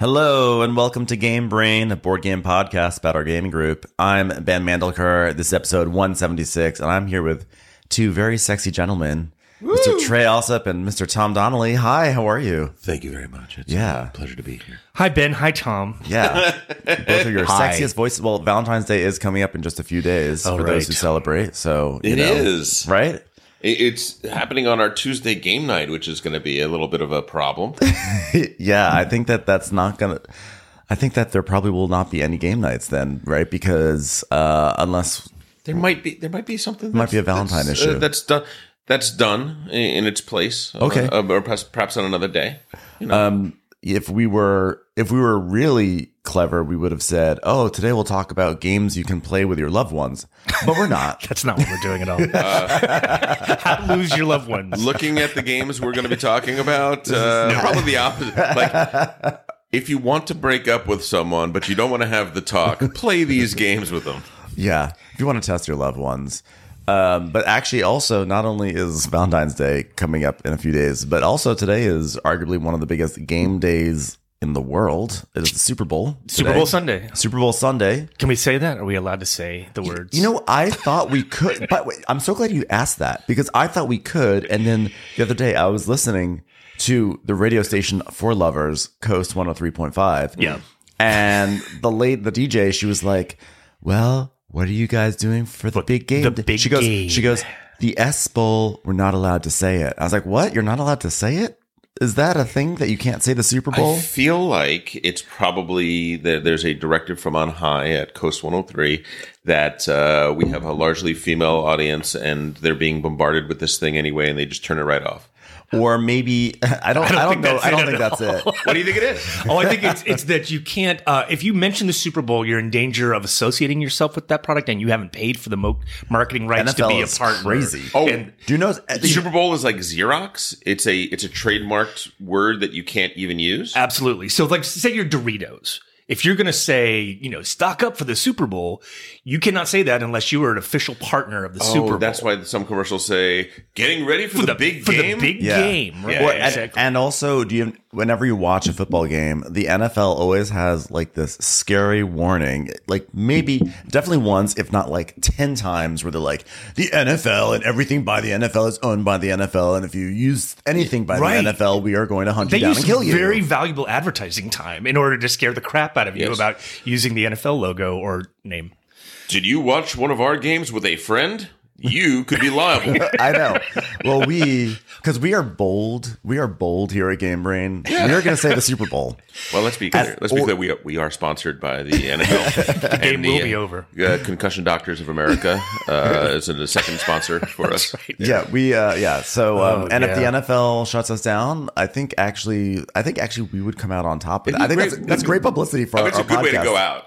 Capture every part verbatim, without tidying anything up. Hello and welcome to Game Brain, a board game podcast about our gaming group. I'm Ben Mandelker. This is episode one seventy-six, and I'm here with two very sexy gentlemen, Woo! Mister Trey Alsop and Mister Tom Donnelly. Hi, how are you? Thank you very much. It's yeah. a pleasure to be here. Hi, Ben. Hi, Tom. Yeah. Both of your Hi. sexiest voices. Well, Valentine's Day is coming up in just a few days oh, for right. those who celebrate. So you It know, is. Right? It's happening on our Tuesday game night, which is going to be a little bit of a problem. yeah, I think that that's not going to... I think that there probably will not be any game nights then, right? Because uh, unless... There might be There might be something... Might be a Valentine that's, issue. Uh, that's done That's done in its place. Okay. Uh, or perhaps on another day. You know. Um, if we were If we were really... clever, we would have said, oh, today we'll talk about games you can play with your loved ones, but we're not. That's not what we're doing at all. Uh, How to lose your loved ones. Looking at the games we're going to be talking about, uh, probably the opposite. Like, if you want to break up with someone, but you don't want to have the talk, play these games with them. Yeah, if you want to test your loved ones. Um, but actually, also, not only is Valentine's Day coming up in a few days, but also today is arguably one of the biggest game days in the world. It is the Super Bowl. Today. Super Bowl Sunday. Super Bowl Sunday. Can we say that? Are we allowed to say the words? You know, I thought we could. But wait, I'm so glad you asked that, because I thought we could. And then the other day I was listening to the radio station for lovers, Coast one oh three point five. Yeah. And the late the D J, she was like, well, what are you guys doing for the big game? The big she goes, game. She goes, the S Bowl, we're not allowed to say it. I was like, what? You're not allowed to say it? Is that a thing that you can't say the Super Bowl? I feel like it's probably that there's a directive from on high at Coast one oh three that uh, we have a largely female audience and they're being bombarded with this thing anyway, and they just turn it right off. Or maybe I don't. I don't know. I don't think that's it. What do you think it is? Oh, I think it's it's that you can't. Uh, if you mention the Super Bowl, you're in danger of associating yourself with that product, and you haven't paid for the mo- marketing rights to be a partner. Crazy. Oh, and do you know the Super Bowl is like Xerox? It's a it's a trademarked word that you can't even use. Absolutely. So, like, say you're Doritos. If you're going to say, you know, stock up for the Super Bowl, you cannot say that unless you are an official partner of the oh, Super Bowl. That's why some commercials say, getting ready for, for the, the big for game. For the big yeah. game. Right? Yeah, well, exactly. And, and also, do you, whenever you watch a football game, the N F L always has like this scary warning, like maybe definitely once, if not like ten times, where they're like, the N F L and everything by the N F L is owned by the N F L. And if you use anything by right. the N F L, we are going to hunt they you down and kill you. They use very valuable advertising time in order to scare the crap out of you yes. about using the N F L logo or name. Did you watch one of our games with a friend? You could be liable. I know. Well, we because we are bold. We are bold here at Game Brain. Yeah. We are going to say the Super Bowl. Well, let's be clear. As, let's be or, clear. We are, we are sponsored by the N F L. The game the, will be over. Uh, Concussion Doctors of America uh, is the second sponsor for us. Right. Yeah, we. Uh, yeah. So, um, oh, and yeah. if the N F L shuts us down, I think actually, I think actually, we would come out on top. Of it. I think great, that's, that's great publicity for I our, our podcast. It's a good way to go out.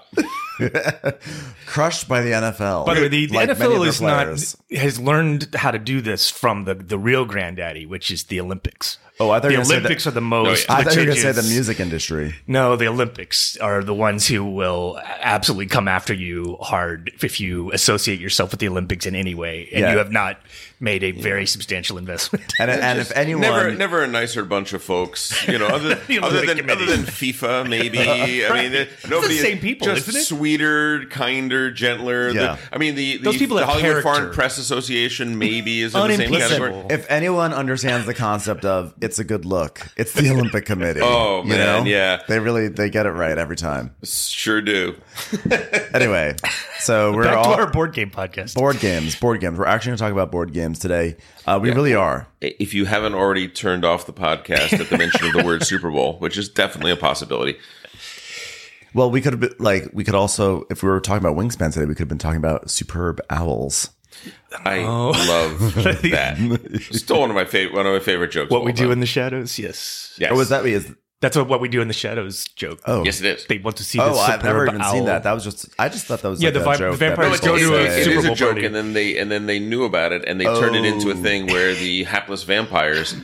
Crushed by the N F L. By the way, the, the like N F L is players. not has learned how to do this from the, the real granddaddy, which is the Olympics. Oh, I thought the you Olympics that, are the most. No, yeah. I thought you were going to say the music industry. No, the Olympics are the ones who will absolutely come after you hard if you associate yourself with the Olympics in any way, and yeah. you have not made a very yeah. substantial investment. And, and if anyone, never, never a nicer bunch of folks, you know, other, other than committee. other than FIFA, maybe. right. I mean, nobody it's the same people, just isn't it? Sweeter, kinder, gentler. Yeah. The, I mean, the, the, Those people the Hollywood character. Foreign Press Association maybe is in the same category. If anyone understands the concept of it's a good look, it's the Olympic Committee. Oh, man, you know? yeah. They really, they get it right every time. Sure do. Anyway, so we're Back all... Back to our board game podcast. Board games, board games. We're actually going to talk about board games today. Uh, we yeah. really are. If you haven't already turned off the podcast at the mention of the word Super Bowl, which is definitely a possibility. Well, we could have been, like, we could also, if we were talking about Wingspan today, we could have been talking about superb owls. I oh. love that. Still one of my favorite one of my favorite jokes. What we do time. in the shadows, yes. yes. Or was that is that's what, what we do in the shadows joke? Oh, yes, it is. They want to see. Oh, the I've never even owl. seen that. That was just. I just thought that was yeah. Like the, vi- joke the vampires go to a it Super is Bowl a joke, party. and then they and then they knew about it, and they oh. turned it into a thing where the hapless vampires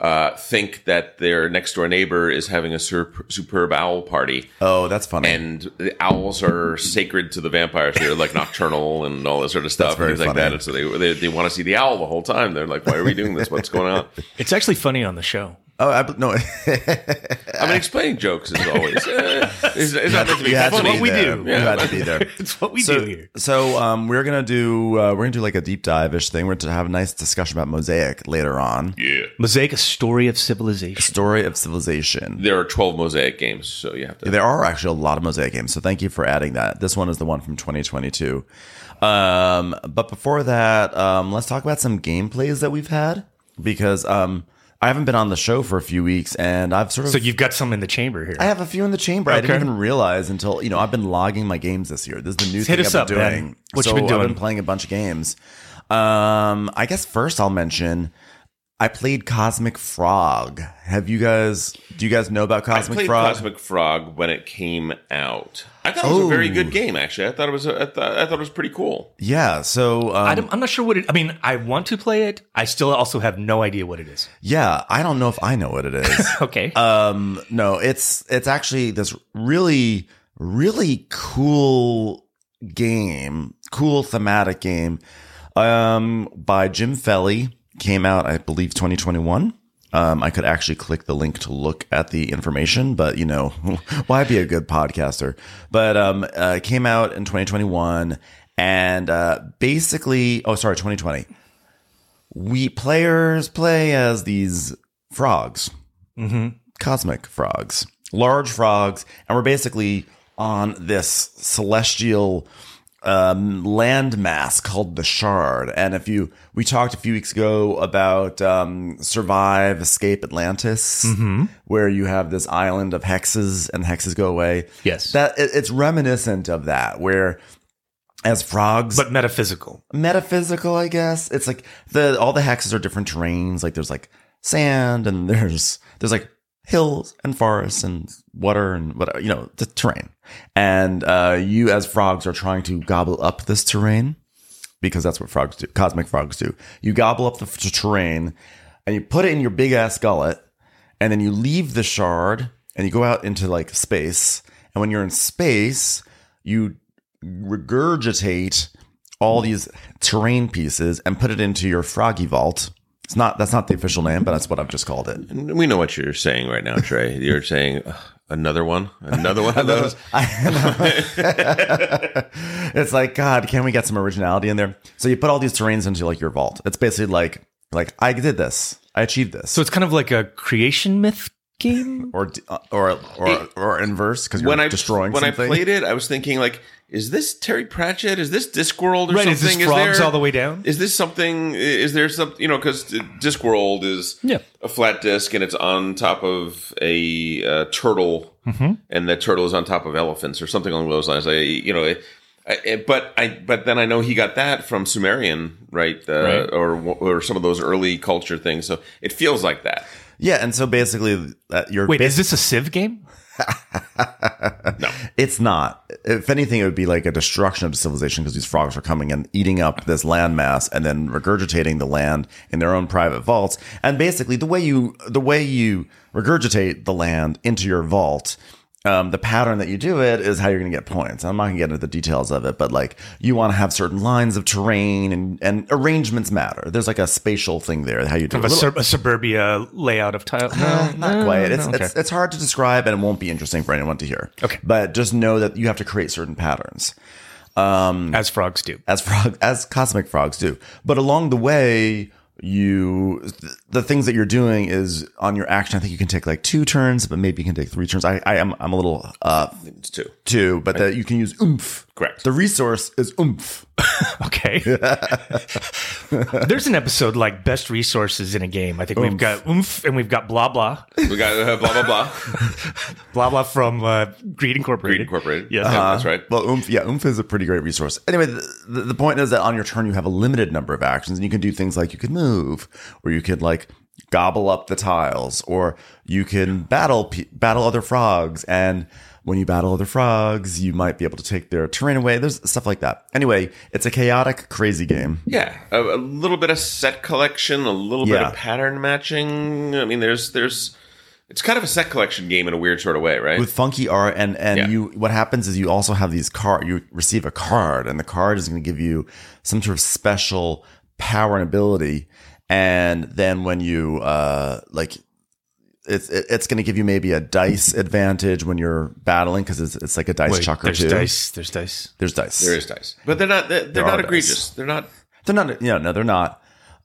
uh, think that their next door neighbor is having a sur- superb owl party. Oh, that's funny. And the owls are sacred to the vampires. They're like nocturnal and all that sort of stuff, and like that. And so they, they they want to see the owl the whole time. They're like, why are we doing this? What's going on? It's actually funny on the show. Oh, I, no. I mean, explaining jokes is always. Uh, it's, it's not meant to be funny. It's what we do. You had to be there. It's what we do here. So um, we're gonna do uh, we're gonna do like a deep dive ish thing. We're gonna have a nice discussion about Mosaic later on. Yeah, Mosaic, a story of civilization. A story of civilization. There are twelve Mosaic games, so you have to. Yeah, there are actually a lot of Mosaic games. So thank you for adding that. This one is the one from twenty twenty-two. Um, but before that, um, let's talk about some gameplays that we've had because. Um, I haven't been on the show for a few weeks, and I've sort of... So you've got some in the chamber here. I have a few in the chamber. Okay. I didn't even realize until, you know, I've been logging my games this year. This is the new Hit thing us I've been up, doing. Man. What so you been doing? I've been playing a bunch of games. Um, I guess first I'll mention, I played Cosmic Frog. Have you guys... Do you guys know about Cosmic I played Frog? Cosmic Frog when it came out. I thought it was oh. a very good game, actually. I thought it was a, I thought, I thought it was pretty cool. Yeah, so... Um, I don't, I'm not sure what it... I mean, I want to play it. I still also have no idea what it is. Yeah, I don't know if I know what it is. Okay. Um, no, it's it's actually this really, really cool game, cool thematic game um, by Jim Felley. Came out, I believe, twenty twenty-one. Um, I could actually click the link to look at the information, but, you know, why be a good podcaster? But um, uh, it came out in twenty twenty-one, and uh, basically, oh, sorry, twenty twenty. We players play as these frogs, mm-hmm. cosmic frogs, large frogs, and we're basically on this celestial um, landmass called the Shard. And if you, we talked a few weeks ago about, um, Survive, Escape Atlantis, mm-hmm. where you have this island of hexes and hexes go away. Yes. That it, it's reminiscent of that, where as frogs, but metaphysical, metaphysical, I guess it's like the, all the hexes are different terrains. Like there's like sand and there's, there's like hills and forests and water and whatever, you know, the terrain. And uh, you as frogs are trying to gobble up this terrain because that's what frogs do. Cosmic frogs do. You gobble up the f- terrain and you put it in your big ass gullet, and then you leave the Shard and you go out into like space. And when you're in space, you regurgitate all these terrain pieces and put it into your froggy vault. It's not, that's not the official name, but that's what I've just called it. We know what you're saying right now, Trey. You're saying uh, another one, another one of those. It's like, God, can we get some originality in there? So you put all these terrains into like your vault. It's basically like, like I did this, I achieved this. So it's kind of like a creation myth game, or or or it, or inverse, because you're when destroying. I, when something. I played it, I was thinking like, is this Terry Pratchett? Is this Discworld or right, something? Is this frogs is there, all the way down? Is this something? Is there something? You know, because Discworld is yeah. a flat disc and it's on top of a uh, turtle, mm-hmm. and that turtle is on top of elephants or something along those lines. I, you know, I, I, but I, but then I know he got that from Sumerian, right? Uh, right, or or some of those early culture things. So it feels like that. Yeah, and so basically, uh, you're wait. Bas- is this a Civ game? No, it's not. If anything, it would be like a destruction of civilization because these frogs are coming and eating up this landmass and then regurgitating the land in their own private vaults. And basically, the way you the way you regurgitate the land into your vault, um, the pattern that you do it is how you're going to get points. I'm not going to get into the details of it, but like you want to have certain lines of terrain and and arrangements matter. There's like a spatial thing there. How you do it. A, sur- a suburbia layout of tile. No, not no, quite. No, it's, no. It's, okay. It's hard to describe and it won't be interesting for anyone to hear. Okay. But just know that you have to create certain patterns. Um, as frogs do. As frog, as cosmic frogs do. But along the way, you th- the things that you're doing is on your action. I think you can take like two turns, but maybe you can take three turns. I, I am I'm a little uh it's two two, but right. That you can use oomph. Correct. The resource is oomph. Okay. There's an episode like best resources in a game. I think oomph. We've got oomph and we've got blah blah. We got uh, blah blah blah blah blah from uh, Greed Incorporated. Greed Incorporated. Yes, uh-huh. Yeah, that's right. Well, oomph. Yeah, oomph is a pretty great resource. Anyway, the, the point is that on your turn you have a limited number of actions, and you can do things like you could move. Move, or you could like gobble up the tiles, or you can battle pe- battle other frogs, and when you battle other frogs you might be able to take their terrain away. There's stuff like that. Anyway, it's a chaotic, crazy game. Yeah, a, a little bit of set collection, a little yeah. bit of pattern matching. I mean, there's there's it's kind of a set collection game in a weird sort of way, right? With funky art, and and yeah. you what happens is you also have these card. You receive a card, and the card is going to give you some sort of special power and ability, and then when you uh like it's it's going to give you maybe a dice advantage when you're battling because it's it's like a dice Wait, chucker there's too. Dice, there's dice. There's dice. There is dice. But they're not they're, they're not egregious. Dice. They're not. They're not. Yeah, no, they're not.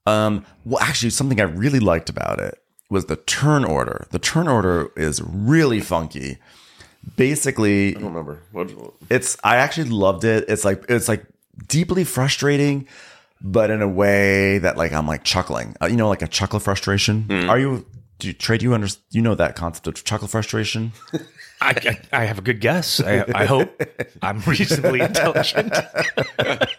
Um, well, actually, something I really liked about it was the turn order. The turn order is really funky. Basically, I don't remember. What, what? It's I actually loved it. It's like it's like deeply frustrating, but in a way that like I'm like chuckling. Uh, you know, like a chuckle frustration. Mm. Are you? Do you, Trey, do you understand? You know that concept of chuckle frustration? I, I, I have a good guess. I, I hope I'm reasonably intelligent. I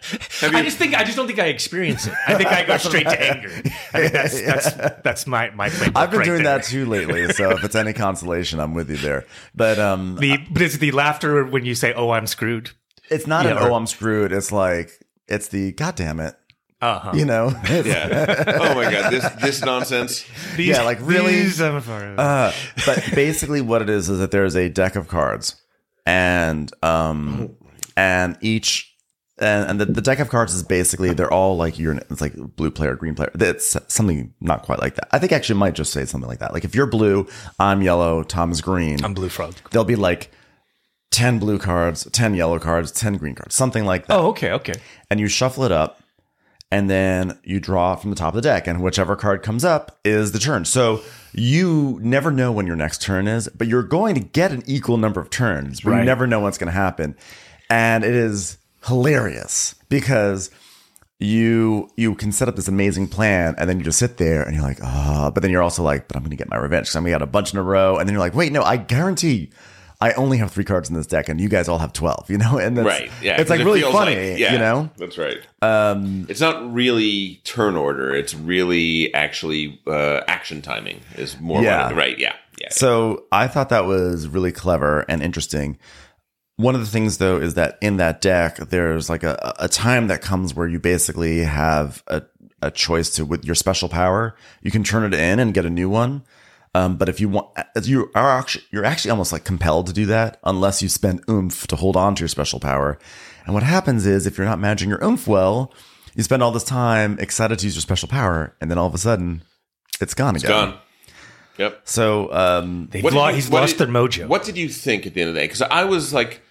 just think I just don't think I experience it. I think I go straight to anger. I mean, that's, yeah. that's that's my my. I've been right doing there. that too lately. So if it's any consolation, I'm with you there. But um, the but it's the laughter when you say, "Oh, I'm screwed." It's not yeah, an or, "Oh, I'm screwed." It's like it's the "God damn it." Uh-huh. You know, yeah. Oh my God, this this nonsense. These, yeah, like really. Uh, but basically, what it is is that there is a deck of cards, and um, and each and, and the, the deck of cards is basically they're all like you're it's like blue player, green player. It's something not quite like that. I think actually might just say something like that. Like if you're blue, I'm yellow, Tom's green, I'm blue frog. They'll be like. ten blue cards, ten yellow cards, ten green cards, something like that. Oh, okay, okay. And you shuffle it up, and then you draw from the top of the deck, and whichever card comes up is the turn. So you never know when your next turn is, but you're going to get an equal number of turns, but right. You never know what's going to happen. And it is hilarious because you you can set up this amazing plan, and then you just sit there, and you're like, ah, oh. But then you're also like, but I'm going to get my revenge because I'm going to get a bunch in a row. And then you're like, wait, no, I guarantee I only have three cards in this deck, and you guys all have twelve, you know? And that's, right, yeah. It's like it really funny, like, yeah, you know? That's right. Um, it's not really turn order. It's really actually uh, action timing is more yeah. It, right, yeah. yeah. So yeah. I thought that was really clever and interesting. One of the things, though, is that in that deck, there's like a, a time that comes where you basically have a, a choice to, with your special power, you can turn it in and get a new one. Um, but if you want, as you are actually, you're actually almost like compelled to do that unless you spend oomph to hold on to your special power. And what happens is if you're not managing your oomph well, you spend all this time excited to use your special power, and then all of a sudden, it's gone it's again. Gone. Yep. So um, They've lo- you, he's lost did, their mojo. What did you think at the end of the day? Because I was like,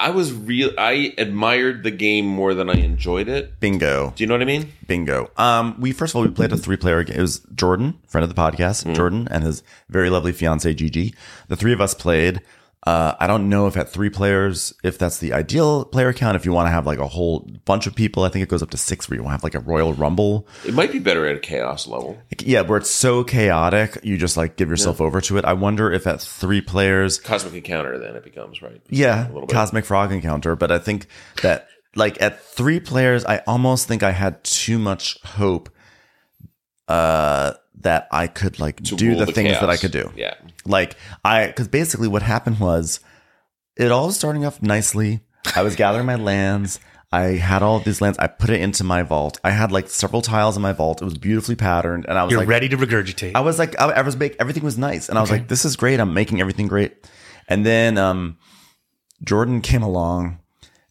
I was real. I admired the game more than I enjoyed it. Bingo. Do you know what I mean? Bingo. Um, we first of all we played a three-player game. It was Jordan, friend of the podcast, mm. Jordan, and his very lovely fiance Gigi. The three of us played. Uh, I don't know if at three players, if that's the ideal player count. If you want to have like a whole bunch of people, I think it goes up to six. Where you want to have like a Royal Rumble. It might be better at a chaos level. Yeah, where it's so chaotic, you just like give yourself yeah. over to it. I wonder if at three players, Cosmic Encounter, then it becomes right. Yeah, a little bit. Cosmic Frog Encounter. But I think that like at three players, I almost think I had too much hope. Uh. That I could like do the, the things chaos. that I could do. Yeah. Like I, cause basically what happened was it all was starting off nicely. I was gathering my lands. I had all of these lands. I put it into my vault. I had like several tiles in my vault. It was beautifully patterned. And I was You're like, ready to regurgitate. I was like, I, I was make everything was nice. And I was okay. like, this is great. I'm making everything great. And then, um, Jordan came along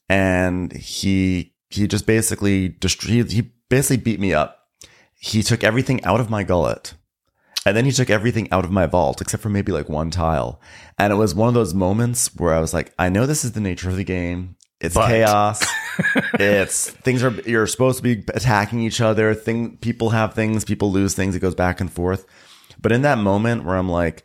and he, he just basically destroyed, he basically beat me up. He took everything out of my gullet, and then he took everything out of my vault, except for maybe like one tile. And it was one of those moments where I was like, I know this is the nature of the game. It's but. chaos. It's things are, you're supposed to be attacking each other. Thing, people have things, people lose things. It goes back and forth. But in that moment where I'm like,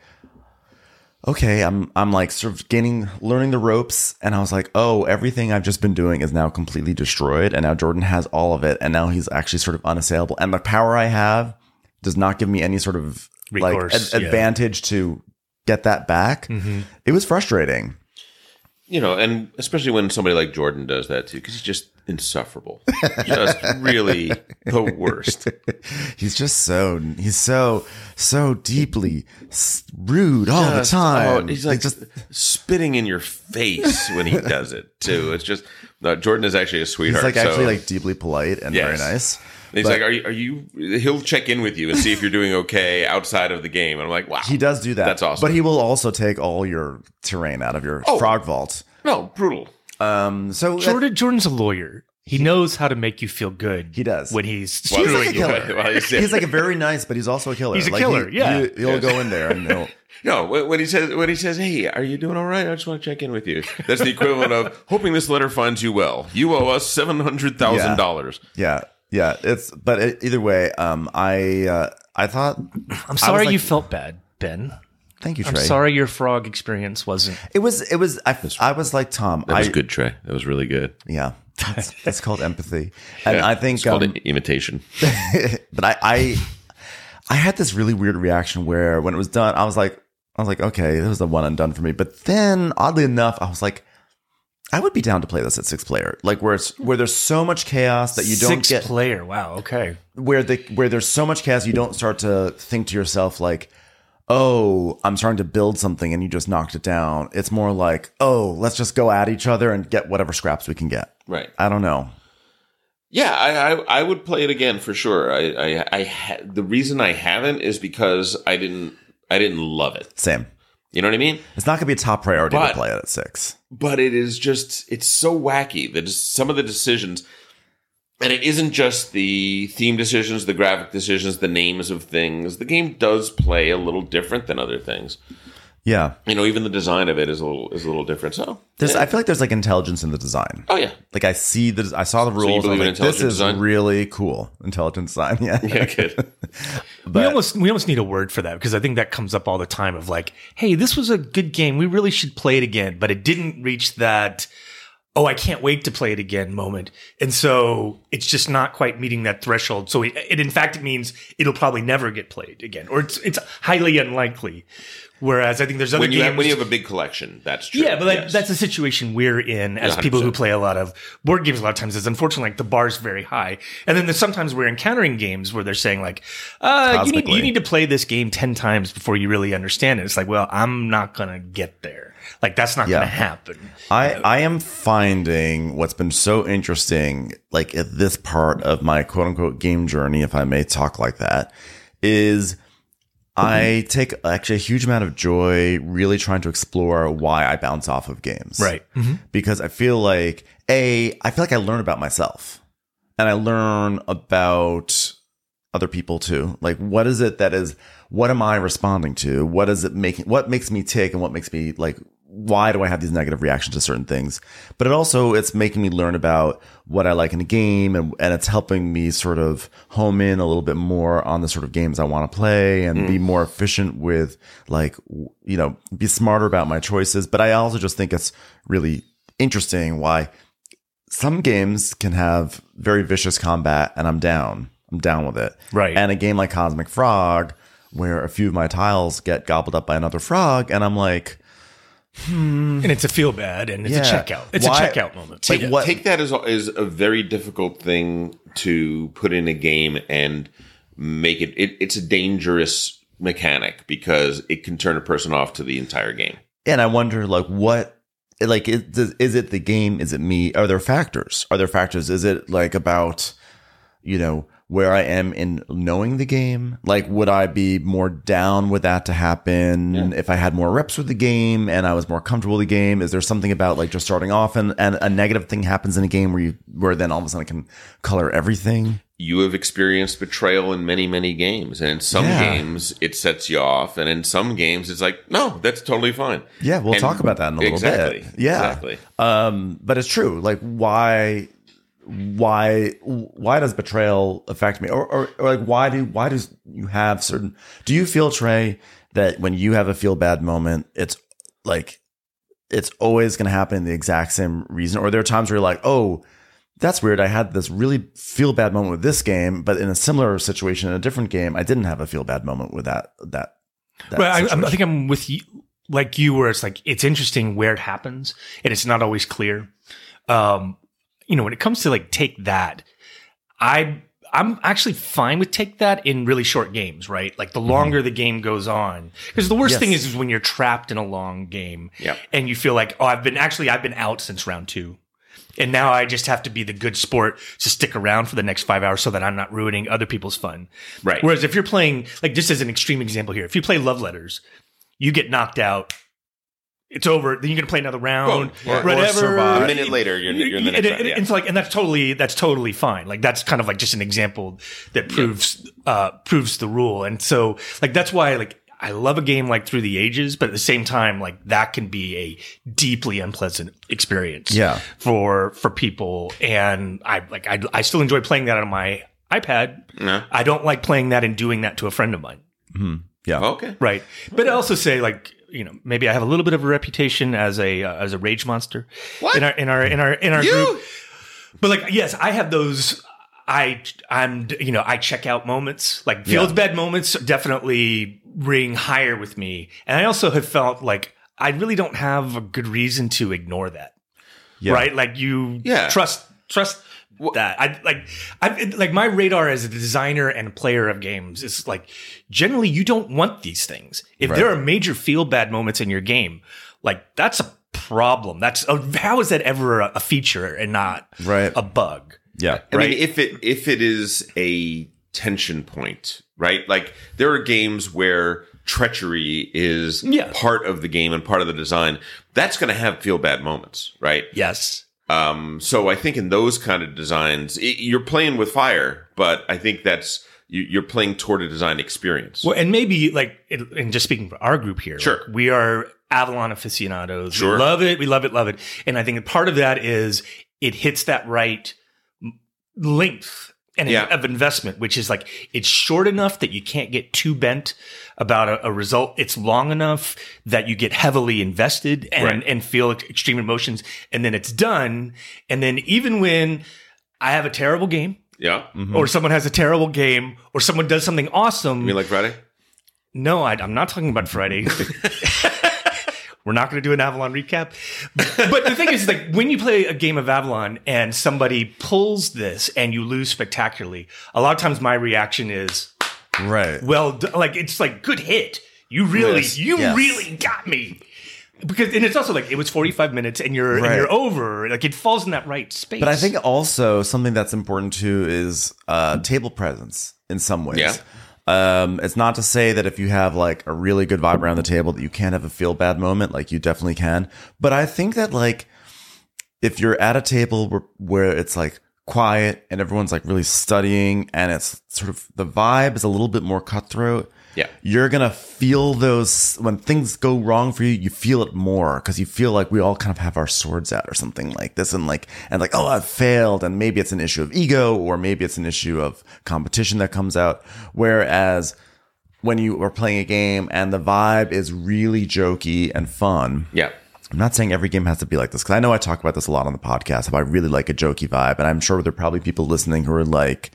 okay, I'm, I'm like sort of gaining, learning the ropes. And I was like, oh, everything I've just been doing is now completely destroyed. And now Jordan has all of it. And now he's actually sort of unassailable. And the power I have does not give me any sort of Recourse, like ad- yeah. advantage to get that back. Mm-hmm. It was frustrating. You know, and especially when somebody like Jordan does that too, because he's just insufferable. Just really the worst. He's just so, he's so, so deeply rude all just, the time. Oh, he's like, like just spitting in your face when he does it too. It's just, no, Jordan is actually a sweetheart. He's like so. actually like deeply polite and yes. very nice. And he's but, like, are you, are you, he'll check in with you and see if you're doing okay outside of the game. And I'm like, wow. He does do that. That's awesome. But he will also take all your terrain out of your oh, frog vault. No, brutal. Um, so Jordan, that, Jordan's a lawyer. He, he knows how to make you feel good. He does. When he's screwing you. He's like a very nice, but he's also a killer. He's a like killer, he, yeah. He, he'll go in there and he'll... No, when he says, when he says, hey, are you doing all right? I just want to check in with you. That's the equivalent of hoping this letter finds you well. You owe us seven hundred thousand dollars. Yeah, yeah. It's But it, either way, um, I uh, I thought... I'm sorry like, you felt bad, Ben. Thank you, Trey. I'm sorry your frog experience wasn't... It was... It was. I, I was like, Tom... That was I, good, Trey. That was really good. Yeah. That's, that's called empathy. And yeah, I think... It's called um, imitation. But I, I I had this really weird reaction where when it was done, I was like... I was like, okay, that was the one and done for me. But then, oddly enough, I was like, I would be down to play this at six player, like where it's where there's so much chaos that you don't six get six player. Wow, okay. Where the where there's so much chaos, you don't start to think to yourself like, oh, I'm starting to build something, and you just knocked it down. It's more like, oh, let's just go at each other and get whatever scraps we can get. Right. I don't know. Yeah, I, I I would play it again for sure. I I, I ha- the reason I haven't is because I didn't. I didn't love it. Same. You know what I mean? It's not going to be a top priority but, to play it at six. But it is just, it's so wacky that some of the decisions, and it isn't just the theme decisions, the graphic decisions, the names of things. The game does play a little different than other things. Yeah. You know, even the design of it is a little is a little different. So there's, yeah. I feel like there's like intelligence in the design. Oh yeah. Like I see the I saw the rules. So you believe in intelligent design? This is really cool. Intelligent design. Yeah. Yeah, good. But we almost we almost need a word for that because I think that comes up all the time of like, hey, this was a good game. We really should play it again, but it didn't reach that oh, I can't wait to play it again moment. And so it's just not quite meeting that threshold. So it, it in fact it means it'll probably never get played again, or it's it's highly unlikely. Whereas I think there's other when you games. Have, when you have a big collection, that's true. Yeah, but like, yes. That's the situation we're in as one hundred percent. People who play a lot of board games a lot of times is unfortunately like the bar's very high. And then there's sometimes we're encountering games where they're saying like, uh, you need, you need to play this game ten times before you really understand it. It's like, well, I'm not going to get there. Like that's not yeah. going to happen. I, I am finding what's been so interesting, like at this part of my quote unquote game journey, if I may talk like that, is... I take actually a huge amount of joy really trying to explore why I bounce off of games. Right. Mm-hmm. Because I feel like, A, I feel like I learn about myself. And I learn about other people too. Like, what is it that is, what am I responding to? What is it making, what makes me tick and what makes me like, why do I have these negative reactions to certain things? But it also, it's making me learn about what I like in a game, and, and it's helping me sort of home in a little bit more on the sort of games I want to play and mm. be more efficient with, like, you know, be smarter about my choices. But I also just think it's really interesting why some games can have very vicious combat and I'm down. I'm down with it. Right. And a game like Cosmic Frog, where a few of my tiles get gobbled up by another frog and I'm like... Hmm. And it's a feel bad, and it's yeah. a checkout. It's Why? a checkout moment. Take, what? take that as a, as a very difficult thing to put in a game and make it, it. It's a dangerous mechanic because it can turn a person off to the entire game. And I wonder, like, what, like, is, is it the game? Is it me? Are there factors? Are there factors? Is it like about, you know, where I am in knowing the game? Like, would I be more down with that to happen yeah. if I had more reps with the game and I was more comfortable with the game? Is there something about like just starting off and, and a negative thing happens in a game where you where then all of a sudden it can color everything? You have experienced betrayal in many, many games. And in some yeah. games, it sets you off. And in some games, it's like, no, that's totally fine. Yeah, we'll and talk about that in a exactly, little bit. Yeah. Exactly. Um, but it's true. Like, why... Why? Why does betrayal affect me? Or, or, or like, why do? Why does you have certain? Do you feel, Trey, that when you have a feel bad moment, it's like it's always going to happen in the exact same reason? Or there are times where you're like, oh, that's weird. I had this really feel bad moment with this game, but in a similar situation in a different game, I didn't have a feel bad moment with that. That. that well, I, I think I'm with you, like you, where it's like it's interesting where it happens, and it's not always clear. Um, You know, when it comes to like take that, I I'm actually fine with take that in really short games, right? Like the longer mm-hmm. the game goes on, because the worst yes. thing is, is when you're trapped in a long game yep. and you feel like, oh, I've been actually I've been out since round two, and now I just have to be the good sport to stick around for the next five hours so that I'm not ruining other people's fun, right? Whereas if you're playing like just as an extreme example here, if you play Love Letters, you get knocked out. it's over. Then you're gonna play another round, or, or, whatever. Or survive. A minute later, you're, you're in the next and, round. And, yeah. and, so like, and that's totally that's totally fine. Like that's kind of like just an example that proves yeah. uh, proves the rule. And so like that's why like I love a game like Through the Ages, but at the same time, like that can be a deeply unpleasant experience. Yeah. for for people. And I like I I still enjoy playing that on my iPad. Yeah. I don't like playing that and doing that to a friend of mine. Mm-hmm. Yeah. Okay. Right. But okay. I also say like. You know, maybe I have a little bit of a reputation as a uh, as a rage monster what? in our in our in our in our you? group. But like, yes, I have those. I I'm you know I check out moments like yeah. Fields bed moments definitely ring higher with me, and I also have felt like I really don't have a good reason to ignore that. Yeah. Right, like you yeah. trust trust well, that I like I like my radar as a designer and player of games is like. Generally, you don't want these things. If right. there are major feel-bad moments in your game, like, that's a problem. That's a, how is that ever a, a feature and not right. a bug? Yeah. I right? mean, if it if it is a tension point, right? Like, there are games where treachery is yeah. part of the game and part of the design. That's going to have feel-bad moments, right? Yes. Um, so I think in those kind of designs, it, you're playing with fire, but I think that's... You're playing toward a design experience. Well, and maybe like, and just speaking for our group here, sure, like, we are Avalon aficionados. Sure. We love it. We love it. Love it. And I think part of that is it hits that right length and yeah. of investment, which is like it's short enough that you can't get too bent about a, a result. It's long enough that you get heavily invested and, right. and feel extreme emotions, and then it's done. And then even when I have a terrible game. Yeah, mm-hmm. Or someone has a terrible game, or someone does something awesome. You mean like Friday? No, I, I'm not talking about Friday. We're not going to do an Avalon recap. But the thing is, like when you play a game of Avalon and somebody pulls this and you lose spectacularly, a lot of times my reaction is, right. Well, like it's like good hit. You really, yes. you yes. really got me. Because and it's also like it was forty-five minutes and you're right. and you're over, like it falls in that right space. But I think also something that's important too is uh, table presence in some ways. Yeah. Um, it's not to say that if you have like a really good vibe around the table that you can't have a feel bad moment, like you definitely can. But I think that like if you're at a table where, where it's like quiet and everyone's like really studying and it's sort of the vibe is a little bit more cutthroat. Yeah, you're going to feel those when things go wrong for you, you feel it more because you feel like we all kind of have our swords out or something like this. And like and like, oh, I've failed. And maybe it's an issue of ego or maybe it's an issue of competition that comes out. Whereas when you are playing a game and the vibe is really jokey and fun. Yeah. I'm not saying every game has to be like this because I know I talk about this a lot on the podcast. How I really like a jokey vibe. And I'm sure there are probably people listening who are like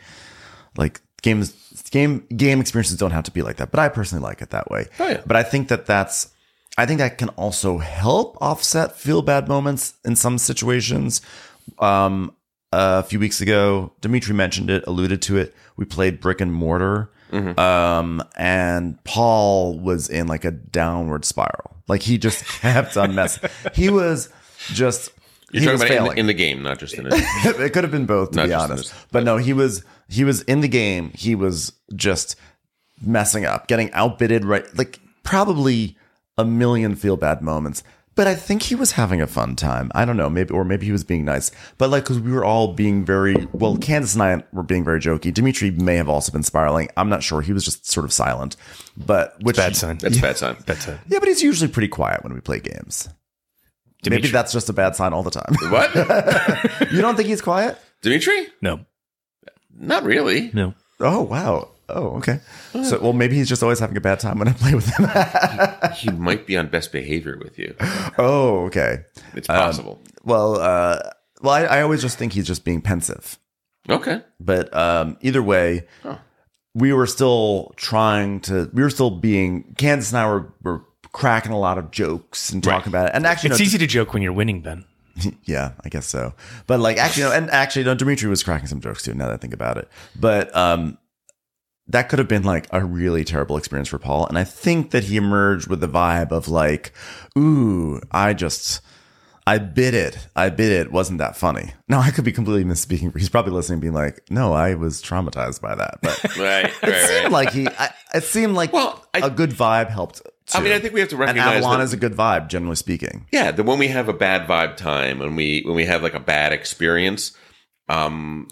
like games. Game game experiences don't have to be like that, but I personally like it that way. Oh, yeah. But I think that that's, I think that can also help offset feel bad moments in some situations. Um, a few weeks ago, Dimitri mentioned it, alluded to it. We played Brick and Mortar, mm-hmm. um, and Paul was in like a downward spiral. Like he just kept on messing. He was just. You're he talking about failing. In, the, in the game, not just in it. It could have been both, to not be honest. But no, he was he was in the game. He was just messing up, getting outbidded, right? Like probably a million feel bad moments. But I think he was having a fun time. I don't know, maybe or maybe he was being nice. But like, because we were all being very well, Candace and I were being very jokey. Dimitri may have also been spiraling. I'm not sure. He was just sort of silent. But which bad sign. That's yeah, bad sign. Bad sign. Yeah, but he's usually pretty quiet when we play games. Dimitri. Maybe that's just a bad sign all the time. What? You don't think he's quiet? Dimitri? No. Not really. No. Oh, wow. Oh, okay. Uh, so, well, maybe he's just always having a bad time when I play with him. he, he might be on best behavior with you. Oh, okay. It's possible. Um, well, uh, well, I, I always just think he's just being pensive. Okay. But um, either way, huh. we were still trying to, we were still being, Candace and I were, were cracking a lot of jokes and talking right. about it, and actually, it's no, easy to joke when you're winning, Ben. Yeah, I guess so. But like, actually, no, and actually, no, Dimitri was cracking some jokes too. Now that I think about it, but um, that could have been like a really terrible experience for Paul. And I think that he emerged with the vibe of like, "Ooh, I just, I bit it. I bit it. Wasn't that funny? No, I could be completely misspeaking. He's probably listening, being like, "No, I was traumatized by that." But right, it right, seemed right. like he. I, it seemed like well, I, a good vibe helped. Too. I mean, I think we have to recognize and Avalon that, is a good vibe, generally speaking. Yeah, that when we have a bad vibe time, and we when we have like a bad experience, um,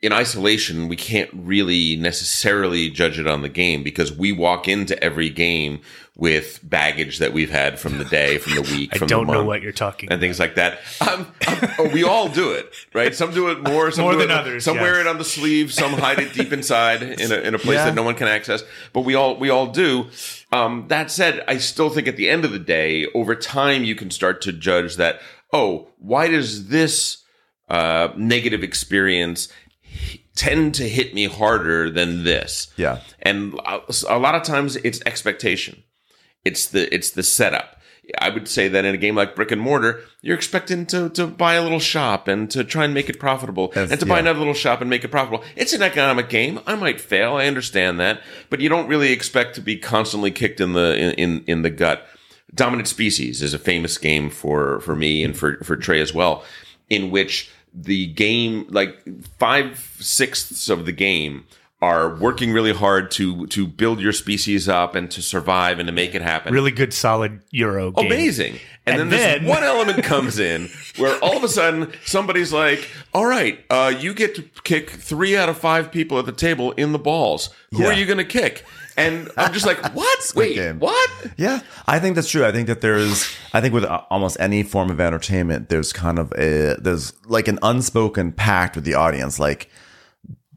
in isolation, we can't really necessarily judge it on the game because we walk into every game with baggage that we've had from the day, from the week, from the month. I don't know what you're talking about. And things like that. Um, um, oh, we all do it, right? Some do it more. Some more do than it, others. Some yes. wear it on the sleeve. Some hide it deep inside in a, in a place yeah. that no one can access. But we all we all do. Um, that said, I still think at the end of the day, over time, you can start to judge that, oh, why does this uh, negative experience tend to hit me harder than this? Yeah. And a lot of times it's expectation. It's the it's the setup. I would say that in a game like Brick and Mortar, you're expecting to, to buy a little shop and to try and make it profitable As, and to yeah. buy another little shop and make it profitable. It's an economic game. I might fail. I understand that. But you don't really expect to be constantly kicked in the in, in, in the gut. Dominant Species is a famous game for, for me and for, for Trey as well, in which the game, like five-sixths of the game, are working really hard to to build your species up and to survive and to make it happen. Really good, solid Euro game. Amazing. And, and then, then this one element comes in where all of a sudden somebody's like, all right, uh, you get to kick three out of five people at the table in the balls. Who yeah. are you going to kick? And I'm just like, what? Wait, game. what? Yeah, I think that's true. I think that there's, I think with almost any form of entertainment, there's kind of a, there's like an unspoken pact with the audience. Like,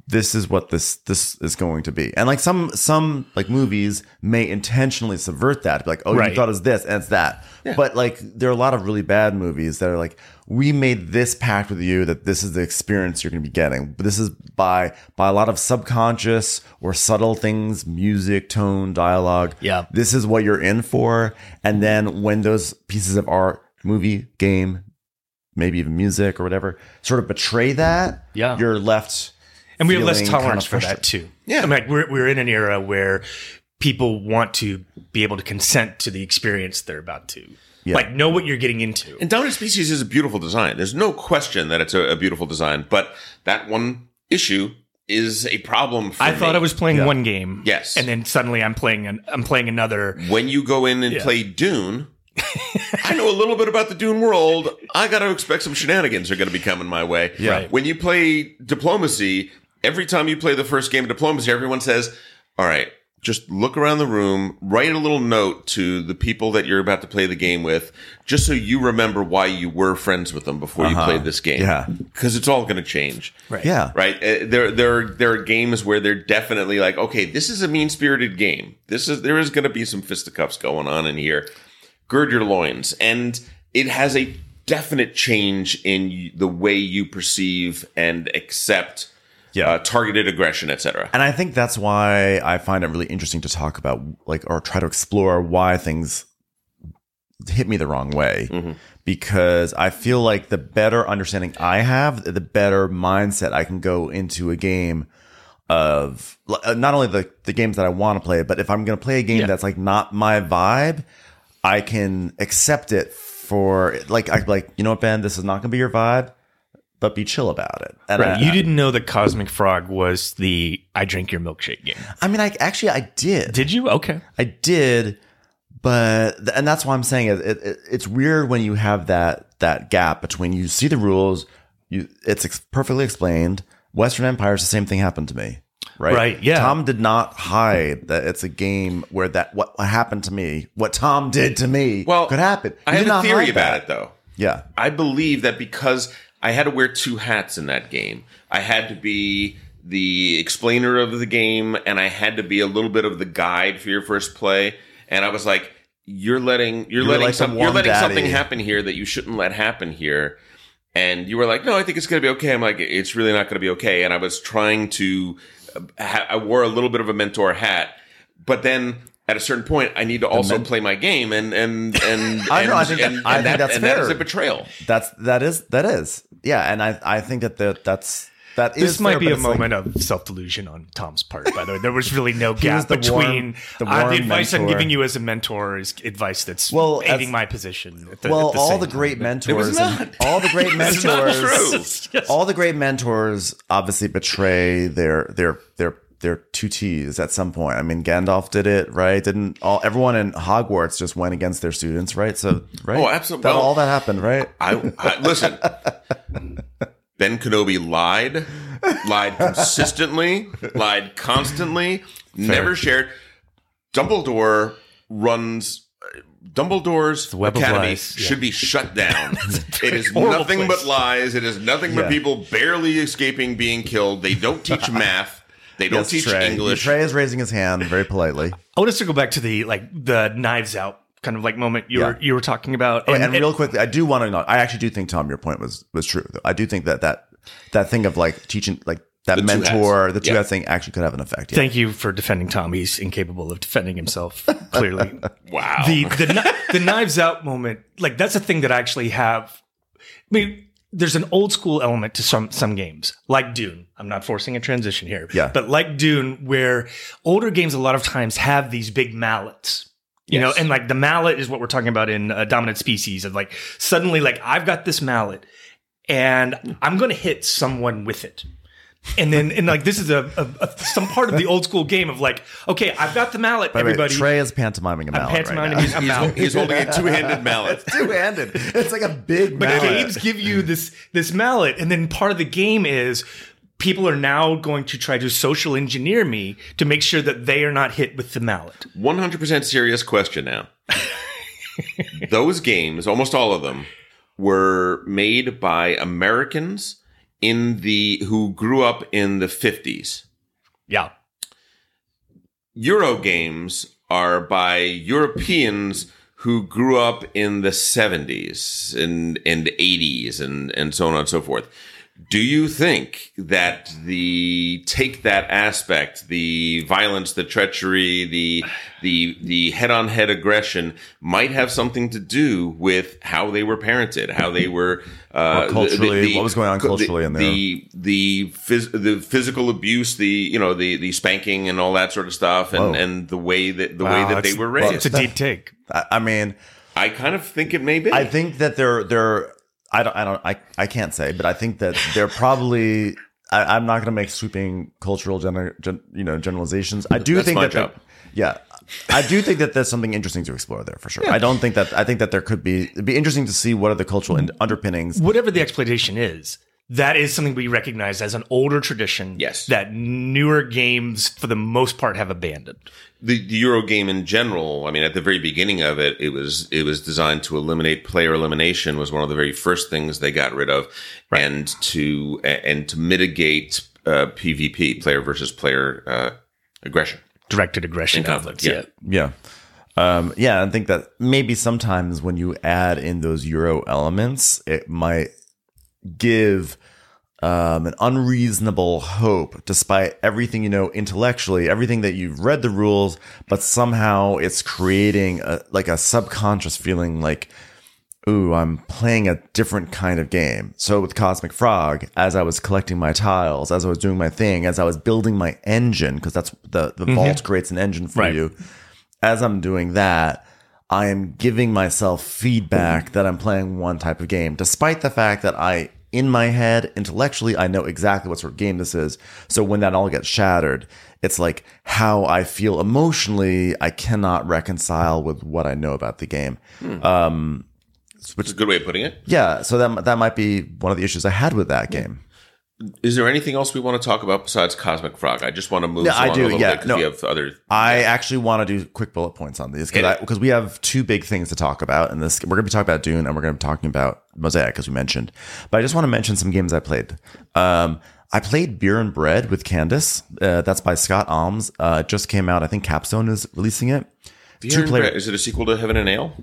this is what this this is going to be. And like some some like movies may intentionally subvert that. Like, oh, right. you thought it was this and it's that. Yeah. But like there are a lot of really bad movies that are like, we made this pact with you that this is the experience you're going to be getting. This is by by a lot of subconscious or subtle things, music, tone, dialogue. Yeah. This is what you're in for. And then when those pieces of art, movie, game, maybe even music or whatever, sort of betray that, yeah. you're left... And we have less tolerance kind of for that, too. Yeah. I mean, like we're, we're in an era where people want to be able to consent to the experience they're about to. Yeah. Like, know what you're getting into. And Dominant Species is a beautiful design. There's no question that it's a, a beautiful design. But that one issue is a problem for I me. Thought I was playing yeah. one game. Yes. And then suddenly I'm playing an, I'm playing another. When you go in and yeah. play Dune... I know a little bit about the Dune world. I got to expect some shenanigans are going to be coming my way. Yeah. Right. When you play Diplomacy... Every time you play the first game of Diplomacy, everyone says, all right, just look around the room, write a little note to the people that you're about to play the game with, just so you remember why you were friends with them before uh-huh. you played this game. Yeah. Because it's all going to change. Right. Yeah. Right? There, there, are, there are games where they're definitely like, okay, this is a mean-spirited game. This is There is going to be some fisticuffs going on in here. Gird your loins. And it has a definite change in the way you perceive and accept... Yeah, uh, targeted aggression, et cetera. And I think that's why I find it really interesting to talk about, like, or try to explore why things hit me the wrong way. Mm-hmm. Because I feel like the better understanding I have, the better mindset I can go into a game of not only the, the games that I want to play, but if I'm going to play a game yeah. that's like not my vibe, I can accept it for like I like you know what, Ben, this is not going to be your vibe. But be chill about it. And right. I, you didn't know that Cosmic Frog was the I drink your milkshake game. I mean, I actually I did. Did you? Okay, I did. But and that's why I'm saying it, it, it's weird when you have that that gap between you see the rules, you it's ex- perfectly explained. Western Empires, the same thing happened to me. Right. Right. Yeah. Tom did not hide that it's a game where that what happened to me, what Tom did to me, well, could happen. You I have a theory about that. It though. Yeah, I believe that because. I had to wear two hats in that game. I had to be the explainer of the game, and I had to be a little bit of the guide for your first play. And I was like, "You're letting you're, you're letting like some, you're letting daddy. something happen here that you shouldn't let happen here." And you were like, "No, I think it's going to be okay." I'm like, "It's really not going to be okay." And I was trying to. I wore a little bit of a mentor hat, but then. At a certain point, I need to also men- play my game, and and and I know I think and, that, and, I and think that, that's and fair. That is a betrayal. That's that is that is yeah, and I I think that the, that's That is this might fair, be a moment like... of self-delusion on Tom's part, by the way. There was really no gap the between warm, the, warm uh, the advice mentor. I'm giving you as a mentor is advice that's well, aiding as, my position. At the, well, at the all the great time. mentors, and all the great mentors, all the great mentors obviously betray their their their their tutees at some point. I mean, Gandalf did it, right? Didn't all everyone in Hogwarts just went against their students, right? So, right? Oh, absolutely. That, well, all that happened, right? I, I listen. Ben Kenobi lied, lied consistently, lied constantly, Fair. never shared. Dumbledore runs, Dumbledore's academy yeah. should be shut down. It is nothing place. but lies. It is nothing yeah. but people barely escaping being killed. They don't teach math. They don't yes, teach Trey. English. Trey is raising his hand very politely. I want us to go back to the like the Knives Out kind of like moment you yeah. were you were talking about, and, and, and real quickly, I do want to know. I actually do think, Tom, your point was was true. Though. I do think that that that thing of like teaching, like that the mentor, two the two yeah. hat thing, actually could have an effect. Yeah. Thank you for defending Tom. He's incapable of defending himself. Clearly, wow. The the, the Knives Out moment, like that's a thing that I actually have. I mean, there's an old school element to some some games, like Dune. I'm not forcing a transition here, yeah. But like Dune, where older games a lot of times have these big mallets. You yes. know, and like the mallet is what we're talking about in uh, Dominant Species. And like suddenly, like I've got this mallet, and I'm going to hit someone with it. And then, and like this is a, a, a some part of the old school game of like, okay, I've got the mallet. By everybody, way, Trey is pantomiming a mallet. I'm pantomiming right now. A mallet. He's, he's holding a two-handed mallet. It's two-handed. It's like a big. But mallet. Games give you this this mallet, and then part of the game is. People are now going to try to social engineer me to make sure that they are not hit with the mallet. one hundred percent serious question now. Those games, almost all of them, were made by Americans in the who grew up in the fifties. Yeah. Euro games are by Europeans who grew up in the seventies and, and eighties and, and so on and so forth. Do you think that the take that aspect, the violence, the treachery, the the the head-on-head aggression might have something to do with how they were parented, how they were uh, culturally, the, the, what was going on culturally the, in there, the the, phys- the physical abuse, the you know the, the spanking and all that sort of stuff, and, and the way that the wow, way that they were raised. Well, it's a deep take. I mean, I kind of think it may be. I think that they're they're. I don't, I don't, I, I can't say, but I think that they're probably, I, I'm not going to make sweeping cultural, gener, gen, you know, generalizations. I do That's think that, they, yeah, I do think that there's something interesting to explore there for sure. Yeah. I don't think that, I think that there could be, it'd be interesting to see what are the cultural underpinnings. Whatever the exploitation is, that is something we recognize as an older tradition yes. that newer games for the most part have abandoned. The, the Euro game in general, I mean, at the very beginning of it, it was it was designed to eliminate player elimination. Was one of the very first things they got rid of, right. and to and to mitigate uh, P V P, player versus player uh, aggression, directed aggression in conflicts. conflicts. Yeah, yeah, um, yeah. I think that maybe sometimes when you add in those Euro elements, it might give. Um, an unreasonable hope, despite everything you know intellectually, everything that you've read the rules, but somehow it's creating a, like a subconscious feeling like, ooh, I'm playing a different kind of game. So with Cosmic Frog, as I was collecting my tiles, as I was doing my thing, as I was building my engine, because that's the, the mm-hmm. vault creates an engine for right. you. As I'm doing that, I am giving myself feedback that I'm playing one type of game, despite the fact that I in my head, intellectually, I know exactly what sort of game this is. So when that all gets shattered, it's like how I feel emotionally, I cannot reconcile with what I know about the game. Hmm. Um, which is a good way of putting it. Yeah. So that that might be one of the issues I had with that game. Is there anything else we want to talk about besides Cosmic Frog? I just want to move no, along I do, a little yeah, bit because no, we have other... I yeah. actually want to do quick bullet points on these because we have two big things to talk about. And this we're going to be talking about Dune and we're going to be talking about Mosaic, as we mentioned. But I just want to mention some games I played. Um, I played Beer and Bread with Candace. Uh, that's by Scott Alms. Uh, it just came out. I think Capstone is releasing it. Beer two and player- Bread. Is it a sequel to Heaven and Ale?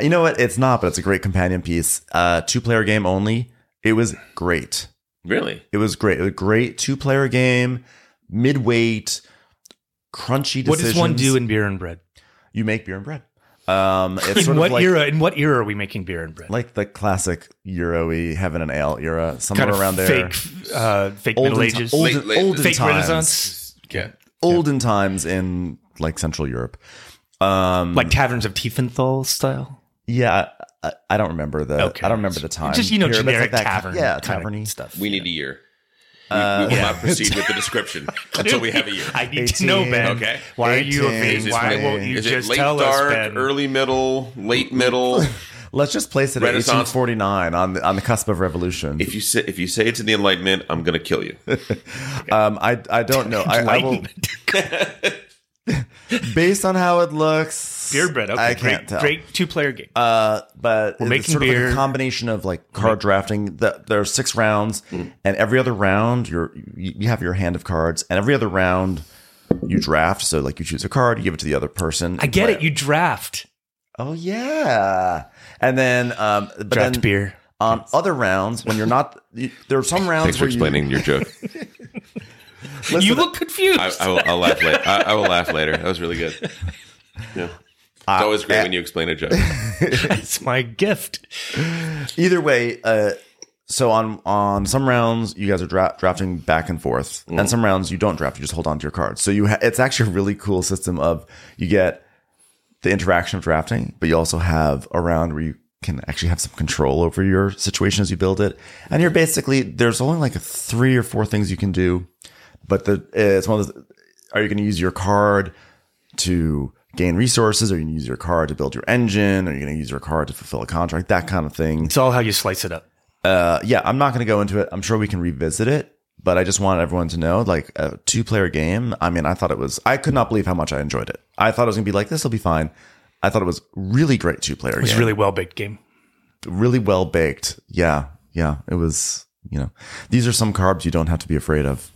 You know what? It's not, but it's a great companion piece. Uh, two-player game only. It was great. Really? It was great. It was a great two-player game, mid-weight, crunchy decisions. What does one do in Beer and Bread? You make beer and bread. Um, it's in sort what of like, era? In what era are we making Beer and Bread? Like the classic Euro-y Heaven and Ale era, somewhere kind of around fake, there. Uh, fake olden Middle Ages, t- olden, late, late, olden fake times, Renaissance, yeah, olden yeah. times in like Central Europe, um, like taverns of Tiefenthal style. Yeah, I, I don't remember the. Okay. I don't remember the time. Just you know, period, generic like tavern, yeah, taverny stuff. We need a year. We, we will uh, yeah. not proceed with the description until we have a year. I need eighteen, to know, Ben. Okay. Why eighteen, are you amazing? Why won't you just late tell dark, us, Ben? Early middle, late middle. Let's just place it at eighteen forty-nine on the, on the cusp of revolution. If you say if you say it's in the Enlightenment, I'm going to kill you. um, I I don't know. I, I will. Based on how it looks, Beer Bread. Okay, I can't great, tell. Great two-player game. Uh, but we're it's sort beer. of like a combination of like card right. drafting. The, there are six rounds, mm. and every other round you're you, you have your hand of cards, and every other round you draft. So like you choose a card, you give it to the other person. I get it. it. You draft. Oh yeah, and then um, but draft then beer on other rounds when you're not. You, there are some rounds. Thanks for where explaining you, your joke. Listen, you look confused. I, I, will, I'll laugh later. I, I will laugh later. That was really good. Yeah. It's always great uh, when you explain a joke. It's my gift. Either way, uh, so on on some rounds, you guys are dra- drafting back and forth. Mm. And some rounds, you don't draft. You just hold on to your cards. So you ha- it's actually a really cool system of you get the interaction of drafting, but you also have a round where you can actually have some control over your situation as you build it. And you're basically, there's only like a three or four things you can do. But the uh, it's one of those, are you going to use your card to gain resources? Are you going to use your card to build your engine? Are you going to use your card to fulfill a contract? That kind of thing. It's all how you slice it up. Uh, yeah, I'm not going to go into it. I'm sure we can revisit it. But I just wanted everyone to know, like a two-player game. I mean, I thought it was – I could not believe how much I enjoyed it. I thought it was going to be like, this will be fine. I thought it was really great two-player game. It was a really well-baked game. Really well-baked. Yeah, yeah. It was, you know, these are some carbs you don't have to be afraid of.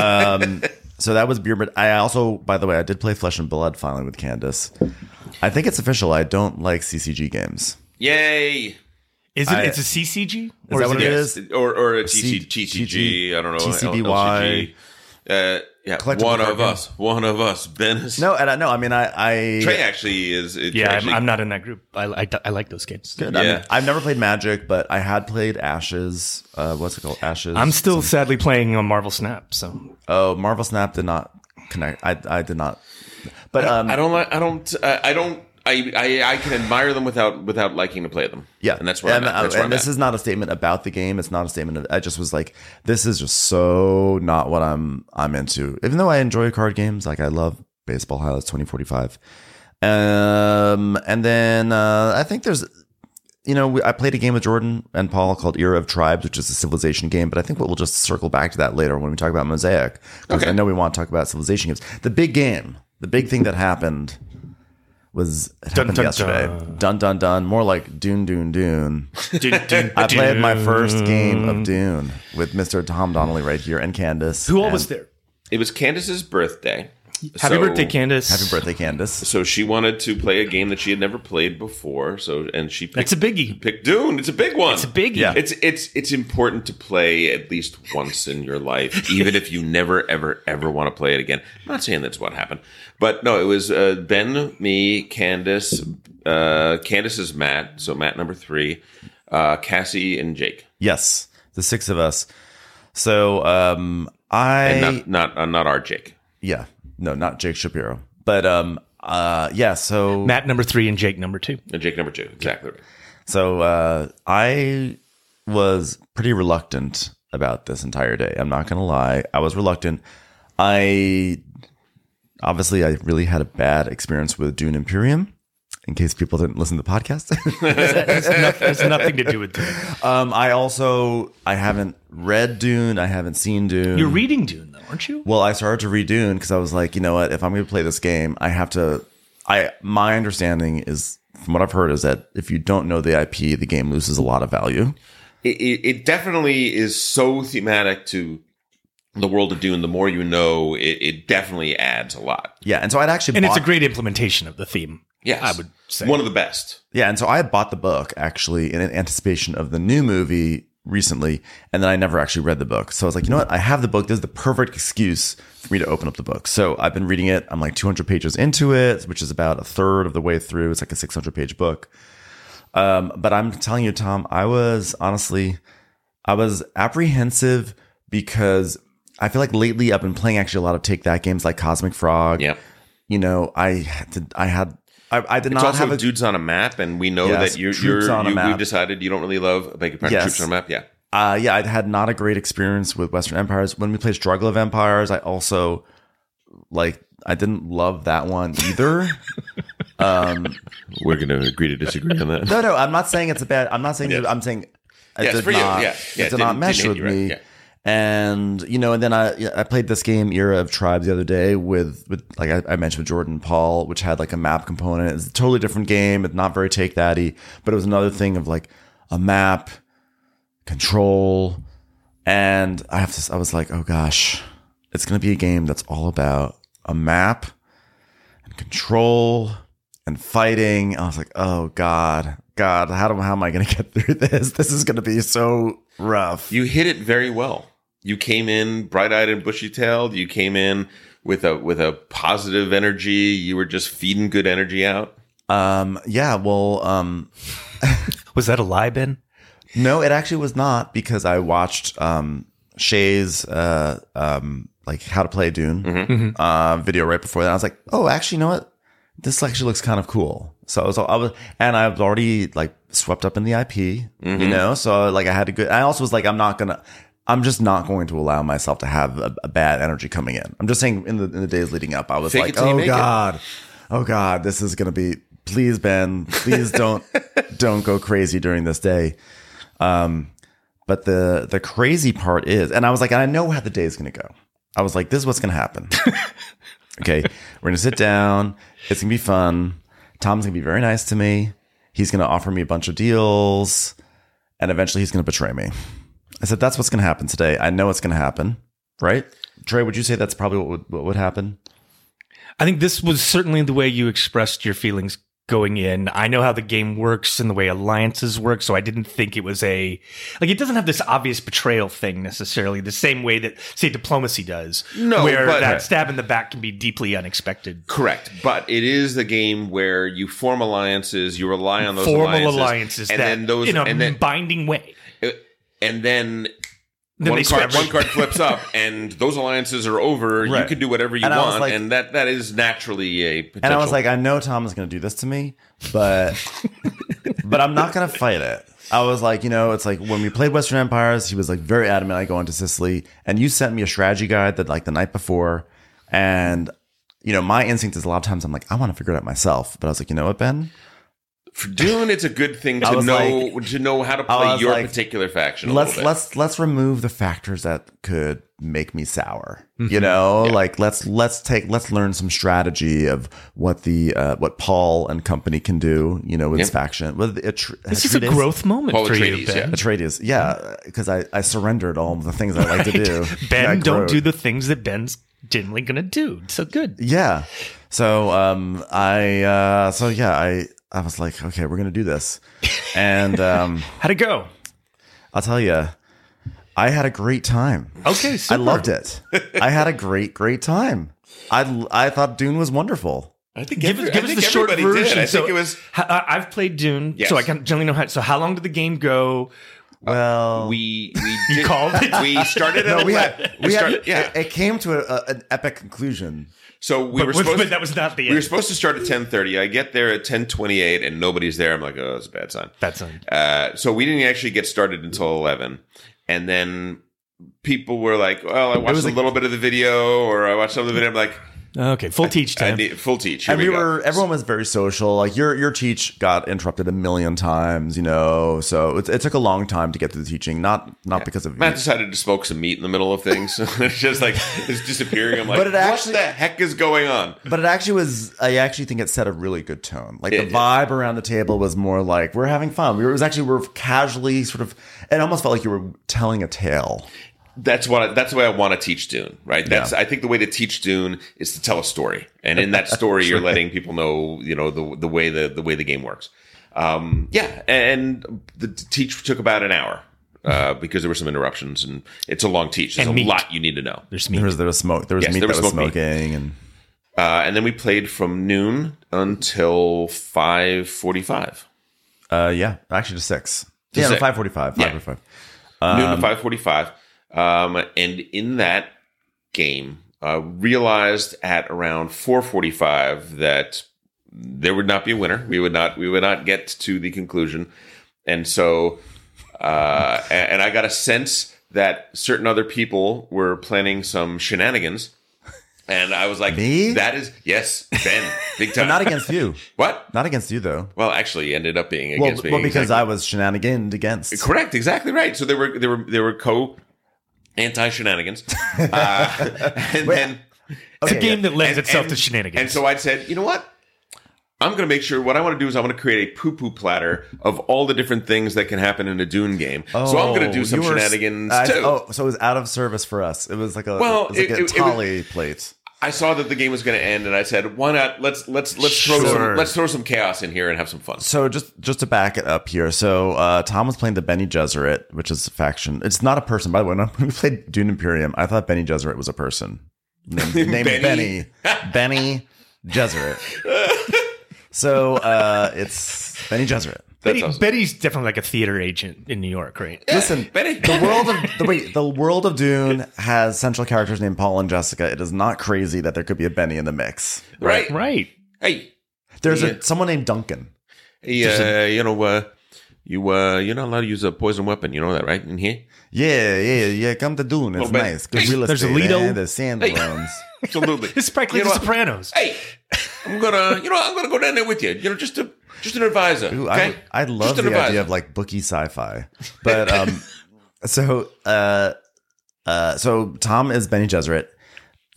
um, so that was Beer Bread. I also, by the way, I did play Flesh and Blood finally with Candace. I think it's official. I don't like C C G games. Yay! Is it? I, it's a C C G? Is or that what it is? It is? Or, or a T C G? I don't know. T C B Y. Uh, yeah, one of us. One of us. Ben is no, and I no. I mean, I, I Trey actually is. Yeah, actually, I'm, I'm not in that group. I I, I like those games. Good. Yeah. I mean, I've never played Magic, but I had played Ashes. Uh, what's it called? Ashes. I'm still sadly playing on Marvel Snap. So oh, Marvel Snap did not connect. I I did not. But I don't. Um, I don't. Like, I don't. Uh, I don't I, I I can admire them without without liking to play them. Yeah, and that's where and, I'm at. That's where and I'm this at. Is not a statement about the game. It's not a statement. Of, I just was like, this is just so not what I'm I'm into. Even though I enjoy card games, like I love Baseball Highlights twenty forty-five. Um, and then uh, I think there's, you know, we, I played a game with Jordan and Paul called Era of Tribes, which is a civilization game. But I think we'll just circle back to that later when we talk about Mosaic, because okay. I know we want to talk about civilization games. The big game, the big thing that happened. Was it happened dun, dun, yesterday? Dun. dun dun dun. More like Dune Dune Dune. Dune, Dune I played Dune. My first game of Dune with Mister Tom Donnelly right here and Candace. Who all and was there? It was Candace's birthday. Happy so, birthday, Candace! Happy birthday, Candace! So she wanted to play a game that she had never played before. So and she picked, it's a biggie. Picked Dune. It's a big one. It's a biggie. Yeah. It's it's it's important to play at least once in your life, even if you never ever ever want to play it again. I'm not saying that's what happened, but no, it was uh, Ben, me, Candace, uh, Candace's Matt. So Matt number three, uh, Cassie and Jake. Yes, the six of us. So um, I and not not, uh, not our Jake. Yeah. No, not Jake Shapiro, but um, uh, yeah. So Matt number three and Jake number two. And Jake number two, exactly right. So uh, I was pretty reluctant about this entire day. I'm not gonna lie, I was reluctant. I obviously I really had a bad experience with Dune Imperium. In case people didn't listen to the podcast, it's, not, it's nothing to do with Dune. Um, I also I haven't read Dune. I haven't seen Dune. You're reading Dune though, aren't you? Well, I started to read Dune because I was like, you know what? If I'm going to play this game, I have to. I my understanding is from what I've heard is that if you don't know the I P, the game loses a lot of value. It, it, it definitely is so thematic to the world of Dune. The more you know, it, it definitely adds a lot. Yeah, and so I'd actually and bought- it's a great implementation of the theme. Yes, I would say one of the best. Yeah, and so I bought the book actually in anticipation of the new movie recently, and then I never actually read the book. So I was like, you know what? I have the book. This is the perfect excuse for me to open up the book. So I've been reading it. I'm like two hundred pages into it, which is about a third of the way through. It's like a six hundred page book. Um, but I'm telling you, Tom, I was honestly, I was apprehensive because I feel like lately I've been playing actually a lot of Take That games like Cosmic Frog. Yeah. You know, I had to, I had, I, I did it's not have a dudes on a map, and we know yes, that you're, you're on a you, map. We've decided you don't really love beg your pardon, yes. troops on a map. Yeah. Uh, yeah. I had not a great experience with Western Empires. When we played Struggle of Empires, I also like, I didn't love that one either. um, We're going to agree to disagree on that. No, no, I'm not saying it's a bad, I'm not saying, yes. I'm saying I yes, did for not, you. Yeah. Yeah, it did not mesh with right. me. Yeah. And, you know, and then I I played this game Era of Tribes the other day with, with like I, I mentioned, Jordan, Paul, which had like a map component. It's a totally different game. It's not very Take That-y, but it was another thing of like a map, control. And I have to, I was like, oh gosh, it's going to be a game that's all about a map and control and fighting. I was like, oh God, God, how, do, how am I going to get through this? This is going to be so rough. You hit it very well. You came in bright-eyed and bushy-tailed. You came in with a with a positive energy. You were just feeding good energy out. Um, yeah, well... Um, was that a lie, Ben? No, it actually was not, because I watched um, Shay's uh, um, like How to Play Dune mm-hmm. uh, video right before that. I was like, oh, actually, you know what? This actually looks kind of cool. So I was, I was, and I was already like swept up in the I P, mm-hmm. you know? So like I had a good, I also was like, I'm not going to, I'm just not going to allow myself to have a, a bad energy coming in. I'm just saying in the, in the days leading up, I was Fake like, oh God, it. oh God, this is going to be, please, Ben, please don't, don't go crazy during this day. Um, but the, the crazy part is, and I was like, I know how the day is going to go. I was like, this is what's going to happen. Okay. We're going to sit down. It's going to be fun. Tom's going to be very nice to me. He's going to offer me a bunch of deals. And eventually he's going to betray me. I said, that's what's going to happen today. I know it's going to happen. Right? Trey, would you say that's probably what would, what would happen? I think this was certainly the way you expressed your feelings going in. I know how the game works and the way alliances work, so I didn't think it was a like it doesn't have this obvious betrayal thing necessarily the same way that say Diplomacy does. No, where but, that stab in the back can be deeply unexpected. Correct, but it is the game where you form alliances, you rely on those formal alliances, alliances and that, then those in a and then, binding way, and then. Then one, card, one card flips up, and those alliances are over. Right. You can do whatever you and want, like, and that, that is naturally a potential. And I was like, I know Tom is going to do this to me, but but I'm not going to fight it. I was like, you know, it's like when we played Western Empires, he was like very adamant I go on to Sicily, and you sent me a strategy guide that like the night before, and you know, my instinct is a lot of times I'm like, I want to figure it out myself, but I was like, you know what, Ben? For Dune, it's a good thing to know like, to know how to play your like, particular faction. A let's bit. let's let's remove the factors that could make me sour. Mm-hmm. You know, yeah. like let's let's take let's learn some strategy of what the uh, what Paul and company can do. You know, with yeah. his faction. With the Atre- this Atreides. is a growth moment Paul for Atreides, you, Ben. Atreides, yeah, because yeah, I, I surrendered all the things I like right. to do. Ben, don't do the things that Ben's dimly gonna do. So good, yeah. So um, I uh, so yeah, I. I was like, okay, we're going to do this. And um, how'd it go? I'll tell you, I had a great time. Okay, super. I loved it. I had a great, great time. I I thought Dune was wonderful. I think give, every, give I us think the short version. I so think it was. I've played Dune, yes. so I can generally know how. So how long did the game go? Well, uh, we we did, you called it. We started. no, we had, we started, had, yeah. it, it came to a, a, an epic conclusion. So we but, were supposed. But that was not the. End. We were supposed to start at ten thirty. I get there at ten twenty eight, and nobody's there. I'm like, oh, that's a bad sign. Bad sign. Uh, so we didn't actually get started until eleven, and then people were like, "Well, I watched a like, little bit of the video, or I watched some of the video." I'm like, "Okay, full I, teach time. I need, full teach." Here and we, we were. Go. Everyone was very social. Like your your teach got interrupted a million times, you know. So it, it took a long time to get to the teaching. Not not yeah. because of Matt you. decided to smoke some meat in the middle of things. It's just like it's disappearing. I'm like, but it actually, what the heck is going on? But it actually was. I actually think it set a really good tone. Like it, the vibe it. around the table was more like we're having fun. We were it was actually we we're casually sort of. It almost felt like you were telling a tale. That's what. I, that's the way I want to teach Dune, right? That's. Yeah. I think the way to teach Dune is to tell a story, and in that story, you're letting people know, you know, the the way the the way the game works. Um, yeah, and the teach took about an hour, uh, because there were some interruptions, and it's a long teach. There's and a meat. lot you need to know. There's meat. There was, there was smoke. There was yes, meat there was that was smoking. Meat. And uh, and then we played from noon until five forty-five. Uh, yeah, actually to six. To yeah, six. No, five forty-five. five forty-five. Yeah. Noon um, to five forty-five. Um, and in that game, uh, realized at around four forty-five that there would not be a winner. We would not. We would not get to the conclusion, and so, uh, and, and I got a sense that certain other people were planning some shenanigans, and I was like, "Me? That is yes, Ben, big time." But not against you. What? Not against you, though. Well, actually, ended up being against well, me. Well, because exactly. I was shenaniganed against. Correct. Exactly right. So there were there were there were co anti shenanigans, uh, and Wait, then okay, it's a game yeah. that lends and, itself and, to shenanigans. And so I said, you know what? I'm going to make sure what I want to do is I want to create a poo-poo platter of all the different things that can happen in a Dune game. Oh, so I'm going to do some were, shenanigans, I, too. Oh, so it was out of service for us. It was like a, well, it was like it, a tally it was, plate. I saw that the game was going to end, and I said, why not? Let's let's let's sure. throw some let's throw some chaos in here and have some fun. So just, just to back it up here. So uh, Tom was playing the Bene Gesserit, which is a faction. It's not a person. By the way, when we played Dune Imperium, I thought Bene Gesserit was a person. Named, named Benny. Benny. Bene Gesserit. So uh, it's Bene Gesserit. Betty, awesome. Betty's definitely like a theater agent in New York, right? Yeah, listen, Betty. the world of the wait, the world of Dune has central characters named Paul and Jessica. It is not crazy that there could be a Benny in the mix, right? Right. right. Hey, there's yeah. a someone named Duncan. Yeah, hey, uh, you know, uh, you uh, you're not allowed to use a poison weapon. You know that, right? In here. Yeah, yeah, yeah. Come to Dune. It's well, nice. Hey, real there's estate, a Lido. Eh? The sandworms. Hey. Absolutely. It's practically you know The Sopranos. Hey, I'm gonna, you know, I'm gonna go down there with you. You know, just a, just an advisor. Ooh, okay? I, I love the advisor. Idea of like bookie sci-fi. But um, so uh, uh, so Tom is Bene Gesserit,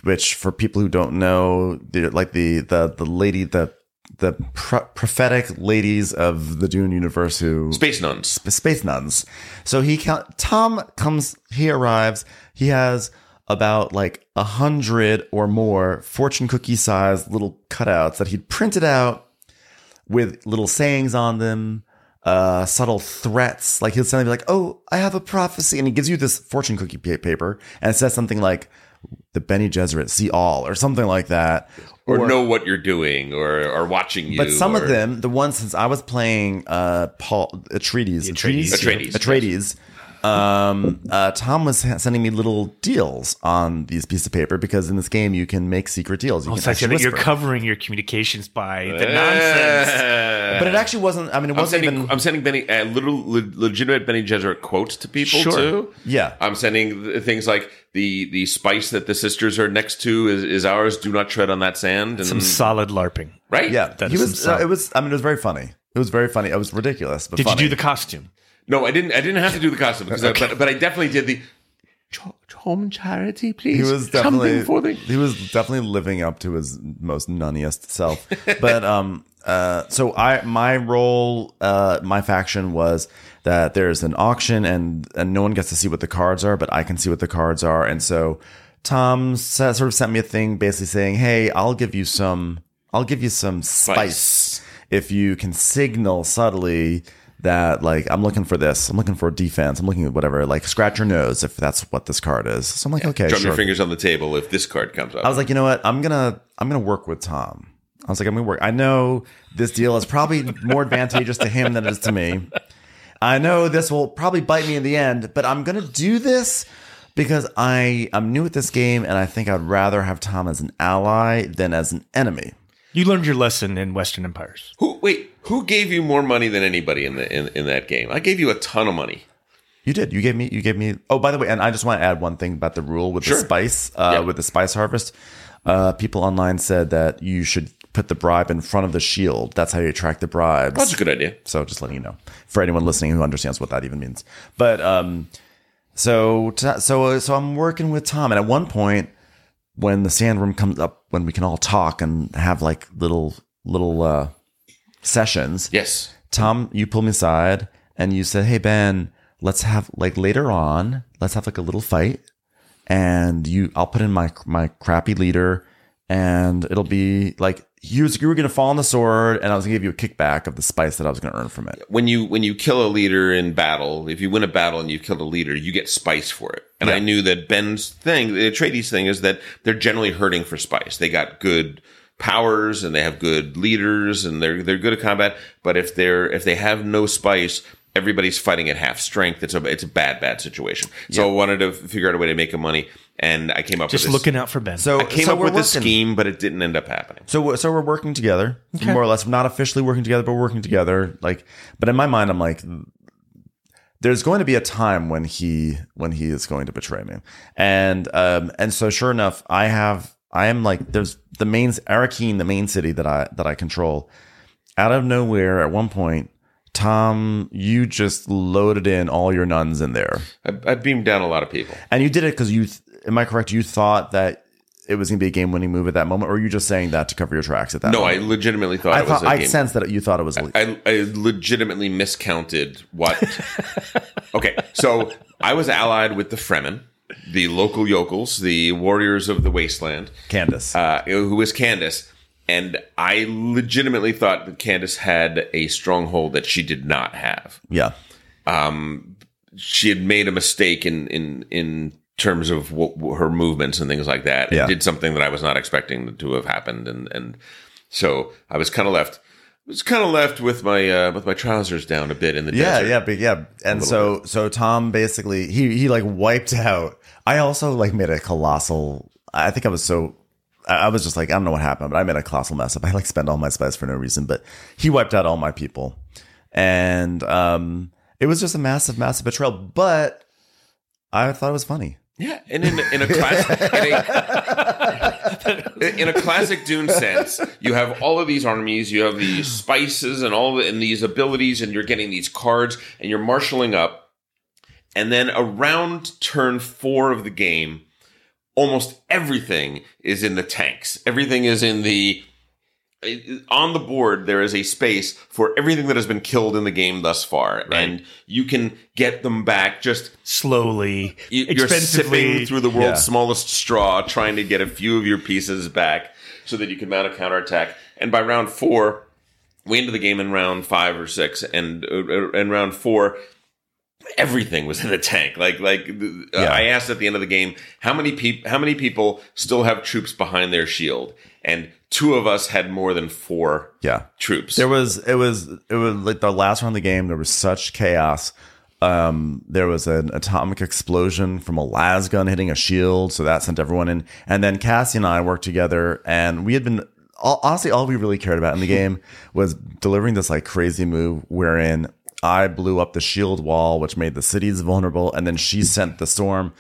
which for people who don't know, like the the the lady the the pro- prophetic ladies of the Dune universe who space nuns, sp- space nuns. So he Tom comes, he arrives, he has. About like a hundred or more fortune cookie sized little cutouts that he'd printed out with little sayings on them, uh, subtle threats. Like he'll suddenly be like, "Oh, I have a prophecy," and he gives you this fortune cookie paper and it says something like, "The Bene Gesserit see all," or something like that, or, or know what you're doing, or are watching you. But some or, of them, the ones since I was playing uh, Paul Atreides, Atreides, Atreides, Atreides. Atreides Um, uh, Tom was ha- sending me little deals on these pieces of paper because in this game you can make secret deals. You oh, can so that you're covering your communications by the uh, nonsense. But it actually wasn't. I mean, it I'm wasn't sending, even. I'm sending Benny uh, little le- legitimate Bene Gesserit quotes to people sure. too. Yeah, I'm sending th- things like the the spice that the sisters are next to is, is ours. Do not tread on that sand. And some solid LARPing, right? Yeah, that he is was. Some uh, it was. I mean, it was very funny. It was very funny. It was ridiculous. But did funny. you do the costume? No, I didn't. I didn't have to do the costume, because okay. I, but but I definitely did the home charity. Please, he was definitely for the- he was definitely living up to his most nunniest self. But um, uh, so I my role, uh, my faction was that there's an auction and and no one gets to see what the cards are, but I can see what the cards are, and so Tom sort of sent me a thing basically saying, "Hey, I'll give you some, I'll give you some spice, spice. if you can signal subtly." That like I'm looking for this. I'm looking for defense. I'm looking at whatever. Like scratch your nose if that's what this card is. So I'm like, yeah. okay, drum sure. your fingers on the table if this card comes up. I was like, you know what? I'm gonna I'm gonna work with Tom. I was like, I'm gonna work. I know this deal is probably more advantageous to him than it is to me. I know this will probably bite me in the end, but I'm gonna do this because I I'm new at this game and I think I'd rather have Tom as an ally than as an enemy. You learned your lesson in Western Empires. Who wait? Who gave you more money than anybody in the in, in that game? I gave you a ton of money. You did. You gave me. You gave me. Oh, by the way, and I just want to add one thing about the rule with sure. the spice. Uh, yeah. With the spice harvest, uh, people online said that you should put the bribe in front of the shield. That's how you attract the bribes. That's a good idea. So just letting you know for anyone listening who understands what that even means. But um, so to, so so I'm working with Tom, and at one point. When the sandworm comes up, when we can all talk and have like little little uh, sessions. Yes. Tom, you pulled me aside and you said, "Hey, Ben, let's have like later on, let's have like a little fight. And you, I'll put in my my crappy leader and it'll be like you were going to fall on the sword, and I was going to give you a kickback of the spice that I was going to earn from it. When you when you kill a leader in battle, if you win a battle and you kill a leader, you get spice for it. And yeah. I knew that Ben's thing, the Atreides thing, is that they're generally hurting for spice. They got good powers, and they have good leaders, and they're they're good at combat. But if they're if they have no spice, everybody's fighting at half strength. It's a it's a bad bad situation. Yeah. So I wanted to figure out a way to make him money. And I came up just with just looking out for Ben. So I came so up with this scheme, but it didn't end up happening. So so we're working together, okay. more or less. We're not officially working together, but we're working together. Like, but in my mind, I'm like, there's going to be a time when he when he is going to betray me, and um and so sure enough, I have I am like there's the main Arrakeen, the main city that I that I control. Out of nowhere, at one point, Tom, you just loaded in all your nuns in there. I, I beamed down a lot of people, and you did it because you. Th- Am I correct? You thought that it was going to be a game-winning move at that moment, or are you just saying that to cover your tracks at that no, moment? No, I legitimately thought I it thought, was a I game. I sensed that you thought it was... Le- I, I legitimately miscounted what... Okay, so I was allied with the Fremen, the local yokels, the warriors of the wasteland. Candace. Uh, who was Candace. And I legitimately thought that Candace had a stronghold that she did not have. Yeah. Um, she had made a mistake in... in, in terms of what, what her movements and things like that. It yeah. did something that I was not expecting to have happened. And, and so I was kind of left, I was kind of left with my, uh, with my trousers down a bit in the yeah, desert. Yeah. But yeah. And so, bit. so Tom basically, he, he like wiped out. I also like made a colossal, I think I was so, I was just like, I don't know what happened, but I made a colossal mess up. I like spent all my spice for no reason, but he wiped out all my people. And, um, it was just a massive, massive betrayal, but I thought it was funny. Yeah, and in in a classic in a, in a classic Dune sense, you have all of these armies, you have these spices, and all the, and these abilities, and you're getting these cards, and you're marshaling up, and then around turn four of the game, almost everything is in the tanks. Everything is in the on the board. There is a space for everything that has been killed in the game thus far, right. And you can get them back just slowly. You, you're sipping through the world's yeah. smallest straw, trying to get a few of your pieces back so that you can mount a counterattack. And by round four, we ended the game in round five or six, and uh, in round four, everything was in the tank. Like, like uh, yeah. I asked at the end of the game, how many people, how many people still have troops behind their shield, and two of us had more than four yeah. troops. There was it was it was like the last round of the game. There was such chaos. Um, there was an atomic explosion from a las gun hitting a shield, so that sent everyone in. And then Cassie and I worked together, and we had been all, honestly all we really cared about in the game was delivering this like crazy move wherein I blew up the shield wall, which made the cities vulnerable, and then she sent the storm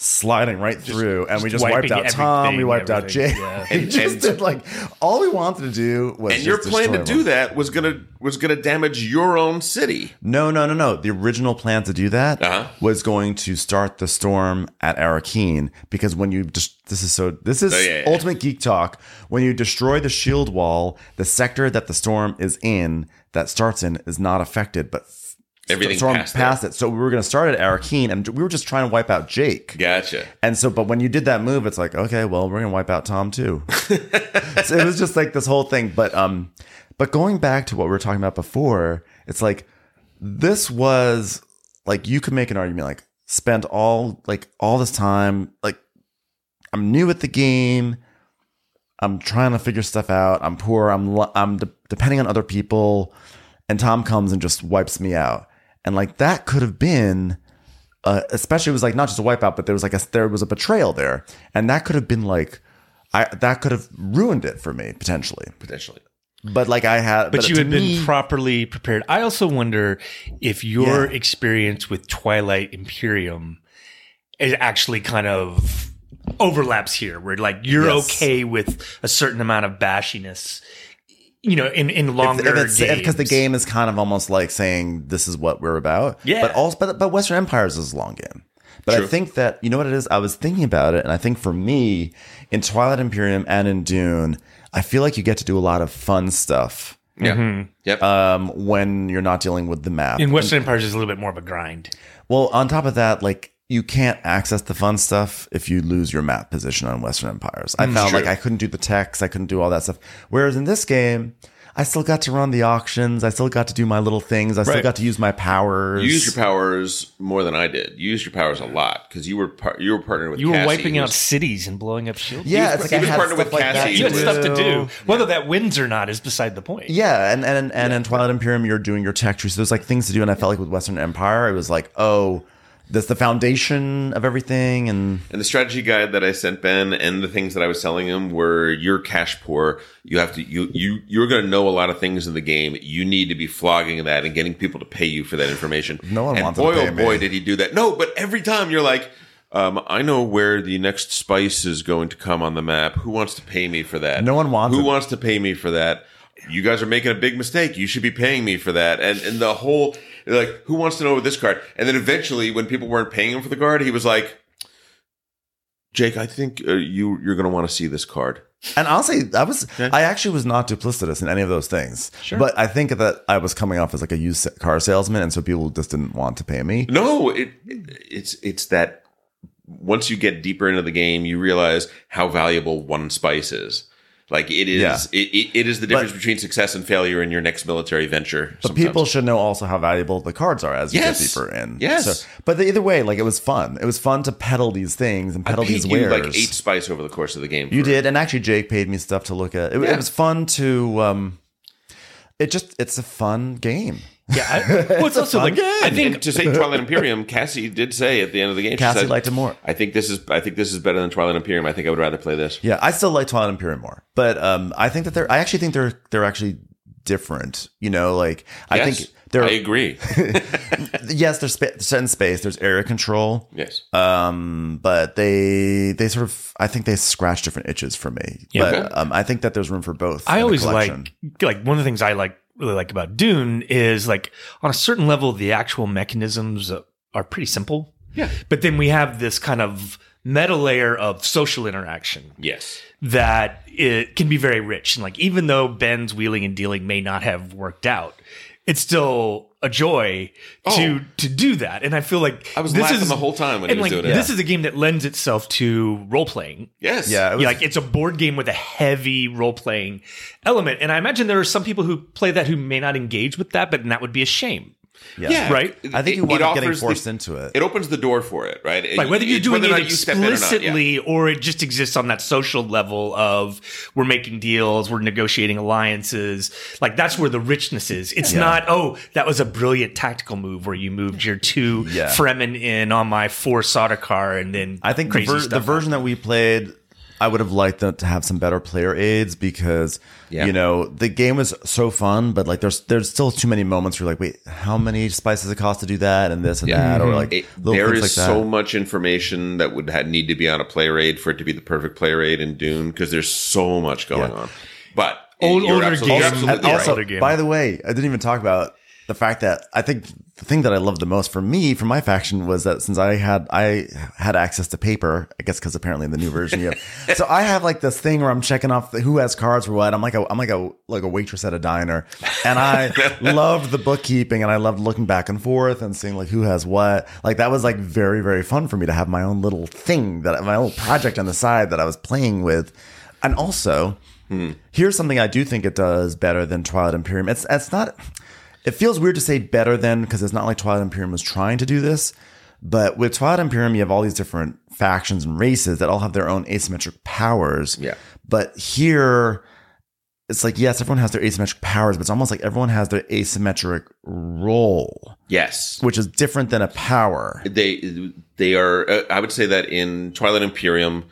sliding right just, through, and we just wiped out Tom, we wiped out Jake, yeah. and just and, did like all we wanted to do was. And just your plan to do that was gonna was gonna damage your own city. No, no, no, no. The original plan to do that uh-huh. was going to start the storm at Arrakeen, because when you just this is so this is oh, yeah, yeah. ultimate geek talk. When you destroy the shield wall, the sector that the storm is in, that starts in, is not affected, but. Everything storm past, past it. it. So we were going to start at Arrakeen, and we were just trying to wipe out Jake. Gotcha. And so, but when you did that move, it's like, okay, well, we're going to wipe out Tom too. So it was just like this whole thing. But, um, but going back to what we were talking about before, it's like, this was like, you could make an argument, like spent all, like all this time, like I'm new at the game. I'm trying to figure stuff out. I'm poor. I'm, I'm de- depending on other people, and Tom comes and just wipes me out. And like that could have been, uh, especially it was like not just a wipeout, but there was like a there was a betrayal there, and that could have been like, I that could have ruined it for me potentially, potentially. But like I had, but, but you had me, been properly prepared. I also wonder if your yeah. experience with Twilight Imperium is actually kind of overlaps here, where like you're yes. okay with a certain amount of bashiness. You know, in, in longer if, if games. Because the game is kind of almost like saying this is what we're about. Yeah. But also, but, but Western Empires is a long game. But true. I think that, you know what it is? I was thinking about it, and I think for me, in Twilight Imperium and in Dune, I feel like you get to do a lot of fun stuff. Yeah. Mm-hmm. Yep. Um, when you're not dealing with the map. In Western and, Empires, is a little bit more of a grind. Well, on top of that, like, you can't access the fun stuff if you lose your map position on Western Empires. I mm, found true. like I couldn't do the text. I couldn't do all that stuff. Whereas in this game, I still got to run the auctions. I still got to do my little things. I right. still got to use my powers. You used your powers more than I did. You used your powers a lot because you were par- you were partnered with. You Cassie, were wiping out was- cities and blowing up shields. Yeah, you it's like was partnered with Cassie. Like you had stuff to do. Whether yeah. that wins or not is beside the point. Yeah, and and and yeah. in Twilight Imperium, you're doing your tech tree. So there's like things to do, and I felt like with Western Empire, it was like, oh. That's the foundation of everything. And and the strategy guide that I sent Ben and the things that I was telling him were, you're cash poor. You have to, you, you, you're going to know a lot of things in the game. You need to be flogging that and getting people to pay you for that information. No one and wants boy, to pay oh, boy, me. Did he do that. No, but every time you're like, um, I know where the next spice is going to come on the map. Who wants to pay me for that? No one wants Who it. wants to pay me for that? You guys are making a big mistake. You should be paying me for that. And and the whole, like, who wants to know this card? And then eventually, when people weren't paying him for the card, he was like, Jake, I think uh, you, you're going to want to see this card. And honestly, I was, okay. I actually was not duplicitous in any of those things. Sure. But I think that I was coming off as like a used car salesman, and so people just didn't want to pay me. No, it, it's it's that once you get deeper into the game, you realize how valuable one spice is. Like it is, yeah. it, it, it is the difference but, between success and failure in your next military venture. But sometimes. People should know also how valuable the cards are as you yes. get deeper in. Yes, so, but either way, like it was fun. It was fun to peddle these things and peddle I paid these wares. You like eight spice over the course of the game. You did, it. And actually, Jake paid me stuff to look at. It, yeah. it was fun to. Um, it just, it's a fun game. Yeah, I, well, it's also like I think and to say Twilight Imperium. Cassie did say at the end of the game, Cassie she said, liked it more. I think this is, I think this is better than Twilight Imperium. I think I would rather play this. Yeah, I still like Twilight Imperium more, but um, I think that they're, I actually think they're, they're actually different. You know, like I yes, think they're. I agree. Yes, they're sp- set in space. There's area control. Yes, um, but they, they sort of, I think they scratch different itches for me. Yeah, but okay. um, I think that there's room for both. I always like, like one of the things I like. really like about Dune is like on a certain level, the actual mechanisms are pretty simple. Yeah. But then we have this kind of meta layer of social interaction. Yes. That it can be very rich. And like, even though Ben's wheeling and dealing may not have worked out, it's still a joy oh. to to do that. And I feel like I was this laughing is, the whole time when he was like, doing it. This yeah. is a game that lends itself to role-playing. Yes. Yeah, it was, like it's a board game with a heavy role-playing element. And I imagine there are some people who play that who may not engage with that, but that would be a shame. Yeah. yeah. Right? I think you wind up getting forced the, into it. It opens the door for it, right? It, like whether you're it, doing whether it explicitly or, not, yeah. or it just exists on that social level of we're making deals, we're negotiating alliances. Like that's where the richness is. It's yeah. not, oh, that was a brilliant tactical move where you moved your two yeah. Fremen in on my four Sardaukar and then I think crazy the, ver- stuff the version that we played, I would have liked them to have some better player aids because, yeah. you know, the game was so fun, but like there's there's still too many moments where you're like, wait, how many spices it costs to do that and this and yeah. that? Or like, it, there is like that. So much information that would have, need to be on a player aid for it to be the perfect player aid in Dune because there's so much going yeah. on. But old, you're older absolutely, games. You're absolutely also, right. By the way, I didn't even talk about the fact that I think the thing that I loved the most for me, for my faction, was that since I had I had access to paper, I guess because apparently in the new version, you have, so I have like this thing where I'm checking off the, who has cards for what. I'm like a I'm like a like a waitress at a diner, and I loved the bookkeeping, and I loved looking back and forth and seeing like who has what. Like that was like very very fun for me to have my own little thing that my own project on the side that I was playing with, and also hmm. here's something I do think it does better than Twilight Imperium. It's it's not. It feels weird to say better than because it's not like Twilight Imperium was trying to do this. But with Twilight Imperium, you have all these different factions and races that all have their own asymmetric powers. Yeah. But here, it's like, yes, everyone has their asymmetric powers, but it's almost like everyone has their asymmetric role. Yes. Which is different than a power. They they are, uh, I would say that in Twilight Imperium,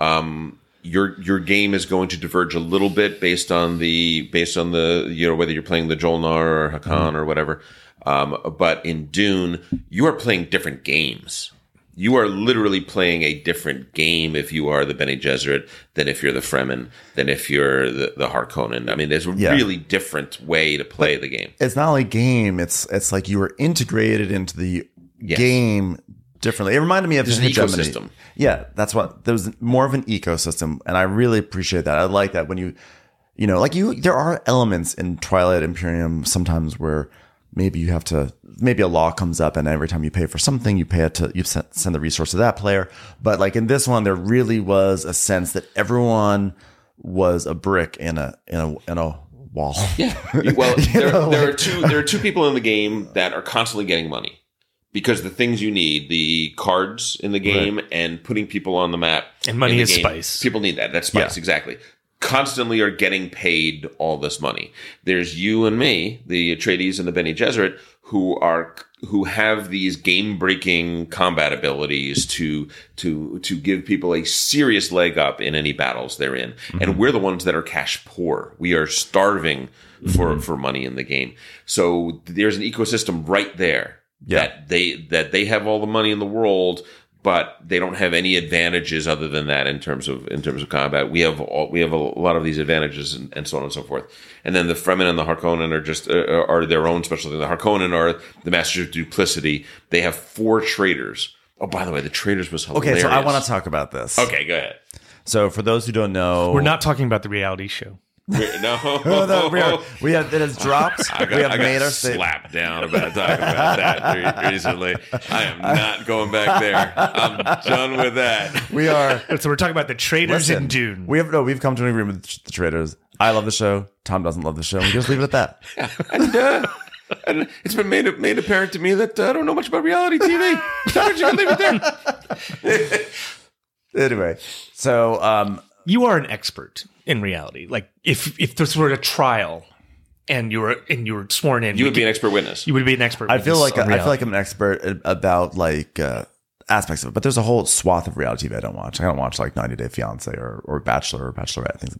um, Your your game is going to diverge a little bit based on the based on the you know whether you're playing the Jolnar or Hakan mm-hmm. or whatever, um, but in Dune you are playing different games. You are literally playing a different game if you are the Bene Gesserit than if you're the Fremen than if you're the, the Harkonnen. I mean, there's a yeah. really different way to play but the game. It's not only game. It's it's like you are integrated into the yes. game. Differently, it reminded me of an ecosystem. Yeah, that's what there was more of an ecosystem, and I really appreciate that. I like that when you, you know, like you, there are elements in Twilight Imperium sometimes where maybe you have to, maybe a law comes up and every time you pay for something, you pay it to, you send the resource to that player. But like in this one, there really was a sense that everyone was a brick in a, in a, in a wall. Yeah. Well, there, know, there like, are two, there are two people in the game that are constantly getting money because the things you need, the cards in the game right. and putting people on the map. And money is game, spice. People need that. That's spice. Yeah. Exactly. Constantly are getting paid all this money. There's you and me, the Atreides and the Bene Gesserit, who are who have these game-breaking combat abilities to to to give people a serious leg up in any battles they're in. Mm-hmm. And we're the ones that are cash poor. We are starving for mm-hmm. for money in the game. So there's an ecosystem right there yeah. that they that they have all the money in the world. But they don't have any advantages other than that in terms of in terms of combat. We have all, we have a lot of these advantages and, and so on and so forth. And then the Fremen and the Harkonnen are just uh, are their own special thing. The Harkonnen are the masters of duplicity. They have four traitors. Oh, by the way, the traitors was hilarious. Okay, so I want to talk about this. Okay, go ahead. So for those who don't know, we're not talking about the reality show. We're, no, oh, no we, are, we have it has dropped. I got, we have I got made our slapped down about talking about that recently. I am not going back there. I'm done with that. We are so we're talking about the traitors in Dune. We have no. We've come to an agreement with the traitors. I love the show. Tom doesn't love the show. We just leave it at that. And, uh, and it's been made made apparent to me that uh, I don't know much about reality T V. How did you leave it there? Anyway, so um, you are an expert. In reality, like if if this were a trial and you were and you were sworn in, you would be an expert witness. You would be an expert. I feel like a, I feel like I'm an expert about like uh, aspects of it, but there's a whole swath of reality T V I don't watch. I don't watch like ninety day fiance or or Bachelor or Bachelorette things.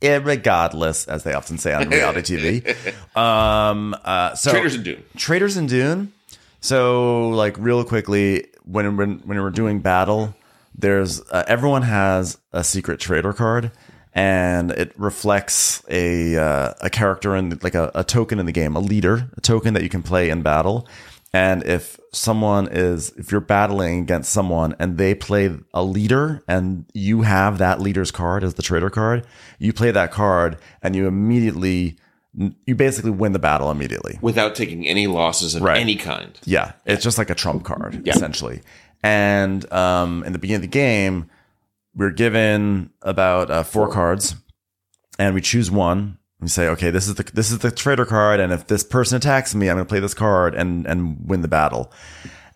Irregardless, as they often say on reality T V. Um, uh, so Traders in Dune. Traders in Dune. So like real quickly, when when when we're doing battle, there's uh, everyone has a secret trader card. And it reflects a uh, a character in the, like a, a token in the game, a leader, a token that you can play in battle. And if someone is, if you're battling against someone and they play a leader, and you have that leader's card as the traitor card, you play that card, and you immediately, you basically win the battle immediately without taking any losses of right. any kind. Yeah, yeah, it's just like a trump card yeah. essentially. And um, in the beginning of the game. We're given about uh, four cards, and we choose one. We say, "Okay, this is the this is the traitor card, and if this person attacks me, I'm going to play this card and and win the battle."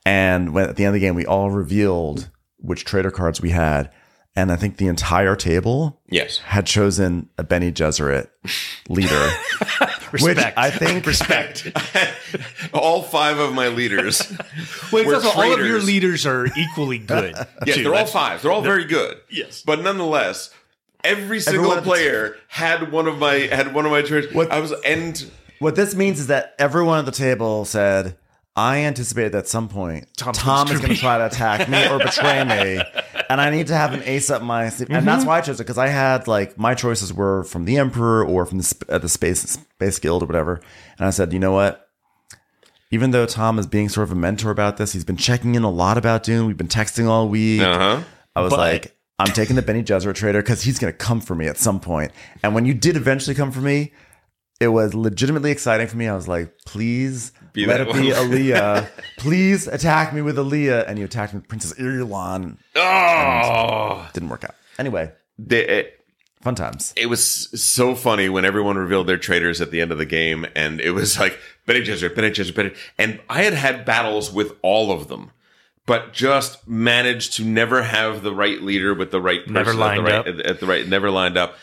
And when, at the end of the game, we all revealed which traitor cards we had, and I think the entire table, yes, had chosen a Bene Gesserit leader. Respect. Which I think respect. All five of my leaders. Wait, were also, all of your leaders are equally good. Yeah, they're all five. They're all they're, very good. Yes, but nonetheless, every single everyone player had one of my had one of my traitors. What, I was and what this means is that everyone at the table said, "I anticipated at some point Tom, Tom is going to try to attack me or betray me, and I need to have an ace up my sleeve." Mm-hmm. And that's why I chose it, because I had like my choices were from the Emperor or from the, uh, the Space Space Guild or whatever. And I said, you know what? Even though Tom is being sort of a mentor about this, he's been checking in a lot about Dune. We've been texting all week. Uh-huh. I was but- like, I'm taking the Bene Gesserit trader because he's going to come for me at some point. And when you did eventually come for me, it was legitimately exciting for me. I was like, please be let it one. Be Aaliyah. Please attack me with Aaliyah. And you attacked me with Princess Irulan. Oh! Didn't work out. Anyway. They, it, fun times. It was so funny when everyone revealed their traitors at the end of the game. And it was like, Bene Gesserit, Bene Gesserit, Bene Gesserit. And I had had battles with all of them. But just managed to never have the right leader with the right person. Never lined at the right, up. At the, at the right, never lined up.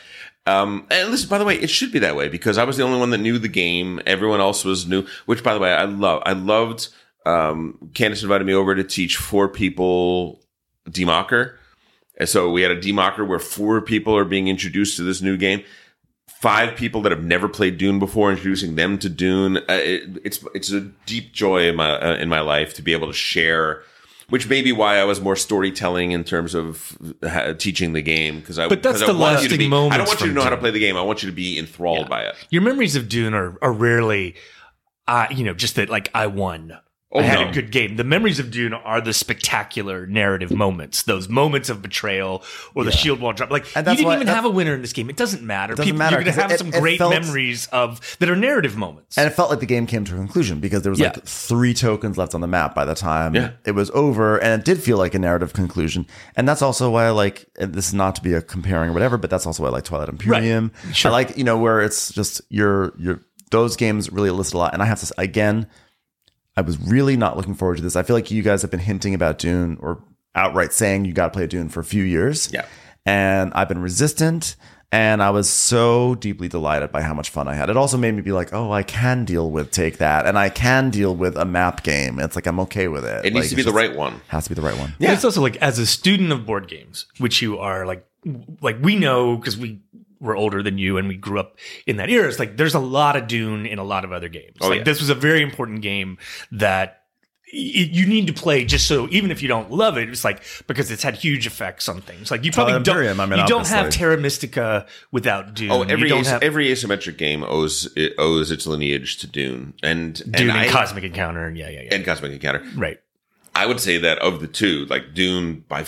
Um, and listen, by the way, it should be that way because I was the only one that knew the game. Everyone else was new, which, by the way, I love. I loved, um, Candace invited me over to teach four people D-Mocker. And so we had a D-Mocker where four people are being introduced to this new game. Five people that have never played Dune before, introducing them to Dune. Uh, it, it's, it's a deep joy in my, uh, in my life to be able to share. Which may be why I was more storytelling in terms of teaching the game. Because I, but that's I the lasting be, moments. I don't want you to know Dune. How to play the game. I want you to be enthralled yeah. by it. Your memories of Dune are, are rarely, uh, you know, just that like I won Oh, I had no. a good game. The memories of Dune are the spectacular narrative moments, those moments of betrayal or yeah. the shield wall drop. Like, and you didn't why, even have a winner in this game. It doesn't matter. It doesn't People, matter you're going to have it, some it great felt, memories of that are narrative moments. And it felt like the game came to a conclusion because there was yeah. like three tokens left on the map by the time yeah. it was over. And it did feel like a narrative conclusion. And that's also why I like, and this is not to be a comparing or whatever, but that's also why I like Twilight Imperium. Right. Sure. I like, you know, where it's just your, your, those games really elicit a lot. And I have to, again, I was really not looking forward to this. I feel like you guys have been hinting about Dune or outright saying you got to play Dune for a few years. Yeah. And I've been resistant and I was so deeply delighted by how much fun I had. It also made me be like, oh, I can deal with Take That and I can deal with a map game. It's like, I'm okay with it. It needs like, to be the right one. Has to be the right one. Yeah. But it's also like as a student of board games, which you are like, like we know, because we, we're older than you and we grew up in that era. It's like, there's a lot of Dune in a lot of other games. Oh, like yeah. This was a very important game that y- you need to play just so, even if you don't love it, it's like, because it's had huge effects on things. Like you probably uh, Imperium, don't, I mean, you don't have Terra Mystica without Dune. Oh, every, as- have- every asymmetric game owes, it owes its lineage to Dune and, Dune and, and I, Cosmic Encounter. Yeah, yeah, yeah. And Cosmic Encounter. Right. I would say that of the two, like Dune by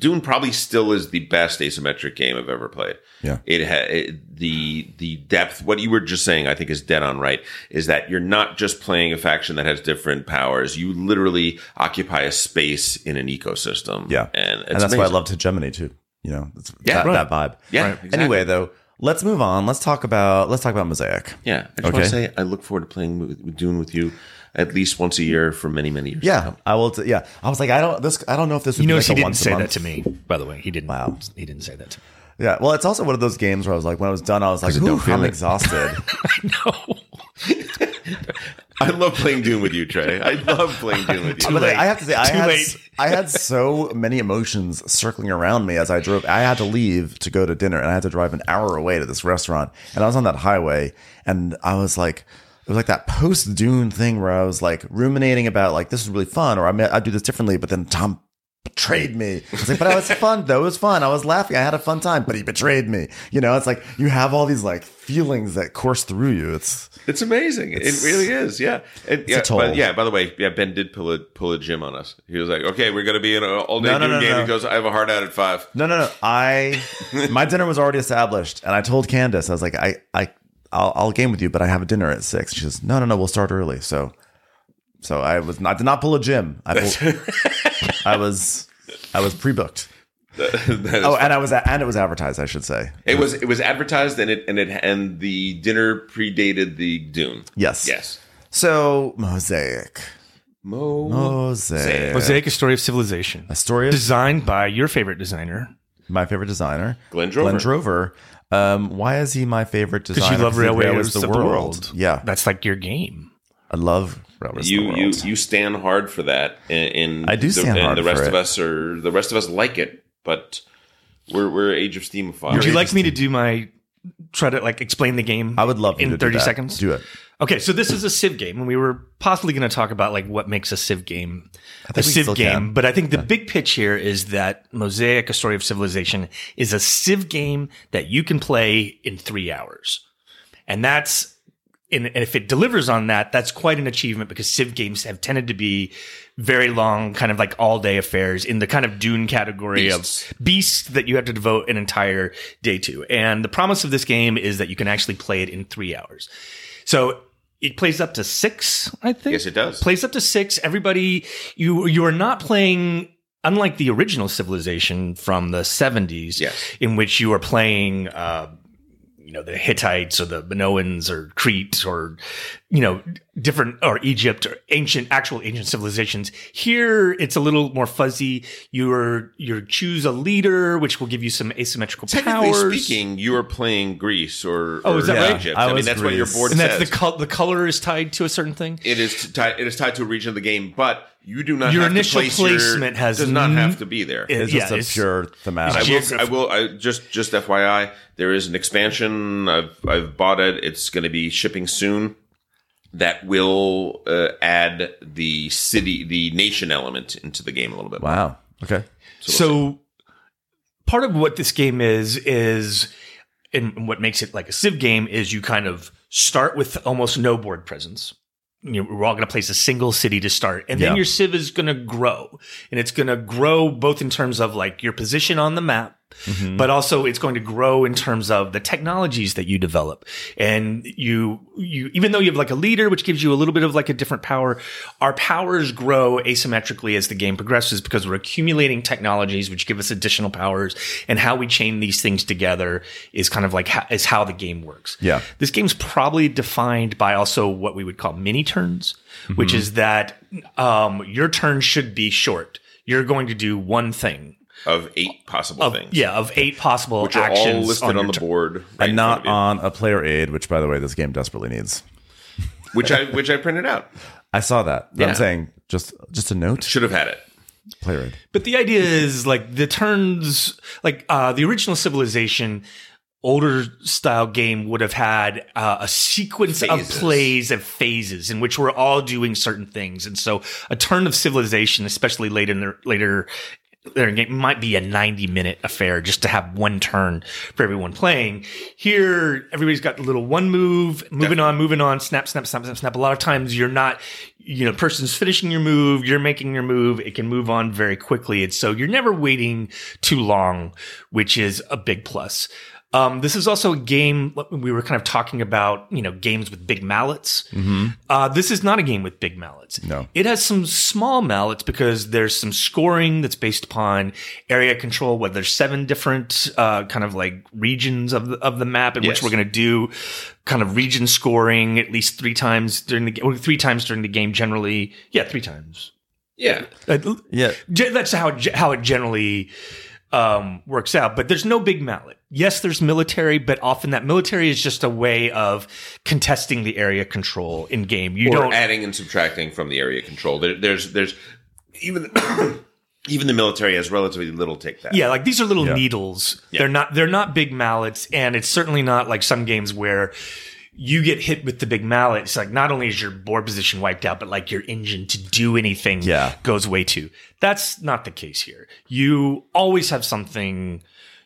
Dune probably still is the best asymmetric game I've ever played. Yeah, it, ha- it the the depth. What you were just saying, I think, is dead on right. Is that you're not just playing a faction that has different powers. You literally occupy a space in an ecosystem. Yeah, and, it's and that's amazing. Why I loved Hegemony too. You know, it's, yeah, that, right. that vibe. Yeah. Right. Exactly. Anyway, though, let's move on. Let's talk about let's talk about Mosaic. Yeah, I just okay. want to say I look forward to playing with Dune with you. At least once a year for many, many years. Yeah, now. I will. T- yeah, I was like, I don't. This, I don't know if this. Would you notice be like he a didn't say that to me. By the way, he didn't. Wow, he didn't say that to me. Yeah, well, it's also one of those games where I was like, when I was done, I was like, ooh, I'm it. exhausted. I know. I love playing Doom with you, Trey. I love playing Doom with you. But I have to say, I had, I had so many emotions circling around me as I drove. I had to leave to go to dinner, and I had to drive an hour away to this restaurant. And I was on that highway, and I was like. It was like that post Dune thing where I was like ruminating about like, this is really fun, or I mean, I'd do this differently, but then Tom betrayed me. I was like, but it was fun though. It was fun. I was laughing. I had a fun time, but he betrayed me. You know, it's like you have all these like feelings that course through you. It's it's amazing. It's, it really is. Yeah. It, it's yeah, a toll. But yeah. By the way, yeah. Ben did pull a pull a Jim on us. He was like, okay, we're gonna be in an all day no, Dune no, no, game. No. He goes, I have a hard out at five. No, no, no. I my dinner was already established, and I told Candace, I was like, I I. I'll, I'll game with you, but I have a dinner at six. She says, no, no, no, we'll start early. So, so I was not, I did not pull a Jim. I, pulled, I was, I was pre-booked. That, that oh, funny. and I was, and it was advertised, I should say. It was, it was advertised, and it, and it, and the dinner predated the Dune. Yes, yes. So Mosaic, Mo- Mosaic, Mosaic, a story of civilization, a story of- designed by your favorite designer, my favorite designer, Glenn Drover. Glenn Drover. Um, why is he my favorite designer? Because you love Railways, Railways of the world. world. Yeah. That's like your game. I love Railways you, of the World. You, you stand hard for that. And, and I do the, stand and hard the rest for it. Of us are, the rest of us like it, but we're we're Age of Steamophiles. Would you like me to do my, try to like explain the game I would love in thirty do seconds? Do it. Okay, so this is a Civ game, and we were possibly going to talk about like what makes a Civ game a Civ game. Can. But I think the yeah. big pitch here is that Mosaic, a story of civilization, is a Civ game that you can play in three hours. And that's and if it delivers on that, that's quite an achievement because Civ games have tended to be very long, kind of like all-day affairs in the kind of Dune category beasts. of beasts that you have to devote an entire day to. And the promise of this game is that you can actually play it in three hours. So it plays up to six, I think. Yes, it does. It plays up to six. Everybody, you you are not playing, unlike the original Civilization from the seventies, yes. in which you are playing, uh, you know, the Hittites or the Minoans or Crete or, you know, different or Egypt or ancient, actual ancient civilizations. Here, it's a little more fuzzy. You're you choose a leader, which will give you some asymmetrical Technically powers. Technically speaking, you are playing Greece or, oh, or is that yeah, right? Egypt. I, I mean, that's Greece. What your board and says. And that's the col- the color is tied to a certain thing. It is tied. It is tied to a region of the game, but. You do not your have initial to place placement your, has does not have to be there. It, it's yeah, just a it's, pure thematic. I will, I will I just just F Y I, there is an expansion. I've I've bought it. It's going to be shipping soon. That will uh, add the city, the nation element into the game a little bit. Wow. More. Okay. So, we'll so part of what this game is is, and what makes it like a Civ game is you kind of start with almost no board presence. you know, we're all going to place a single city to start. And then yeah. your civ is going to grow. And it's going to grow both in terms of like your position on the map, mm-hmm. but also it's going to grow in terms of the technologies that you develop. And you, you, even though you have like a leader, which gives you a little bit of like a different power, our powers grow asymmetrically as the game progresses because we're accumulating technologies, which give us additional powers. And how we chain these things together is kind of like, how, is how the game works. Yeah. This game's probably defined by also what we would call mini turns, mm-hmm. which is that, um, your turn should be short. You're going to do one thing. Of eight possible of, things. Yeah, of eight possible which actions. Which are all listed on, on the turn. board. Right and not on a player aid, which, by the way, this game desperately needs. Which I which I printed out. I saw that. Yeah. I'm saying, just just a note. Should have had it. Player aid. But the idea is, like, the turns... Like, uh, the original Civilization... older style game would have had uh, a sequence phases. of plays of phases in which we're all doing certain things. And so a turn of Civilization, especially later in the later, later in the game, might be a ninety minute affair just to have one turn for everyone playing. Here, everybody's got the little one move, moving Definitely. on, moving on, snap, snap, snap, snap, snap. A lot of times you're not, you know, person's finishing your move, you're making your move, it can move on very quickly. And so you're never waiting too long, which is a big plus. Um, this is also a game, we were kind of talking about, you know, games with big mallets. Mm-hmm. Uh, this is not a game with big mallets. No. It has some small mallets because there's some scoring that's based upon area control, where there's seven different uh, kind of like regions of the, of the map in yes. which we're going to do kind of region scoring at least three times during the game, three times during the game generally. Yeah, three times. Yeah. Uh, yeah. That's how it, how it generally um, works out, but there's no big mallet. Yes, there's military, but often that military is just a way of contesting the area control in game. You or don't adding and subtracting from the area control. There, there's, there's even even the military has relatively little take that. Yeah, like these are little yeah. needles. Yeah. They're not they're not big mallets, and it's certainly not like some games where you get hit with the big mallet. It's like not only is your board position wiped out, but like your engine to do anything yeah. goes way too. That's not the case here. You always have something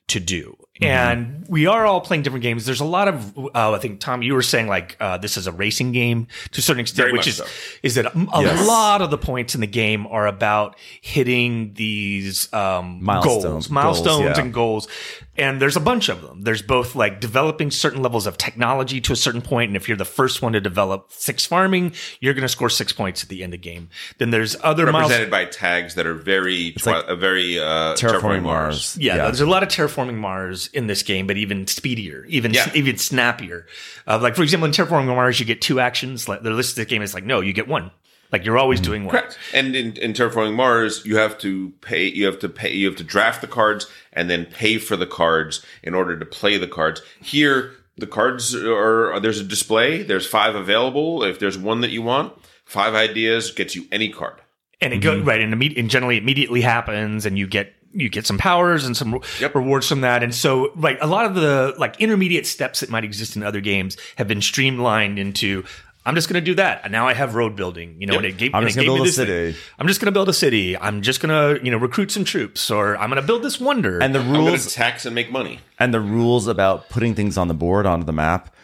to do. And we are all playing different games. There's a lot of, uh, I think, Tom, you were saying, like, uh, this is a racing game to a certain extent, Very which is so. is that a, a yes. lot of the points in the game are about hitting these um, milestones, goals, milestones goals, yeah. and goals. And there's a bunch of them. There's both, like, developing certain levels of technology to a certain point, and if you're the first one to develop six farming, you're going to score six points at the end of the game. Then there's other represented milestones. by tags that are very, twi- like a very uh, terraforming, terraforming Mars. Mars. Yeah, yeah, there's a lot of Terraforming Mars in this game, but even speedier, even yeah. even snappier. Uh, like, for example, in Terraforming Mars, you get two actions. Like, the list of the game is like, no, you get one. Like, you're always doing one. Correct. And in, in Terraforming Mars, you have to pay. You have to pay. You have to draft the cards and then pay for the cards in order to play the cards. Here, the cards are there's a display. There's five available. If there's one that you want, five ideas gets you any card. And it mm-hmm. goes right, and, imme- and generally immediately happens, and you get. You get some powers and some yep. rewards from that. And so, like, a lot of the, like, intermediate steps that might exist in other games have been streamlined into, I'm just going to do that. And now I have road building. You know, yep. and it gave, I'm and just going to build a city. Thing. I'm just going to build a city. I'm just going to, you know, recruit some troops. Or I'm going to build this wonder. And the rules... I'm going to tax and make money. And the rules about putting things on the board, onto the map,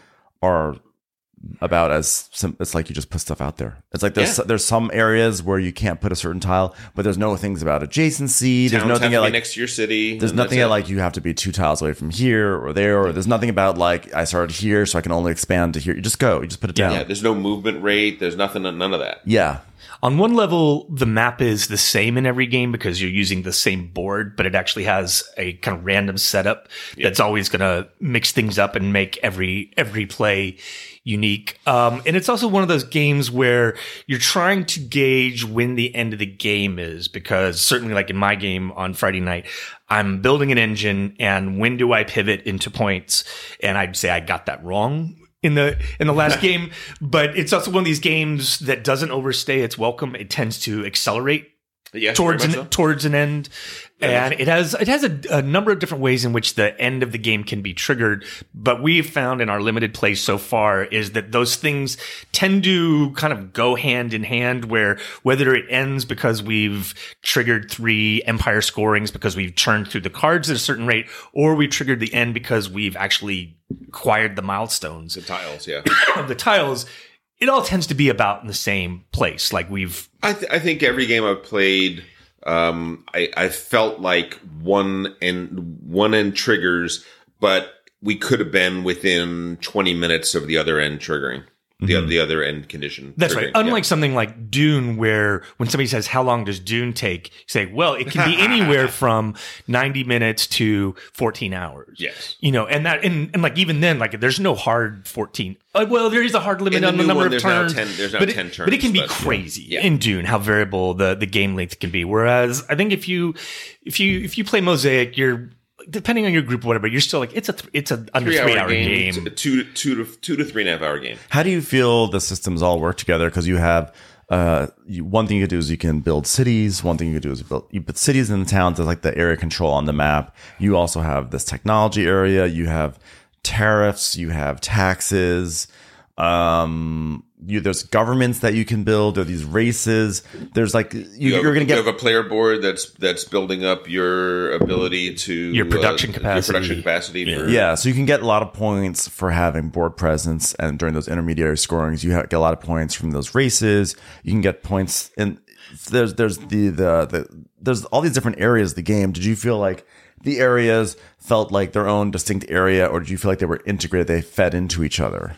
are... about as some, it's like you just put stuff out there. It's like there's yeah. there's some areas where you can't put a certain tile, but there's no things about adjacency. There's Towns nothing at like next to your city. There's nothing at like you have to be two tiles away from here or there. Or there's nothing about like I started here, so I can only expand to here. You just go. You just put it yeah, down. Yeah. There's no movement rate. There's nothing. None of that. Yeah. On one level, the map is the same in every game because you're using the same board, but it actually has a kind of random setup yeah. that's always going to mix things up and make every every play unique. Um, and it's also one of those games where you're trying to gauge when the end of the game is, because certainly like in my game on Friday night, I'm building an engine and when do I pivot into points? And I'd say I got that wrong. in the in the last game, but it's also one of these games that doesn't overstay its welcome. It tends to accelerate yeah, towards an, so. towards an end, yeah, and it has it has a, a number of different ways in which the end of the game can be triggered, but we've found in our limited play so far is that those things tend to kind of go hand in hand, where whether it ends because we've triggered three empire scorings because we've churned through the cards at a certain rate, or we triggered the end because we've actually acquired the milestones, the tiles, yeah, of the tiles. it all tends to be about in the same place. Like we've, I, th- I think every game I've played, um, I, I felt like one and one end triggers, but we could have been within twenty minutes of the other end triggering. The, mm-hmm. the other end condition. That's right. Unlike yeah. something like Dune, where when somebody says, how long does Dune take? You say, well, it can be anywhere from ninety minutes to fourteen hours. Yes. You know, and that, and, and like, even then, like, there's no hard fourteen. Like, well, there is a hard limit on the number one, of turns. Now ten, there's now but ten it, turns. But it can be crazy yeah. in Dune how variable the, the game length can be. Whereas I think if you, if you, if you play Mosaic, you're, depending on your group or whatever, you're still like, it's a th- it's a under three, three hour, hour game. game. Two, two, to, two to three and a half hour game. How do you feel the systems all work together? Because you have uh, you, one thing you can do is you can build cities. One thing you can do is build, you put cities in the towns. There's like the area control on the map. You also have this technology area. You have tariffs. You have taxes. Um, you, there's governments that you can build. There are these races. There's like you, you have, you're going to get. You have a player board that's that's building up your ability to your production uh, capacity. Your production capacity. Yeah. For, yeah, so you can get a lot of points for having board presence, and during those intermediary scorings, you have, get a lot of points from those races. You can get points, and there's there's the the, the there's all these different areas of the game. Did you feel like the areas felt like their own distinct area, or did you feel like they were integrated? They fed into each other.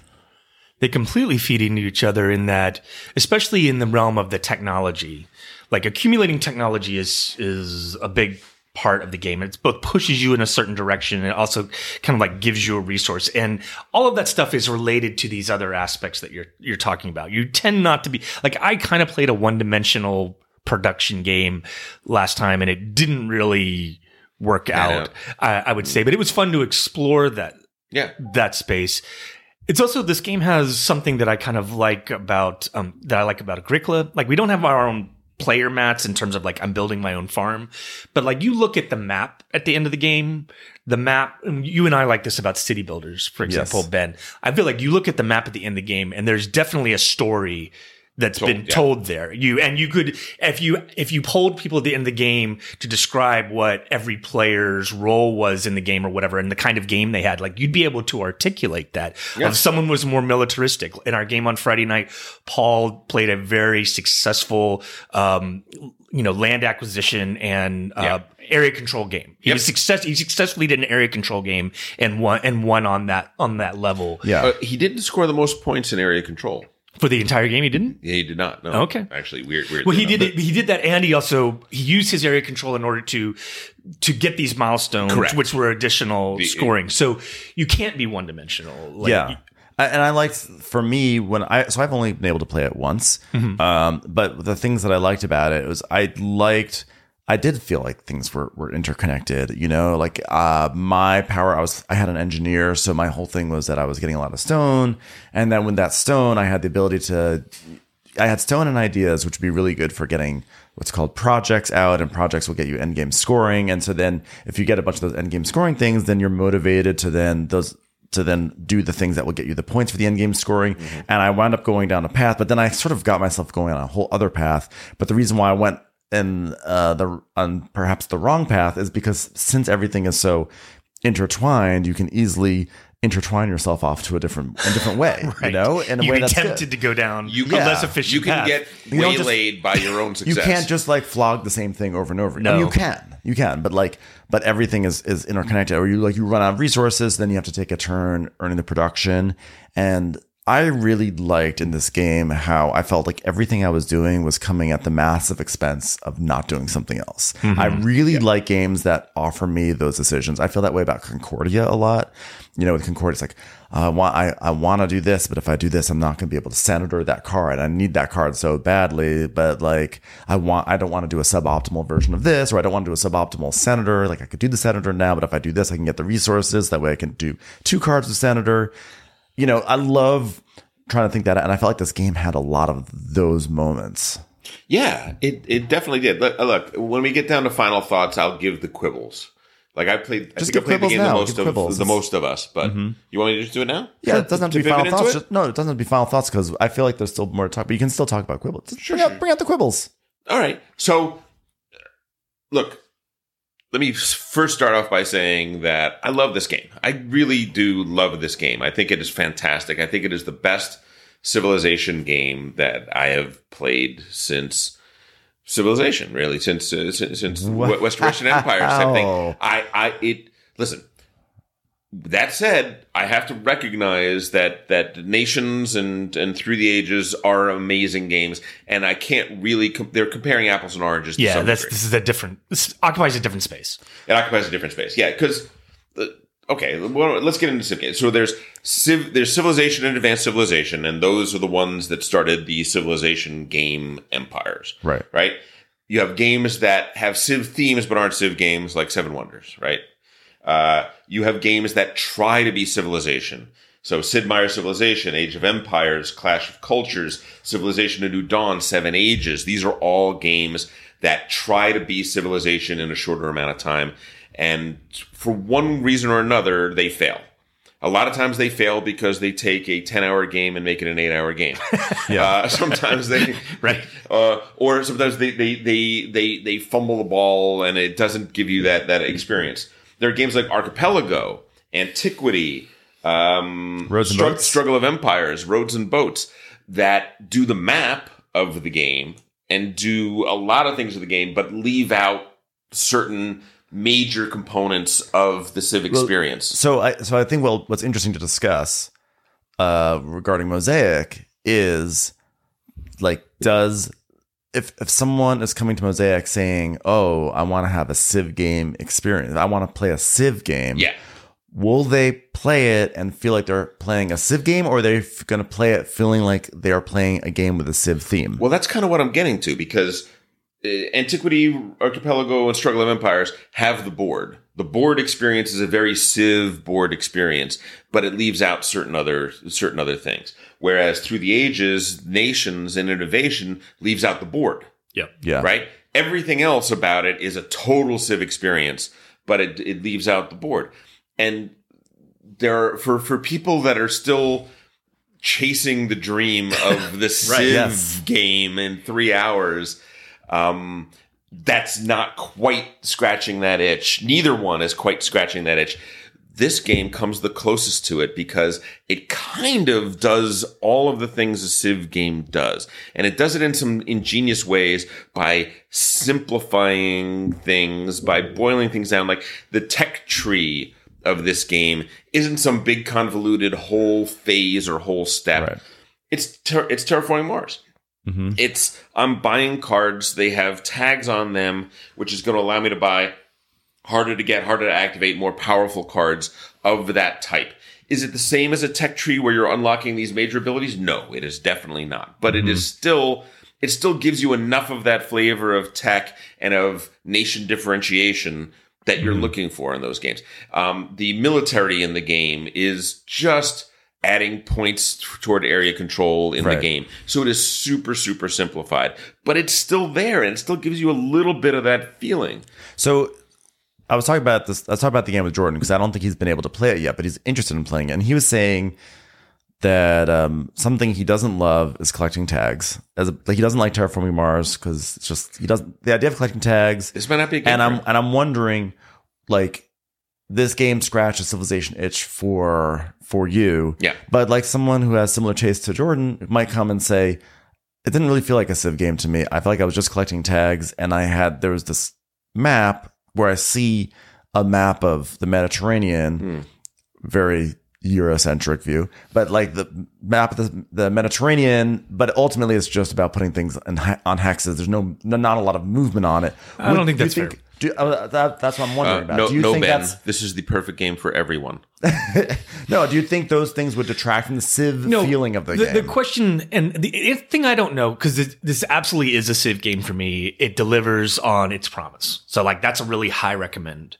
They completely feed into each other in that, especially in the realm of the technology, like accumulating technology is is a big part of the game. It both pushes you in a certain direction and it also kind of like gives you a resource. And all of that stuff is related to these other aspects that you're you're talking about. You tend not to be like I kind of played a one-dimensional production game last time, and it didn't really work out, I, I would say. But it was fun to explore that yeah. that space. It's also, this game has something that I kind of like about, um, that I like about Agricola. Like, we don't have our own player mats in terms of like, I'm building my own farm, but like, you look at the map at the end of the game, the map, and you and I like this about city builders, for example, yes. Ben. I feel like you look at the map at the end of the game and there's definitely a story that's told, been yeah. told there. You, and you could, if you, if you polled people at the end of the game to describe what every player's role was in the game or whatever, and the kind of game they had, like you'd be able to articulate that. Yes. If someone was more militaristic in our game on Friday night, Paul played a very successful, um, you know, land acquisition and, uh, yeah. area control game. He yep. was success. He successfully did an area control game and won, and won on that, on that level. Yeah. Uh, he didn't score the most points in area control. For the entire game, he didn't? Yeah, he did not. No. Okay. Actually, weird. weird well, he did it, he did that, and he also he used his area control in order to to get these milestones, Correct. which were additional the, scoring. It, so you can't be one-dimensional. Like, yeah. You, I, and I liked, for me, when I so I've only been able to play it once, mm-hmm. um, but the things that I liked about it was I liked, I did feel like things were, were interconnected, you know, like uh, my power, I was I had an engineer. So my whole thing was that I was getting a lot of stone. And then with that stone, I had the ability to, I had stone and ideas, which would be really good for getting what's called projects out, and projects will get you end game scoring. And so then if you get a bunch of those end game scoring things, then you're motivated to then those to then do the things that will get you the points for the end game scoring. Mm-hmm. And I wound up going down a path, but then I sort of got myself going on a whole other path. But the reason why I went and uh, the on perhaps the wrong path is because since everything is so intertwined, you can easily intertwine yourself off to a different a different way, right. you know, in a You'd way that's tempted good. to go down you, a yeah. less efficient. You can path. get waylaid just, by your own success. You can't just like flog the same thing over and over. No, I mean, you can, you can, but like, but everything is is interconnected. Or you like you run out of resources, then you have to take a turn earning the production. And I really liked in this game how I felt like everything I was doing was coming at the massive expense of not doing something else. Mm-hmm. I really yeah. like games that offer me those decisions. I feel that way about Concordia a lot. You know, with Concordia, it's like, I want, I, I want to do this, but if I do this, I'm not going to be able to senator that card. I need that card so badly, but like, I want, I don't want to do a suboptimal version of this, or I don't want to do a suboptimal senator. Like I could do the senator now, but if I do this, I can get the resources. That way I can do two cards with senator. You know, I love trying to think that, and I felt like this game had a lot of those moments. Yeah, it, it definitely did. Look, look, when we get down to final thoughts, I'll give the quibbles. Like I played, just I think I played the game now. the most give of quibbles. the most of us. But mm-hmm. you want me to just do it now? Yeah, it doesn't have to be final thoughts. It? Just, no, it doesn't have to be final thoughts because I feel like there's still more to talk. But you can still talk about quibbles. Just sure, bring, sure. Out, bring out the quibbles. All right. So, look. Let me first start off by saying that I love this game. I really do love this game. I think it is fantastic. I think it is the best civilization game that I have played since Civilization, really, since uh, since, since Western Western Empires. I think I I it listen. That said, I have to recognize that that Nations and, and Through the Ages are amazing games, and I can't really com- – they're comparing apples and oranges to yeah, some that's, degree. This is a different – this occupies a different space. It occupies a different space, yeah, because uh, – okay, well, let's get into Civ games. So there's civ, there's Civilization and Advanced Civilization, and those are the ones that started the Civilization game empires. Right. Right? You have games that have Civ themes but aren't Civ games, like Seven Wonders, right? Uh, you have games that try to be civilization. So Sid Meier's Civilization, Age of Empires, Clash of Cultures, Civilization: A New Dawn, Seven Ages. These are all games that try to be civilization in a shorter amount of time. And for one reason or another, they fail. A lot of times they fail because they take a ten-hour game and make it an eight-hour game. Yeah. Uh, sometimes they, right? Uh, or sometimes they, they they they they fumble the ball and it doesn't give you that that experience. There are games like Archipelago, Antiquity, um, Roads and Str- Boats. Struggle of Empires, Roads and Boats, that do the map of the game and do a lot of things of the game, but leave out certain major components of the Civ experience. Well, so, I, so I think well, what's interesting to discuss uh, regarding Mosaic is, like, does... If if someone is coming to Mosaic saying, "Oh, I want to have a Civ game experience. I want to play a Civ game." Yeah. Will they play it and feel like they're playing a Civ game, or are they f- going to play it feeling like they are playing a game with a Civ theme? Well, that's kind of what I'm getting to, because uh, Antiquity, Archipelago, and Struggle of Empires have the board. The board experience is a very Civ board experience, but it leaves out certain other certain other things. Whereas Through the Ages, Nations, and Innovation leaves out the board. Yeah. Yeah. Right? Everything else about it is a total Civ experience, but it, it leaves out the board. And there are, for, for people that are still chasing the dream of the Civ right, yes. game in three hours, um, that's not quite scratching that itch. Neither one is quite scratching that itch. This game comes the closest to it because it kind of does all of the things a Civ game does. And it does it in some ingenious ways by simplifying things, by boiling things down. Like, the tech tree of this game isn't some big convoluted whole phase or whole step. Right. It's ter- it's Terraforming Mars. Mm-hmm. It's I'm buying cards. They have tags on them, which is going to allow me to buy harder to get, harder to activate, more powerful cards of that type. Is it the same as a tech tree where you're unlocking these major abilities? No, it is definitely not. But mm-hmm. it is still, it still gives you enough of that flavor of tech and of nation differentiation that you're mm-hmm. looking for in those games. Um, the military in the game is just adding points toward area control in right. the game. So it is super, super simplified. But it's still there, and it still gives you a little bit of that feeling. So... I was talking about this. I was talking about the game with Jordan because I don't think he's been able to play it yet, but he's interested in playing it. And he was saying that um, something he doesn't love is collecting tags. As a, like he doesn't like Terraforming Mars because it's just he doesn't the idea of collecting tags. This might not be a game. And I'm and I'm wondering, like, this game scratched a civilization itch for for you. Yeah. But like someone who has similar tastes to Jordan might come and say, it didn't really feel like a Civ game to me. I felt like I was just collecting tags, and I had there was this map where I see a map of the Mediterranean, mm. very Eurocentric view, but like the map of the, the Mediterranean, but ultimately it's just about putting things in, on hexes. There's no, not a lot of movement on it. I Would, don't think do that's think, fair. Do, uh, that, that's what I'm wondering uh, about. No, do you no think Ben, that's, this is the perfect game for everyone. No, do you think those things would detract from the Civ no, feeling of the, the game? The question, and the thing I don't know, because this absolutely is a Civ game for me. It delivers on its promise. So, like, that's a really high recommend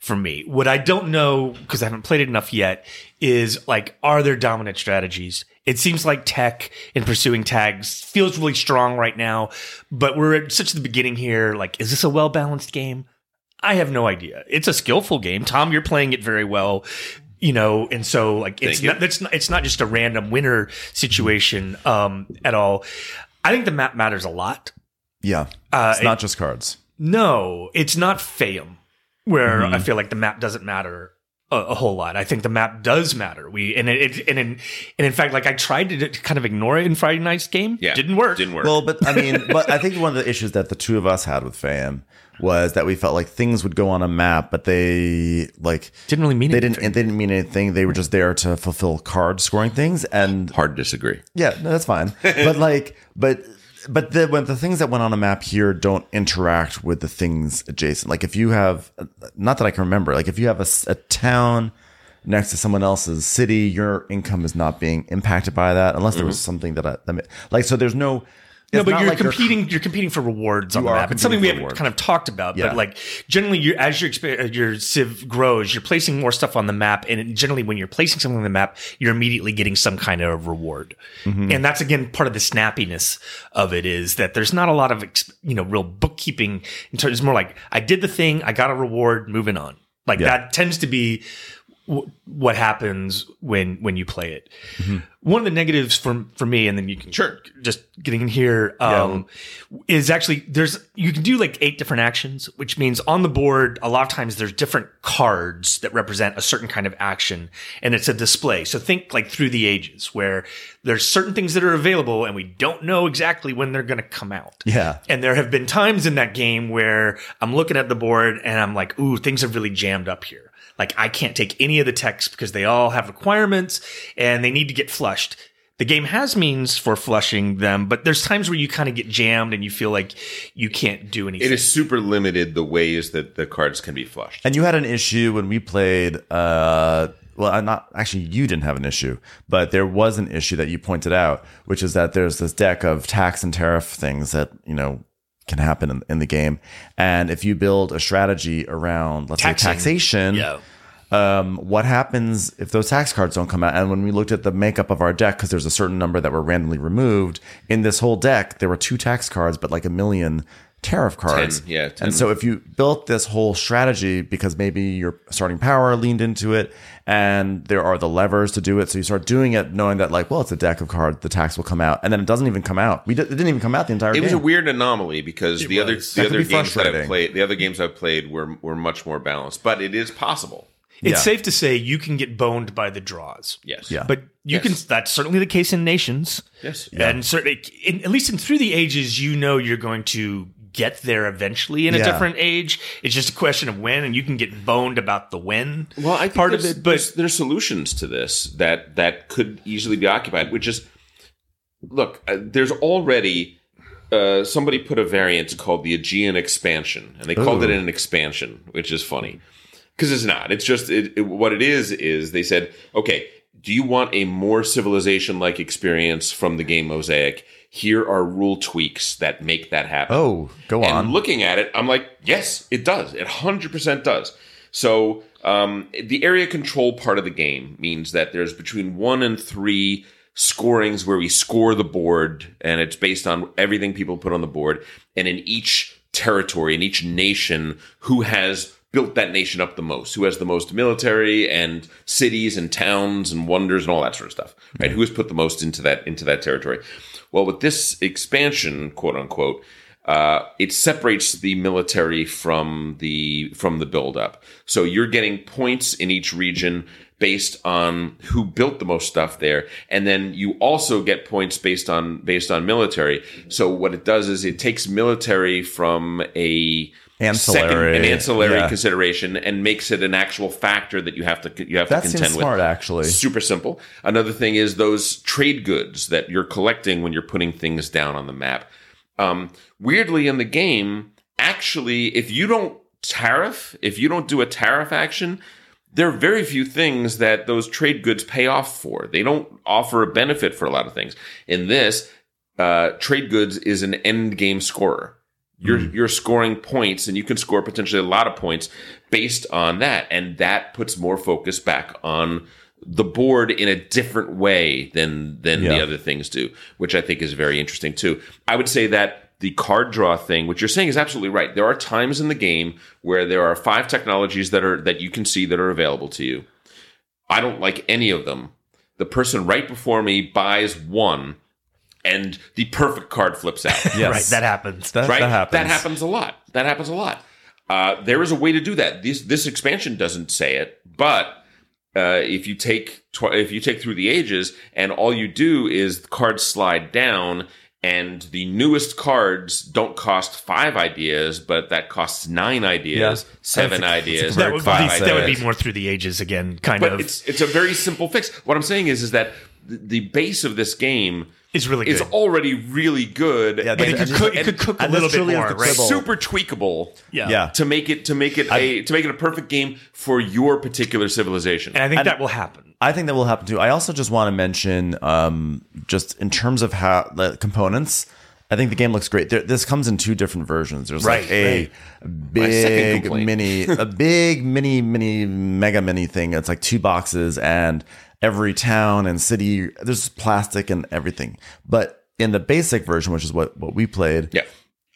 for me. What I don't know, because I haven't played it enough yet, is, like, are there dominant strategies? It seems like tech and pursuing tags feels really strong right now, but we're at such the beginning here. Like, is this a well-balanced game? I have no idea. It's a skillful game. Tom, you're playing it very well, you know, and so like it's not, it's not it's not just a random winner situation um, at all. I think the map matters a lot. Yeah, uh, it's not it, just cards. No, it's not Fayum, where mm-hmm. I feel like the map doesn't matter a, a whole lot. I think the map does matter. We and it, it and in, and in fact, like I tried to, to kind of ignore it in Friday night's game. Yeah, didn't work. Didn't work. Well, but I mean, but I think one of the issues that the two of us had with FAM was that we felt like things would go on a map, but they like didn't really mean they anything. didn't they didn't mean anything. They were just there to fulfill card scoring things. And hard to disagree. Yeah, no, that's fine. But like, but. But the, when the things that went on a map here don't interact with the things adjacent. Like if you have, not that I can remember, like if you have a, a town next to someone else's city, your income is not being impacted by that unless there mm-hmm. was something that I, I mean, like, so there's no... No, but you're like competing. You're, you're competing for rewards on the map. It's something we haven't kind of talked about. Yeah. But like generally, you as your your civ grows, you're placing more stuff on the map, and generally, when you're placing something on the map, you're immediately getting some kind of reward. Mm-hmm. And that's again part of the snappiness of it is that there's not a lot of you know real bookkeeping. In terms, it's more like I did the thing, I got a reward, moving on. Like yeah. that tends to be w- what happens when when you play it. Mm-hmm. One of the negatives for for me, and then you can sure. just getting in here, um, yeah. is actually there's you can do like eight different actions, which means on the board a lot of times there's different cards that represent a certain kind of action, and it's a display. So think like Through the Ages, where there's certain things that are available, and we don't know exactly when they're going to come out. Yeah, and there have been times in that game where I'm looking at the board and I'm like, ooh, things are really jammed up here. Like I can't take any of the text because they all have requirements and they need to get flushed. The game has means for flushing them, but there's times where you kind of get jammed and you feel like you can't do anything. It is super limited the ways that the cards can be flushed. And you had an issue when we played. Uh, well, I'm not actually. You didn't have an issue, but there was an issue that you pointed out, which is that there's this deck of tax and tariff things that you know can happen in, in the game, and if you build a strategy around, let's Taxing. say, taxation. Yeah. Um, what happens if those tax cards don't come out? And when we looked at the makeup of our deck, because there's a certain number that were randomly removed, in this whole deck, there were two tax cards, but like a million tariff cards. Ten, yeah, ten. And so if you built this whole strategy, because maybe your starting power leaned into it, and there are the levers to do it, so you start doing it knowing that, like, well, it's a deck of cards, the tax will come out, and then it doesn't even come out. We d- it didn't even come out the entire game. It was a weird anomaly because it the was. other the that other games that I've played, the other games I've played were were much more balanced, but it is possible. It's yeah. safe to say you can get boned by the draws. Yes. Yeah. But you yes. can. That's certainly the case in Nations. Yes. Yeah. And certainly, in, at least in Through the Ages, you know you're going to get there eventually in yeah. a different age. It's just a question of when, and you can get boned about the when. Well, I think part of it, but there's, there's solutions to this that that could easily be occupied. Which is, look, uh, there's already. Uh, somebody put a variant called the Aegean Expansion, and they Ooh. called it an expansion, which is funny. Because it's not. It's just it, it, what it is is they said, okay, do you want a more civilization-like experience from the game Mosaic? Here are rule tweaks that make that happen. Oh, go and on. And looking at it, I'm like, yes, it does. It one hundred percent does. So um, the area control part of the game means that there's between one and three scorings where we score the board, and it's based on everything people put on the board. And in each territory, in each nation, who has... built that nation up the most, who has the most military and cities and towns and wonders and all that sort of stuff, right? Mm-hmm. Who has put the most into that into that territory? Well, with this expansion, quote unquote, uh, it separates the military from the from the buildup. So you're getting points in each region based on who built the most stuff there, and then you also get points based on based on military. So what it does is it takes military from a Ancillary, Second, an ancillary yeah. consideration, and makes it an actual factor that you have to you have that to contend seems smart, with. Actually, super simple. Another thing is those trade goods that you're collecting when you're putting things down on the map. Um, weirdly, in the game, actually, if you don't tariff, if you don't do a tariff action, there are very few things that those trade goods pay off for. They don't offer a benefit for a lot of things. In this, uh, trade goods is an end game scorer. You're you're scoring points, and you can score potentially a lot of points based on that. And that puts more focus back on the board in a different way than than yeah. the other things do, which I think is very interesting too. I would say that the card draw thing, which you're saying, is absolutely right. There are times in the game where there are five technologies that are that you can see that are available to you. I don't like any of them. The person right before me buys one. And the perfect card flips out. Yes. Right, that happens. That, right? that happens. That happens a lot. That happens a lot. Uh, there is a way to do that. This this expansion doesn't say it, but uh, if you take tw- if you take Through the Ages and all you do is the cards slide down and the newest cards don't cost five ideas, but that costs nine ideas, yeah. seven think, ideas, that would, five be, ideas. That would be more Through the Ages again, kind but of. But it's it's a very simple fix. What I'm saying is is that the base of this game is really good. It's already really good. Yeah, but and, it, could, cook, it could cook a little bit more, right? Super tweakable. Yeah. yeah. To make it to make it I, a to make it a perfect game for your particular civilization. And I think and that will happen. I think that will happen too. I also just want to mention, um, just in terms of how the components. I think the game looks great. There, this comes in two different versions. There's right, like a right. big mini, a big mini, mini, mega mini thing. It's like two boxes and every town and city, there's plastic and everything. But in the basic version, which is what, what we played, yeah.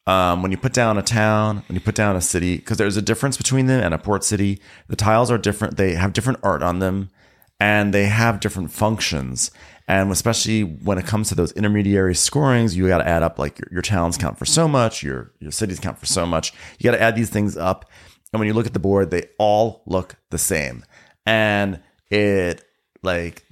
um, when you put down a town, when you put down a city, because there's a difference between them and a port city, the tiles are different. They have different art on them and they have different functions. And especially when it comes to those intermediary scorings, you got to add up like your, your towns count for so much, your your cities count for so much. You got to add these things up. And when you look at the board, they all look the same. And it like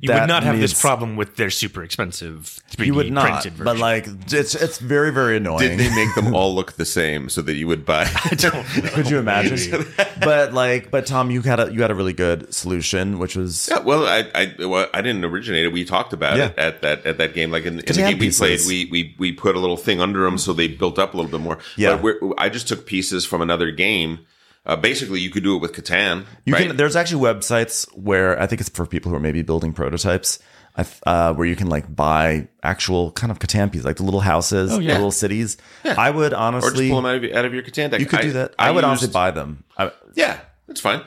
you would not have means, this problem with their super expensive three D you would not, printed version. But like it's it's very very annoying. Did they make them all look the same so that you would buy? I don't know. Could you imagine? But like, but Tom, you had a you had a really good solution, which was yeah. Well, I I, well, I didn't originate it. We talked about yeah. it at that at that game. Like in, in the game we played, we we we put a little thing under them so they built up a little bit more. Yeah, but we're, I just took pieces from another game. Uh, basically, you could do it with Catan. You right? can, there's actually websites where I think it's for people who are maybe building prototypes, uh, where you can like buy actual kind of Catan pieces, like the little houses, oh, yeah. the little cities. Yeah. I would honestly, or just pull them out of, out of your Catan deck. You could I, do that. I, I would used, honestly buy them. I, yeah, that's fine.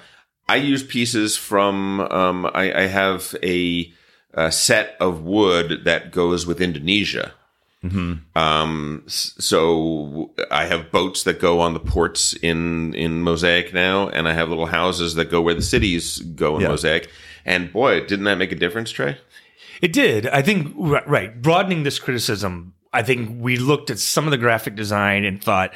I use pieces from. Um, I, I have a, a set of wood that goes with Indonesia. Mm-hmm. Um, so I have boats that go on the ports in, in Mosaic now, and I have little houses that go where the cities go in yeah. Mosaic. And boy, didn't that make a difference, Trey? It did. I think, right, broadening this criticism, I think we looked at some of the graphic design and thought,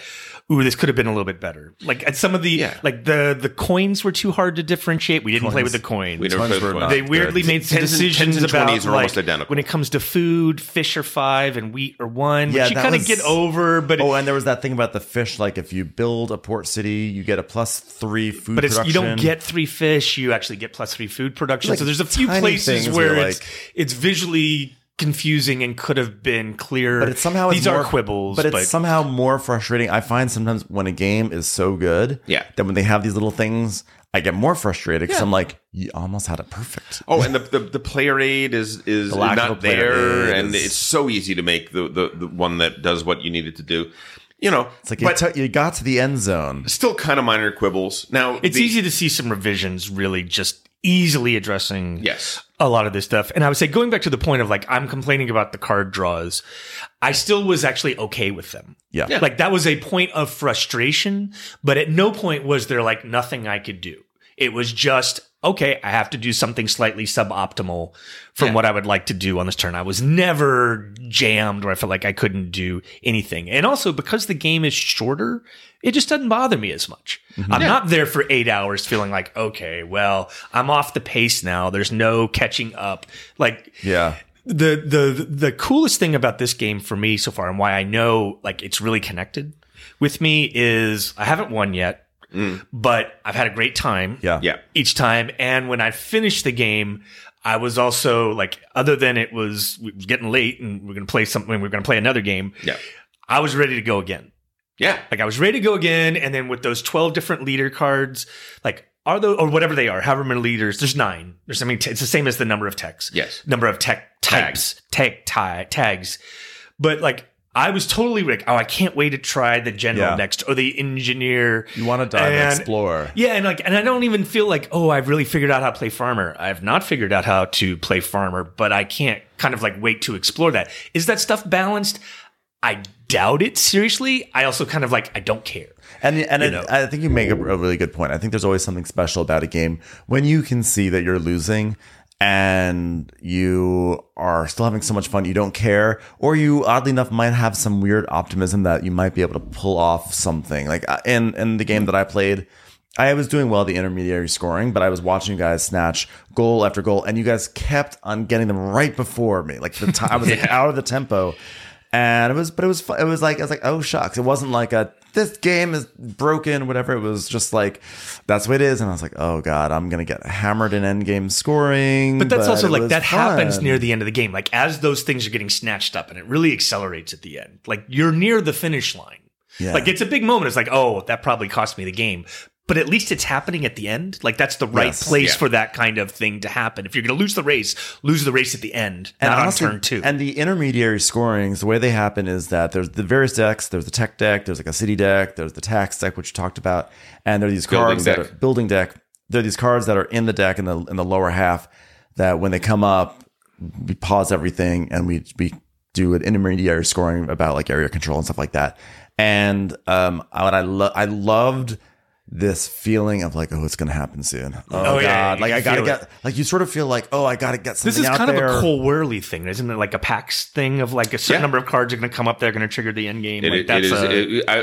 ooh, this could have been a little bit better. Like at some of the yeah. like the, the coins were too hard to differentiate. We didn't coins. play with the coins. We never coins played with coins. They weirdly They're made some decisions and, about twenties are like, almost identical. When it comes to food, fish are five and wheat are one, yeah, which you kind of get over. But oh, it, and there was that thing about the fish. Like if you build a port city, you get a plus three food but it's, production. But you don't get three fish. You actually get plus three food production. Like so there's a few places where it's like, it's visually confusing and could have been clearer. But it's somehow these it's more, are quibbles. But it's but. somehow more frustrating. I find sometimes when a game is so good, yeah. that when they have these little things, I get more frustrated because yeah. I'm like, you almost had it perfect. Oh, and the the, the player aid is is the not there, and is, it's so easy to make the, the the one that does what you need it to do. You know, it's like but you, t- you got to the end zone. Still, kind of minor quibbles. Now, it's the, easy to see some revisions really just easily addressing. Yes. A lot of this stuff. And I would say going back to the point of like, I'm complaining about the card draws. I still was actually okay with them. Yeah. yeah. Like that was a point of frustration, but at no point was there like nothing I could do. It was just, okay, I have to do something slightly suboptimal from yeah. what I would like to do on this turn. I was never jammed where I felt like I couldn't do anything. And also because the game is shorter, it just doesn't bother me as much. Mm-hmm. I'm yeah. not there for eight hours feeling like, okay, well, I'm off the pace now. There's no catching up. Like, yeah. the the the coolest thing about this game for me so far and why I know like it's really connected with me is I haven't won yet, mm. but I've had a great time yeah. Yeah. each time. And when I finished the game, I was also like, other than it was getting late and we're going to play something, we're going to play another game. Yeah. I was ready to go again. Yeah. Like I was ready to go again. And then with those twelve different leader cards, like are those or whatever they are, however many leaders, there's nine. There's I mean it's the same as the number of techs. Yes. Number of tech types, tag tag tags. But like I was totally like, oh, I can't wait to try the general yeah. next or the engineer. You want to dive and, and explore. Yeah, and like and I don't even feel like, oh, I've really figured out how to play farmer. I've not figured out how to play farmer, but I can't kind of like wait to explore that. Is that stuff balanced? I doubt it, seriously. I also kind of like, I don't care. And and you know? I, I think you make a really good point. I think there's always something special about a game when you can see that you're losing and you are still having so much fun, you don't care, or you oddly enough might have some weird optimism that you might be able to pull off something. Like in in the game that I played, I was doing well at the intermediary scoring, but I was watching you guys snatch goal after goal, and you guys kept on getting them right before me. Like the t- I was yeah. like out of the tempo, and it was, but it was, it was like I was like, oh shucks, it wasn't like a this game is broken, whatever. It was just like that's what it is, and I was like, oh god, I'm gonna get hammered in endgame scoring. But that's but also like that fun. happens near the end of the game, like as those things are getting snatched up, and it really accelerates at the end. Like you're near the finish line. Yeah. Like it's a big moment. It's like, oh, that probably cost me the game. But at least it's happening at the end. Like, that's the right yes, place yeah. for that kind of thing to happen. If you're going to lose the race, lose the race at the end, and not honestly, on turn two. And the intermediary scorings, the way they happen is that there's the various decks. There's the tech deck. There's like a city deck. There's the tax deck, which you talked about. And there are these cards that are building deck. There are these cards that are in the deck in the in the lower half that when they come up, we pause everything and we we do an intermediary scoring about like area control and stuff like that. And um, what I lo- I loved. This feeling of like, oh, it's gonna happen soon. Oh, oh god, yeah, like I gotta get, it. like you sort of feel like, oh, I gotta get something. This is out kind there. of a Cole Worley thing, isn't it? Like a PAX thing of like a certain yeah. number of cards are gonna come up, they're gonna trigger the end game. It, like it, that's it is, a, it, I,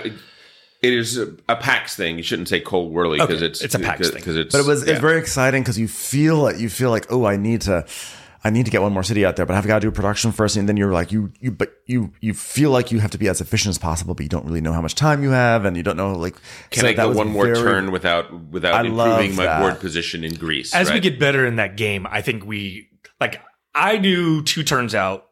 it is a, a PAX thing. You shouldn't say Cole Worley because okay, it's it's a PAX thing. It's, but it was yeah. it's very exciting because you feel it. You feel like, oh, I need to. I need to get one more city out there, but I've got to do a production first. And then you're like, you, you, but you, you feel like you have to be as efficient as possible, but you don't really know how much time you have. And you don't know, like, can so I go one more very, turn without, without I improving my board position in Greece? As right? we get better in that game, I think we, like, I knew two turns out,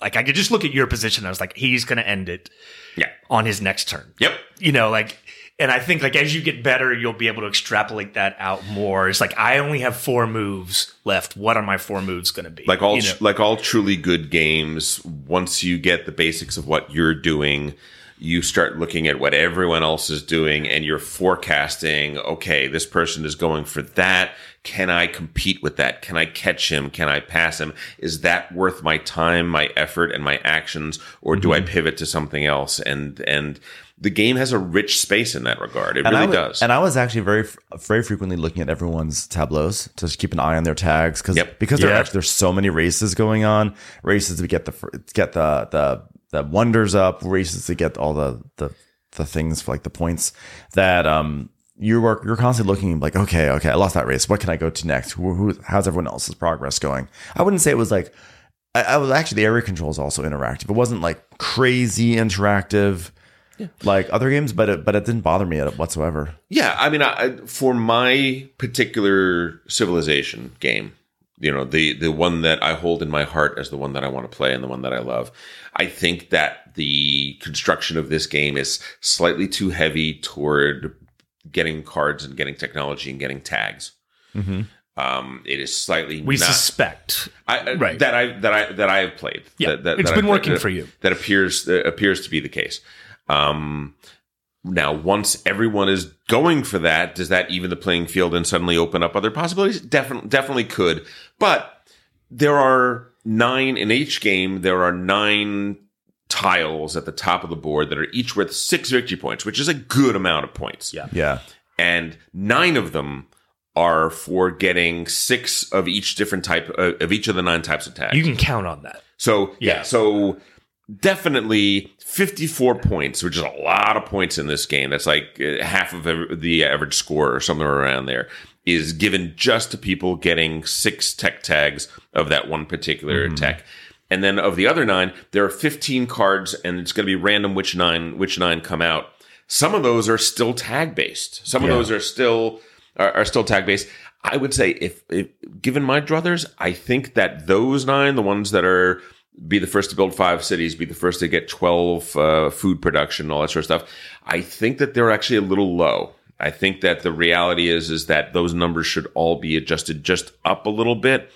like, I could just look at your position. I was like, he's going to end it yeah. on his next turn. Yep. You know, like, and I think, like, as you get better, you'll be able to extrapolate that out more. It's like, I only have four moves left. What are my four moves going to be? Like all, you know? Like all truly good games, once you get the basics of what you're doing, you start looking at what everyone else is doing, and you're forecasting, okay, this person is going for that. Can I compete with that? Can I catch him? Can I pass him? Is that worth my time, my effort, and my actions? Or do mm-hmm. I pivot to something else? And and the game has a rich space in that regard. It and really was, does. And I was actually very very frequently looking at everyone's tableaus to just keep an eye on their tags because yep. because there yep. actually, there's so many races going on. Races to get the get the the the wonders up, races to get all the the, the things for like the points that um you work you're constantly looking like, okay, okay, I lost that race. What can I go to next? Who, who how's everyone else's progress going? I wouldn't say it was like I, I was actually the area control is also interactive. It wasn't like crazy interactive yeah. like other games, but it, but it didn't bother me whatsoever. Yeah, I mean, I, for my particular civilization game, you know, the the one that I hold in my heart as the one that I want to play and the one that I love. I think that the construction of this game is slightly too heavy toward getting cards and getting technology and getting tags. Mm-hmm. Um, it is slightly we not, suspect I, right. that I that I that I have played. Yeah, that, that, it's that been I've, working that, for you. That appears that appears to be the case. Um, now, once everyone is going for that, does that even the playing field and suddenly open up other possibilities? Definitely, definitely could. But there are nine in each game. There are nine tiles at the top of the board that are each worth six victory points, which is a good amount of points. Yeah, yeah. And nine of them are for getting six of each different type uh, of each of the nine types of tags. You can count on that. So yeah, yeah so. Definitely fifty-four points, which is a lot of points in this game. That's like half of the average score or somewhere around there is given just to people getting six tech tags of that one particular mm. tech. And then of the other nine, there are fifteen cards, and it's going to be random which nine which nine come out. Some of those are still tag based. Some yeah. of those are still are, are still tag based. I would say if, if given my druthers, I think that those nine, the ones that are be the first to build five cities, be the first to get twelve uh, food production, all that sort of stuff. I think that they're actually a little low. I think that the reality is is that those numbers should all be adjusted just up a little bit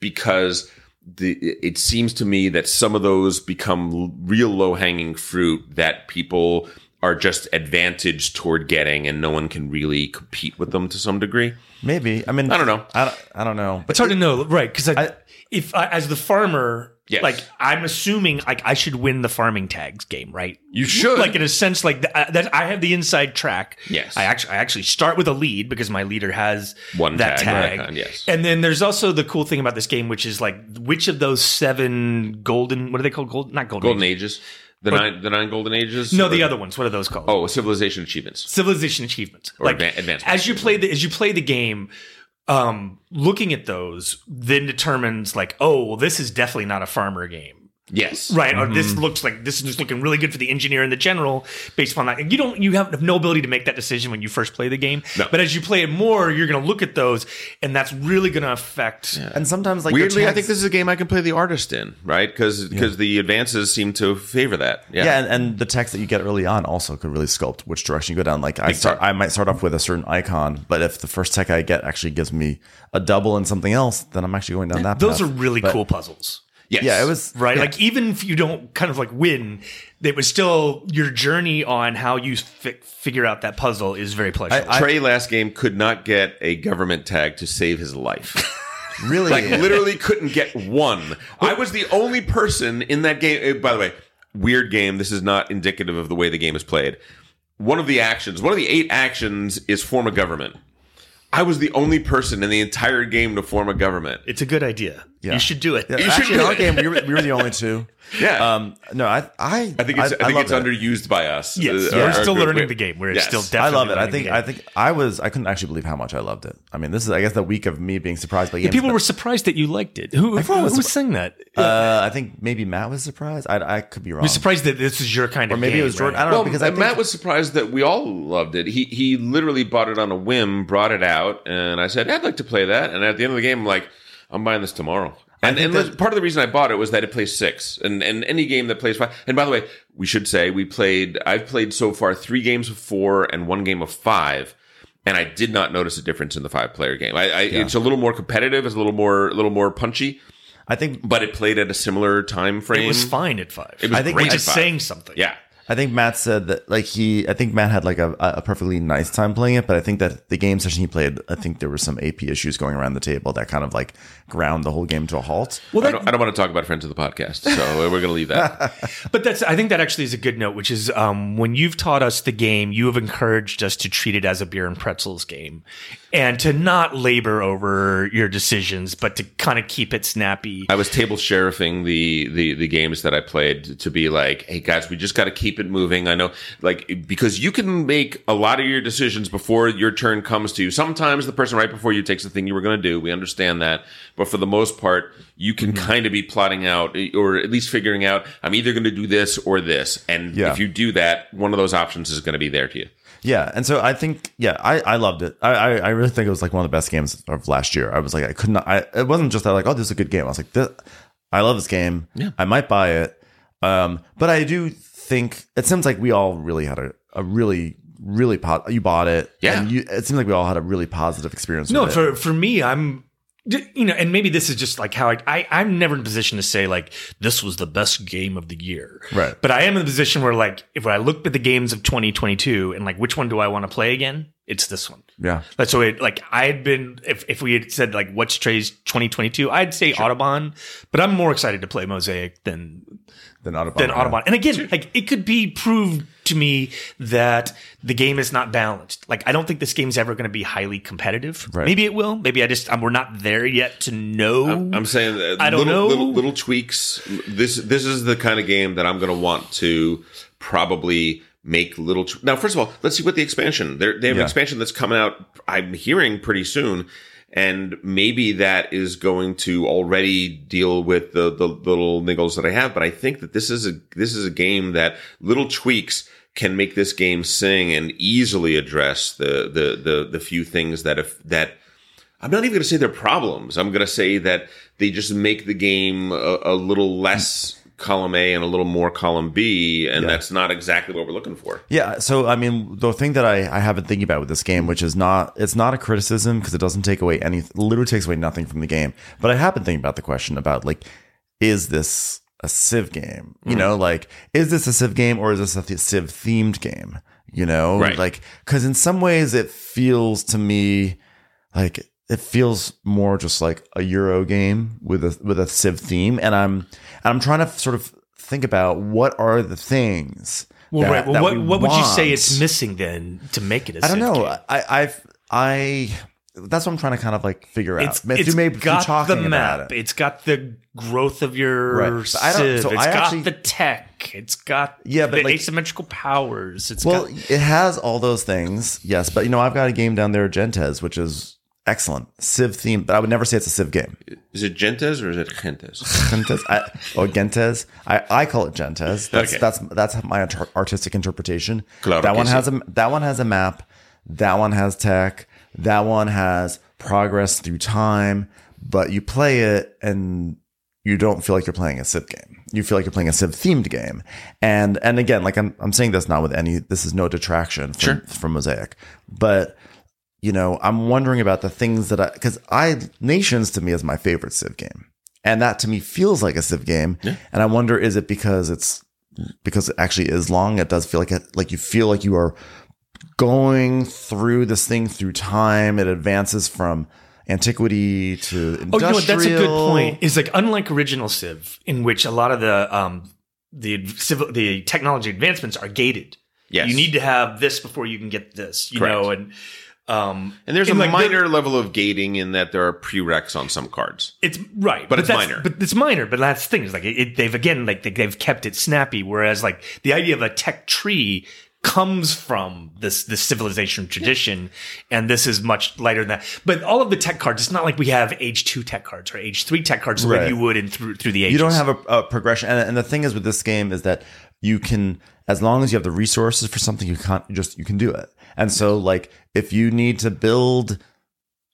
because the, it seems to me that some of those become real low-hanging fruit that people are just advantaged toward getting, and no one can really compete with them to some degree. Maybe. I mean, I don't know. I don't, I don't know. But it's hard it, to know, right, because I, I, if I, as the farmer... Yes. Like, I'm assuming, like, I should win the farming tags game, right? You should. Like, in a sense, like, th- I, that, I have the inside track. Yes. I actually I actually start with a lead because my leader has One that tag. tag. Right, yes. And then there's also the cool thing about this game, which is, like, which of those seven golden, what are they called? Gold, not golden, golden ages. ages. The but, nine, the nine golden ages. No, or, the other ones. What are those called? Oh, civilization achievements. Civilization achievements. Or like, advan- advancements. As you play the as you play the game, um, looking at those then determines like, oh, well, this is definitely not a farmer game. Yes. Right. Mm-hmm. Or this looks like this is looking really good for the engineer and the general based upon that. You don't you have no ability to make that decision when you first play the game. No. But as you play it more, you're gonna look at those and that's really gonna affect yeah. and sometimes like weirdly, tags- I think this is a game I can play the artist in, right? Because because yeah. the advances seem to favor that. Yeah, yeah and, and the text that you get early on also could really sculpt which direction you go down. Like I start I might start off with a certain icon, but if the first tech I get actually gives me a double and something else, then I'm actually going down that those path. Those are really but, cool puzzles. Yes. Yeah, it was right. Yeah. Like even if you don't kind of like win, it was still your journey on how you fi- figure out that puzzle is very pleasurable. I, I, Trey last game could not get a government tag to save his life. Really, like literally couldn't get one. I was the only person in that game. By the way, weird game. This is not indicative of the way the game is played. One of the actions, one of the eight actions, is form a government. I was the only person in the entire game to form a government. It's a good idea. Yeah. You should do it. Yeah, you actually, should do in our it. game, we were, we were the only two. Yeah. Um, no, I, I, I think it's, I, I think I it's it. underused by us. Yes. Uh, yeah. We're still learning we're, the game. We're yes. still definitely. I love it. I think. I think I was. I couldn't actually believe how much I loved it. I mean, this is. I guess the week of me being surprised by games. Yeah, people were surprised that you liked it. Who? Who was, who was saying that? Uh, I think maybe Matt was surprised. I, I could be wrong. You're surprised that this is your kind or of game, or maybe it was Jordan. Right? I don't well, know because I think Matt was surprised that we all loved it. He he literally bought it on a whim, brought it out, and I said, "I'd like to play that." And at the end of the game, I'm like, "I'm buying this tomorrow." And, and part of the reason I bought it was that it plays six. And, and any game that plays five. And by the way, we should say we played, I've played so far three games of four and one game of five. And I did not notice a difference in the five player game. I, I yeah. It's a little more competitive. It's a little more, a little more punchy. I think, but it played at a similar time frame. It was fine at five. It was I think great. We're just saying something. Yeah. I think Matt said that, like, he, I think Matt had, like, a, a perfectly nice time playing it, but I think that the game session he played, I think there were some A P issues going around the table that kind of, like, ground the whole game to a halt. Well, that, I, don't, I don't want to talk about friends of the podcast, so we're going to leave that. But that's, I think that actually is a good note, which is um, when you've taught us the game, you have encouraged us to treat it as a beer and pretzels game and to not labor over your decisions, but to kind of keep it snappy. I was table sheriffing the, the, the games that I played to be like, hey, guys, we just got to keep it moving. I know, like, because you can make a lot of your decisions before your turn comes to you. Sometimes the person right before you takes the thing you were going to do. We understand that. But for the most part, you can mm-hmm. kind of be plotting out or at least figuring out, I'm either going to do this or this. And yeah. if you do that, one of those options is going to be there to you. Yeah. And so I think, yeah, I, I loved it. I, I, I really think it was like one of the best games of last year. I was like, I could not, I, it wasn't just that, like, oh, this is a good game. I was like, this, I love this game. Yeah. I might buy it. Um, but I do think it seems like we all really had a, a really really po- you bought it yeah and you, it seems like we all had a really positive experience no with for it. For me, I'm you know, and maybe this is just like how I, I I'm never in a position to say like this was the best game of the year, right? But I am in a position where like if I look at the games of twenty twenty-two and like which one do I want to play again, it's this one. Yeah, that's so it like I had been if, if we had said like what's Trey's twenty twenty-two, I'd say sure. Audubon, but I'm more excited to play Mosaic than Than Audubon, than Audubon. And again, like it could be proved to me that the game is not balanced. Like I don't think this game's ever going to be highly competitive. Right. Maybe it will. Maybe I just I'm, we're not there yet to know. I'm, I'm saying that I don't little, know. Little, little tweaks. This this is the kind of game that I'm going to want to probably make little. Tw- now, first of all, let's see what the expansion. They're, they have yeah. an expansion that's coming out. I'm hearing pretty soon. And maybe that is going to already deal with the, the little niggles that I have. But I think that this is a this is a game that little tweaks can make this game sing and easily address the the the, the few things that if that I'm not even going to say they're problems. I'm going to say that they just make the game a, a little less column A and a little more column B, and yeah. that's not exactly what we're looking for. Yeah, so I mean, the thing that I, I have been thinking about with this game, which is not, it's not a criticism because it doesn't take away any, literally takes away nothing from the game. But I have been thinking about the question about like, is this a Civ game? You mm. know, like, is this a Civ game or is this a Civ themed game? You know, right. like, because in some ways it feels to me like it feels more just like a Euro game with a with a Civ theme, and I'm and I'm trying to sort of think about what are the things. Well, that, right. Well, what we what would you say it's missing then to make it a I Civ don't know. Game? I I've I. That's what I'm trying to kind of like figure out. It's, it's may got the map. It. It's got the growth of your right. Civ. I don't, so it's I got actually, the tech. It's got yeah, but the like, asymmetrical powers. It's well, got, it has all those things. Yes, but you know, I've got a game down there, Gentes, which is excellent Civ theme. But I would never say it's a Civ game. Is it Gentes or is it Gentes? Gentes I, or Gentes? I, I call it Gentes. That's okay. that's that's my artistic interpretation. Claro that one sí. has a that one has a map. That one has tech. That one has progress through time, but you play it and you don't feel like you're playing a Civ game. You feel like you're playing a Civ themed game. And and again, like I'm I'm saying this not with any this is no detraction from, sure. from Mosaic. But you know, I'm wondering about the things that I because I Nations to me is my favorite Civ game. And that to me feels like a Civ game. Yeah. And I wonder is it because it's because it actually is long, it does feel like it, like you feel like you are going through this thing through time. It advances from antiquity to industrial. Oh, you know what? That's a good point. Is like unlike original Civ, in which a lot of the um the civil the technology advancements are gated. Yes, you need to have this before you can get this. You Correct. know, and um and there's a like minor the, level of gating in that there are prereqs on some cards. It's right, but, but it's minor. But it's minor. But that's the thing is like it, it, they've again like they, they've kept it snappy. Whereas like the idea of a tech tree comes from this this civilization tradition, and this is much lighter than that. But all of the tech cards, it's not like we have age two tech cards or age three tech cards right. like you would in through through the ages. You don't have a, a progression. And, and the thing is with this game is that you can, as long as you have the resources for something, you can't just you can do it. And so, like if you need to build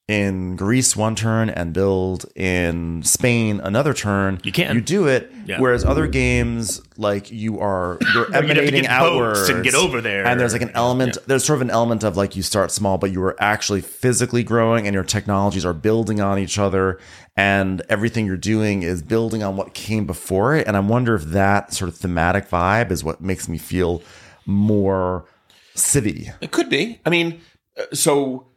in Greece one turn and build in Spain another turn, you can you do it. Yeah. Whereas other games, like you are you're emanating outwards and get over there, and there's like an element. Yeah. There's sort of an element of like you start small, but you are actually physically growing, and your technologies are building on each other, and everything you're doing is building on what came before it. And I wonder if that sort of thematic vibe is what makes me feel more city. It could be. I mean, so.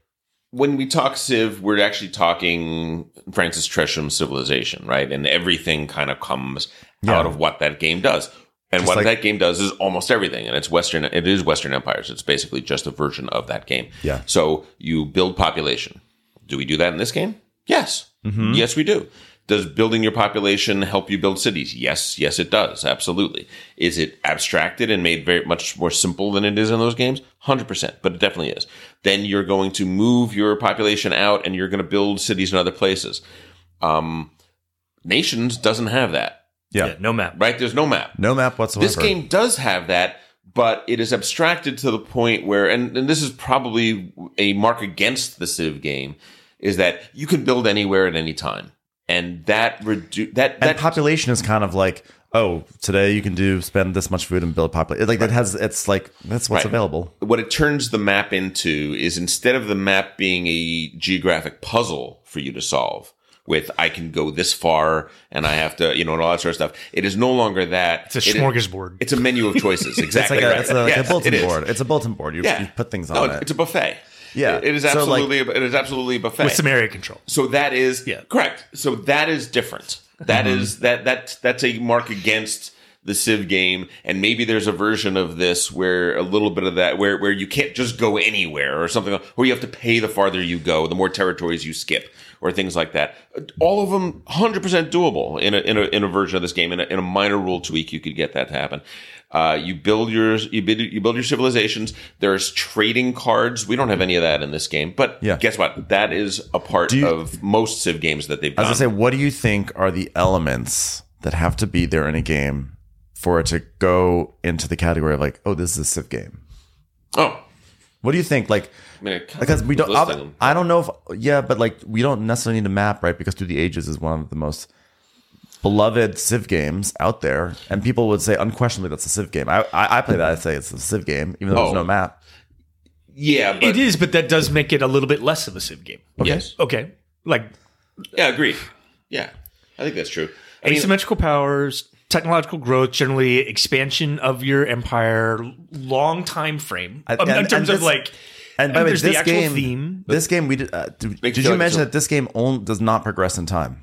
When we talk Civ, we're actually talking Francis Tresham's Civilization, right? And everything kind of comes yeah. out of what that game does. And just what like, that game does is almost everything. And it's Western, it is Western Empires. It's basically just a version of that game. Yeah. So you build population. Do we do that in this game? Yes. Mm-hmm. Yes, we do. Does building your population help you build cities? Yes. Yes, it does. Absolutely. Is it abstracted and made very much more simple than it is in those games? one hundred percent, but it definitely is. Then you're going to move your population out and you're going to build cities in other places. Um, Nations doesn't have that. Yeah. yeah. No map. Right? There's no map. No map whatsoever. This game does have that, but it is abstracted to the point where, and, and this is probably a mark against the Civ game, is that you can build anywhere at any time. And that redu- that, that and population is kind of like, oh, today you can do spend this much food and build population. Like right. that has it's like that's what's right. available. What it turns the map into is instead of the map being a geographic puzzle for you to solve with I can go this far and I have to, you know, and all that sort of stuff. It is no longer that. It's a smorgasbord. It, it's a menu of choices. Exactly. It's like, right. a, it's a, like yes, a bulletin it board. It's a bulletin board. You, yeah. you put things on no, it. It's a buffet. Yeah, it is absolutely so like, it is absolutely a buffet with some area control. So that is yeah. correct. So that is different. That mm-hmm. is that that that's a mark against the Civ game, and maybe there's a version of this where a little bit of that where where you can't just go anywhere or something, or you have to pay the farther you go, the more territories you skip, or things like that. All of them one hundred percent doable in a in a in a version of this game. In a, in a minor rule tweak, you could get that to happen. Uh, you build your you build, you build your civilizations. There's trading cards. We don't have any of that in this game. But yeah. guess what? That is a part you, of most Civ games that they've done. I was going to say, what do you think are the elements that have to be there in a game for it to go into the category of like, oh, this is a Civ game? Oh. What do you think? Like, I mean, because we don't. I don't know if yeah, but like we don't necessarily need a map, right? Because Through the Ages is one of the most beloved Civ games out there, and people would say unquestionably that's a Civ game. I I, I play that. I say it's a Civ game, even though oh. there's no map. Yeah, but it is, but that does make it a little bit less of a Civ game. Okay. Yes. Okay. Like. Yeah. Agreed. Yeah, I think that's true. I asymmetrical mean, powers, technological growth, generally expansion of your empire, long time frame I, um, and, in terms this, of like. And by the way, this the game, theme, this game, we did, uh, did, did you mention that this game only does not progress in time?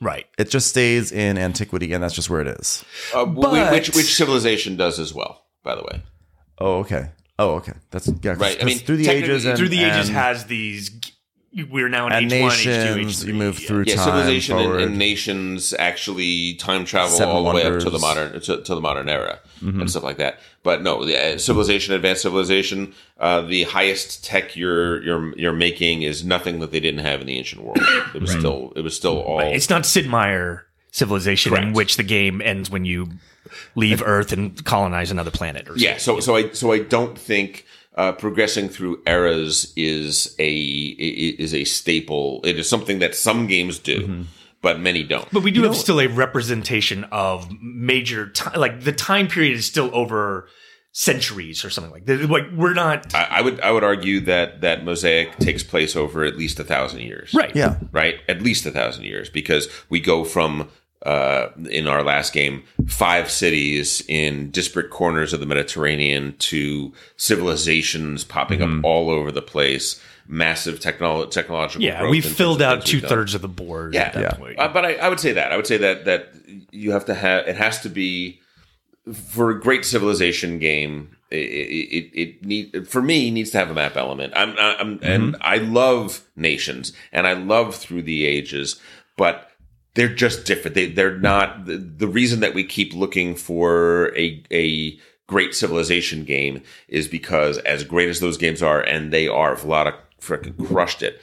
Right. It just stays in antiquity, and that's just where it is. Uh, but, which which civilization does as well, by the way. Oh, okay. Oh, okay. That's yeah, right. I mean, through the ages, and, through the ages and, has these. We're now in age nations, one, age two, age three. You move through yeah. time. Yeah, civilization and, and nations actually time travel Seven all the wonders. way up to the modern to, to the modern era mm-hmm. and stuff like that. But no, the, civilization, advanced civilization, uh, the highest tech you're you're you're making is nothing that they didn't have in the ancient world. It was right. still it was still all. It's not Sid Meier civilization correct. in which the game ends when you leave Earth and colonize another planet. Or yeah, so so I so I don't think. Uh, progressing through eras is a is a staple. It is something that some games do, mm-hmm. but many don't. But we do you have know, still a representation of major time. Like the time period is still over centuries or something like that. Like we're not. I, I would I would argue that that Mosaic takes place over at least a thousand years. Right. Yeah. Right. At least a thousand years because we go from. Uh, in our last game, five cities in disparate corners of the Mediterranean to civilizations popping mm-hmm. up all over the place, massive technolo- technological yeah, growth. Yeah, we filled out two-thirds of the board yeah, at that yeah. point. Uh, but I, I would say that. I would say that that you have to have – it has to be – for a great civilization game, it, it, it need for me, needs to have a map element. I'm, I'm mm-hmm. And I love Nations, and I love Through the Ages, but – they're just different. They, they're not the, the reason that we keep looking for a a great civilization game is because as great as those games are, and they are, Vlada frickin' crushed it.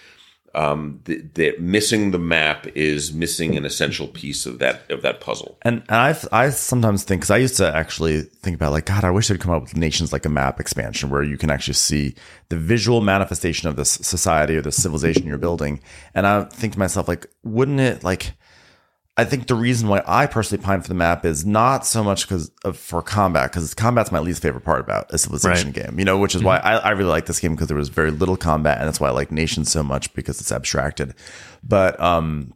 Um, the, the missing the map is missing an essential piece of that of that puzzle. And, and I I sometimes think because I used to actually think about like God, I wish they'd come up with Nations like a map expansion where you can actually see the visual manifestation of this society or the civilization you're building. And I think to myself like, wouldn't it like I think the reason why I personally pine for the map is not so much because of for combat, because combat's my least favorite part about a civilization right. game, you know, which is mm-hmm. why I, I really like this game because there was very little combat, and that's why I like Nations so much because it's abstracted. But um,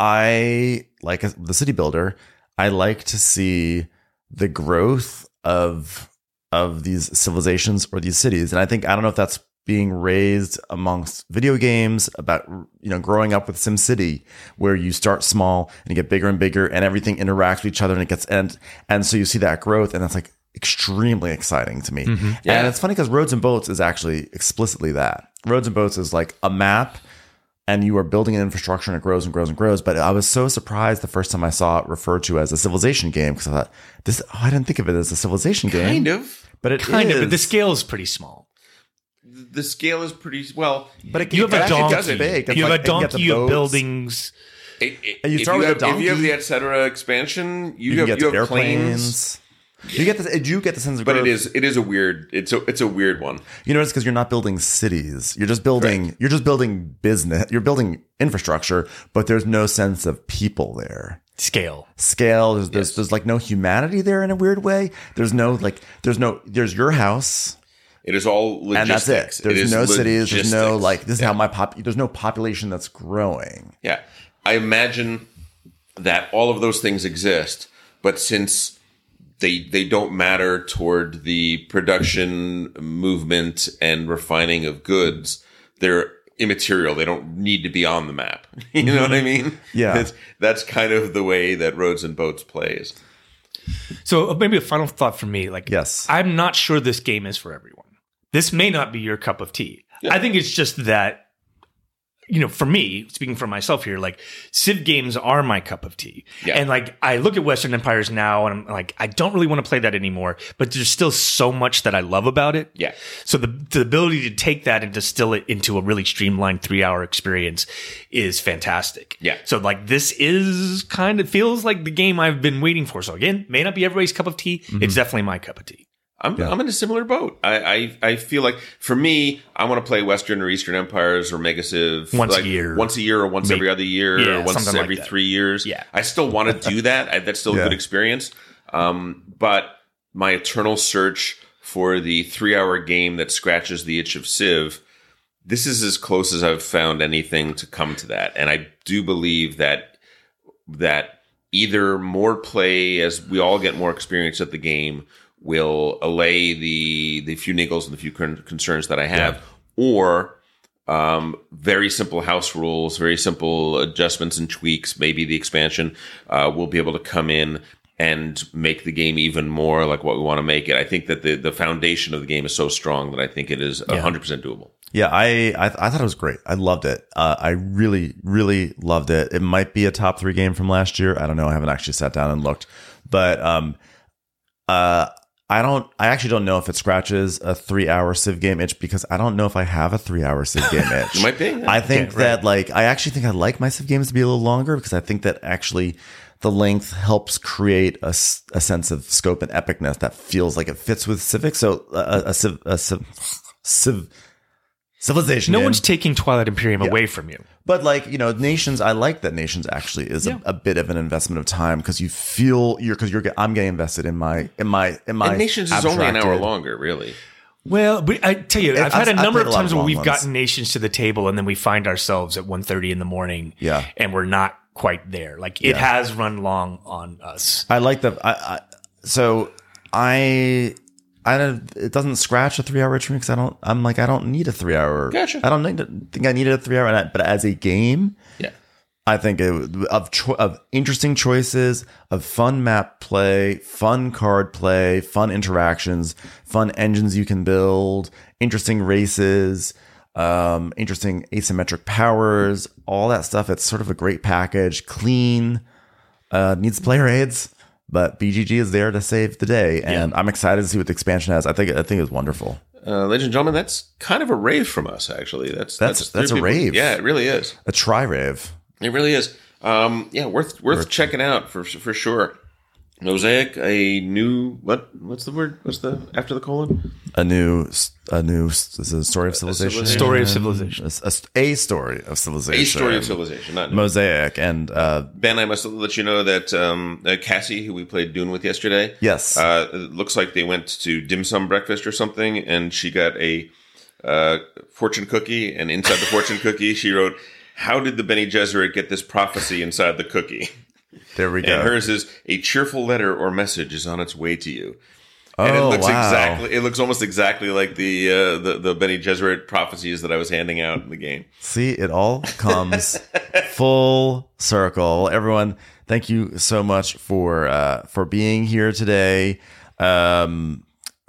I like a, the city builder. I like to see the growth of of these civilizations or these cities, and I think I don't know if that's. Being raised amongst video games about, you know, growing up with SimCity where you start small and you get bigger and bigger and everything interacts with each other and it gets and and so you see that growth and that's like extremely exciting to me. Mm-hmm. Yeah. And it's funny because Roads and Boats is actually explicitly that. Roads and Boats is like a map and you are building an infrastructure and it grows and grows and grows. But I was so surprised the first time I saw it referred to as a civilization game because I thought this oh, I didn't think of it as a civilization game. Kind of. But it kind is. of but the scale is pretty small. The scale is pretty well, but it, you it, have a donkey. Big. You have like, a donkey. You have buildings. It, it, and you start with have, a donkey. If you have the et cetera expansion, you, you have, get you have planes. You get the you get the sense of but growth. It is it is a weird it's a it's a weird one. You notice because you're not building cities. You're just building right. you're just building business. You're building infrastructure, but there's no sense of people there. Scale, scale. There's there's, yes. there's like no humanity there in a weird way. There's no like there's no there's your house. It is all logistics. And that's it. There's it no logistics. cities. There's no like this is yeah. how my pop. There's no population that's growing. Yeah, I imagine that all of those things exist, but since they they don't matter toward the production, movement, and refining of goods, they're immaterial. They don't need to be on the map. You know mm-hmm. what I mean? Yeah, that's, that's kind of the way that Roads and Boats plays. So maybe a final thought for me. Like, yes, I'm not sure this game is for everyone. This may not be your cup of tea. Yeah. I think it's just that, you know, for me, speaking for myself here, like Civ games are my cup of tea. Yeah. And like I look at Western Empires now and I'm like, I don't really want to play that anymore, but there's still so much that I love about it. Yeah. So the, the ability to take that and distill it into a really streamlined three hour experience is fantastic. Yeah. So like this is kind of feels like the game I've been waiting for. So again, may not be everybody's cup of tea. Mm-hmm. It's definitely my cup of tea. I'm yeah. I'm in a similar boat. I, I I feel like for me, I want to play Western or Eastern Empires or Mega Civ once like a year, once a year, or once Maybe. every other year, yeah, or once every like three years. Yeah, I still want to do that. I, that's still yeah. a good experience. Um, but my eternal search for the three-hour game that scratches the itch of Civ, this is as close as I've found anything to come to that. And I do believe that that either more play as we all get more experience at the game. will allay the the few niggles and the few con- concerns that I have, yeah. or um, very simple house rules, very simple adjustments and tweaks, maybe the expansion uh, will be able to come in and make the game even more like what we want to make it. I think that the, the foundation of the game is so strong that I think it is yeah. one hundred percent doable. Yeah, I I, th- I thought it was great. I loved it. Uh, I really, really loved it. It might be a top three game from last year. I don't know. I haven't actually sat down and looked. But um, uh, I don't. I actually don't know if it scratches a three-hour Civ game itch because I don't know if I have a three-hour Civ game itch. It might be. Yeah. I think yeah, that right. like I actually think I like my Civ games to be a little longer because I think that actually the length helps create a, a sense of scope and epicness that feels like it fits with Civic. So uh, a Civ a Civ. civ Civilization. No in. one's taking Twilight Imperium yeah. away from you. But like, you know, Nations, I like that Nations actually is yeah. a, a bit of an investment of time because you feel you're because you're I'm getting invested in my in my in my and Nations abstracted. Is only an hour longer, really. Well, but I tell you, I've I, had a I, number of times of where we've ones. gotten Nations to the table and then we find ourselves at one thirty in the morning yeah. and we're not quite there. Like it yeah. has run long on us. I like the I, I so I I don't, it doesn't scratch a three-hour itch because I don't. I'm like I don't need a three-hour. Gotcha. I don't need to think I needed a three-hour. But as a game, yeah, I think it, of cho- of interesting choices, of fun map play, fun card play, fun interactions, fun engines you can build, interesting races, um, interesting asymmetric powers, all that stuff. It's sort of a great package. Clean, uh, needs player aids. But B G G is there to save the day, and yeah. I'm excited to see what the expansion has. I think I think it's wonderful. Uh, ladies and gentlemen, that's kind of a rave from us, actually. That's that's that's, that's a people. rave. Yeah, it really is. A try rave. It really is. Um, yeah, worth worth Earth. checking out for for sure. Mosaic, a new what? What's the word? What's the after the colon? A new a new is a story of civilization. A story of civilization. A, a story of civilization. A story of civilization. Not new. Mosaic and uh, Ben. I must let you know that um, Cassie, who we played Dune with yesterday, yes, uh, looks like they went to dim sum breakfast or something, and she got a uh, fortune cookie, and inside the fortune cookie, she wrote, "How did the Bene Gesserit get this prophecy inside the cookie?" There we go. And hers is a cheerful letter or message is on its way to you. Oh, and it looks wow. exactly it looks almost exactly like the uh, the, the Bene Gesserit prophecies that I was handing out in the game. See, it all comes full circle. Everyone, thank you so much for uh, for being here today. Um,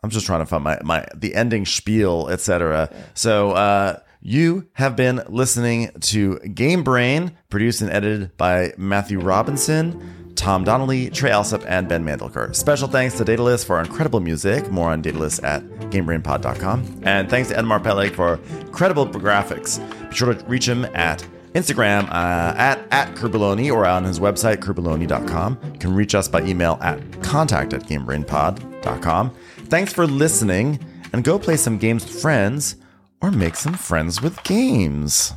I'm just trying to find my, my the ending spiel, et cetera. So uh you have been listening to Game Brain, produced and edited by Matthew Robinson, Tom Donnelly, Trey Alsop, and Ben Mandelker. Special thanks to Datalist for our incredible music. More on Datalist at game brain pod dot com. And thanks to Edmar Pelle for incredible graphics. Be sure to reach him at Instagram uh, at, at Kerbaloni or on his website, kerbaloni dot com. You can reach us by email at contact at game brain pod dot com. Thanks for listening, and go play some games with friends, or make some friends with games.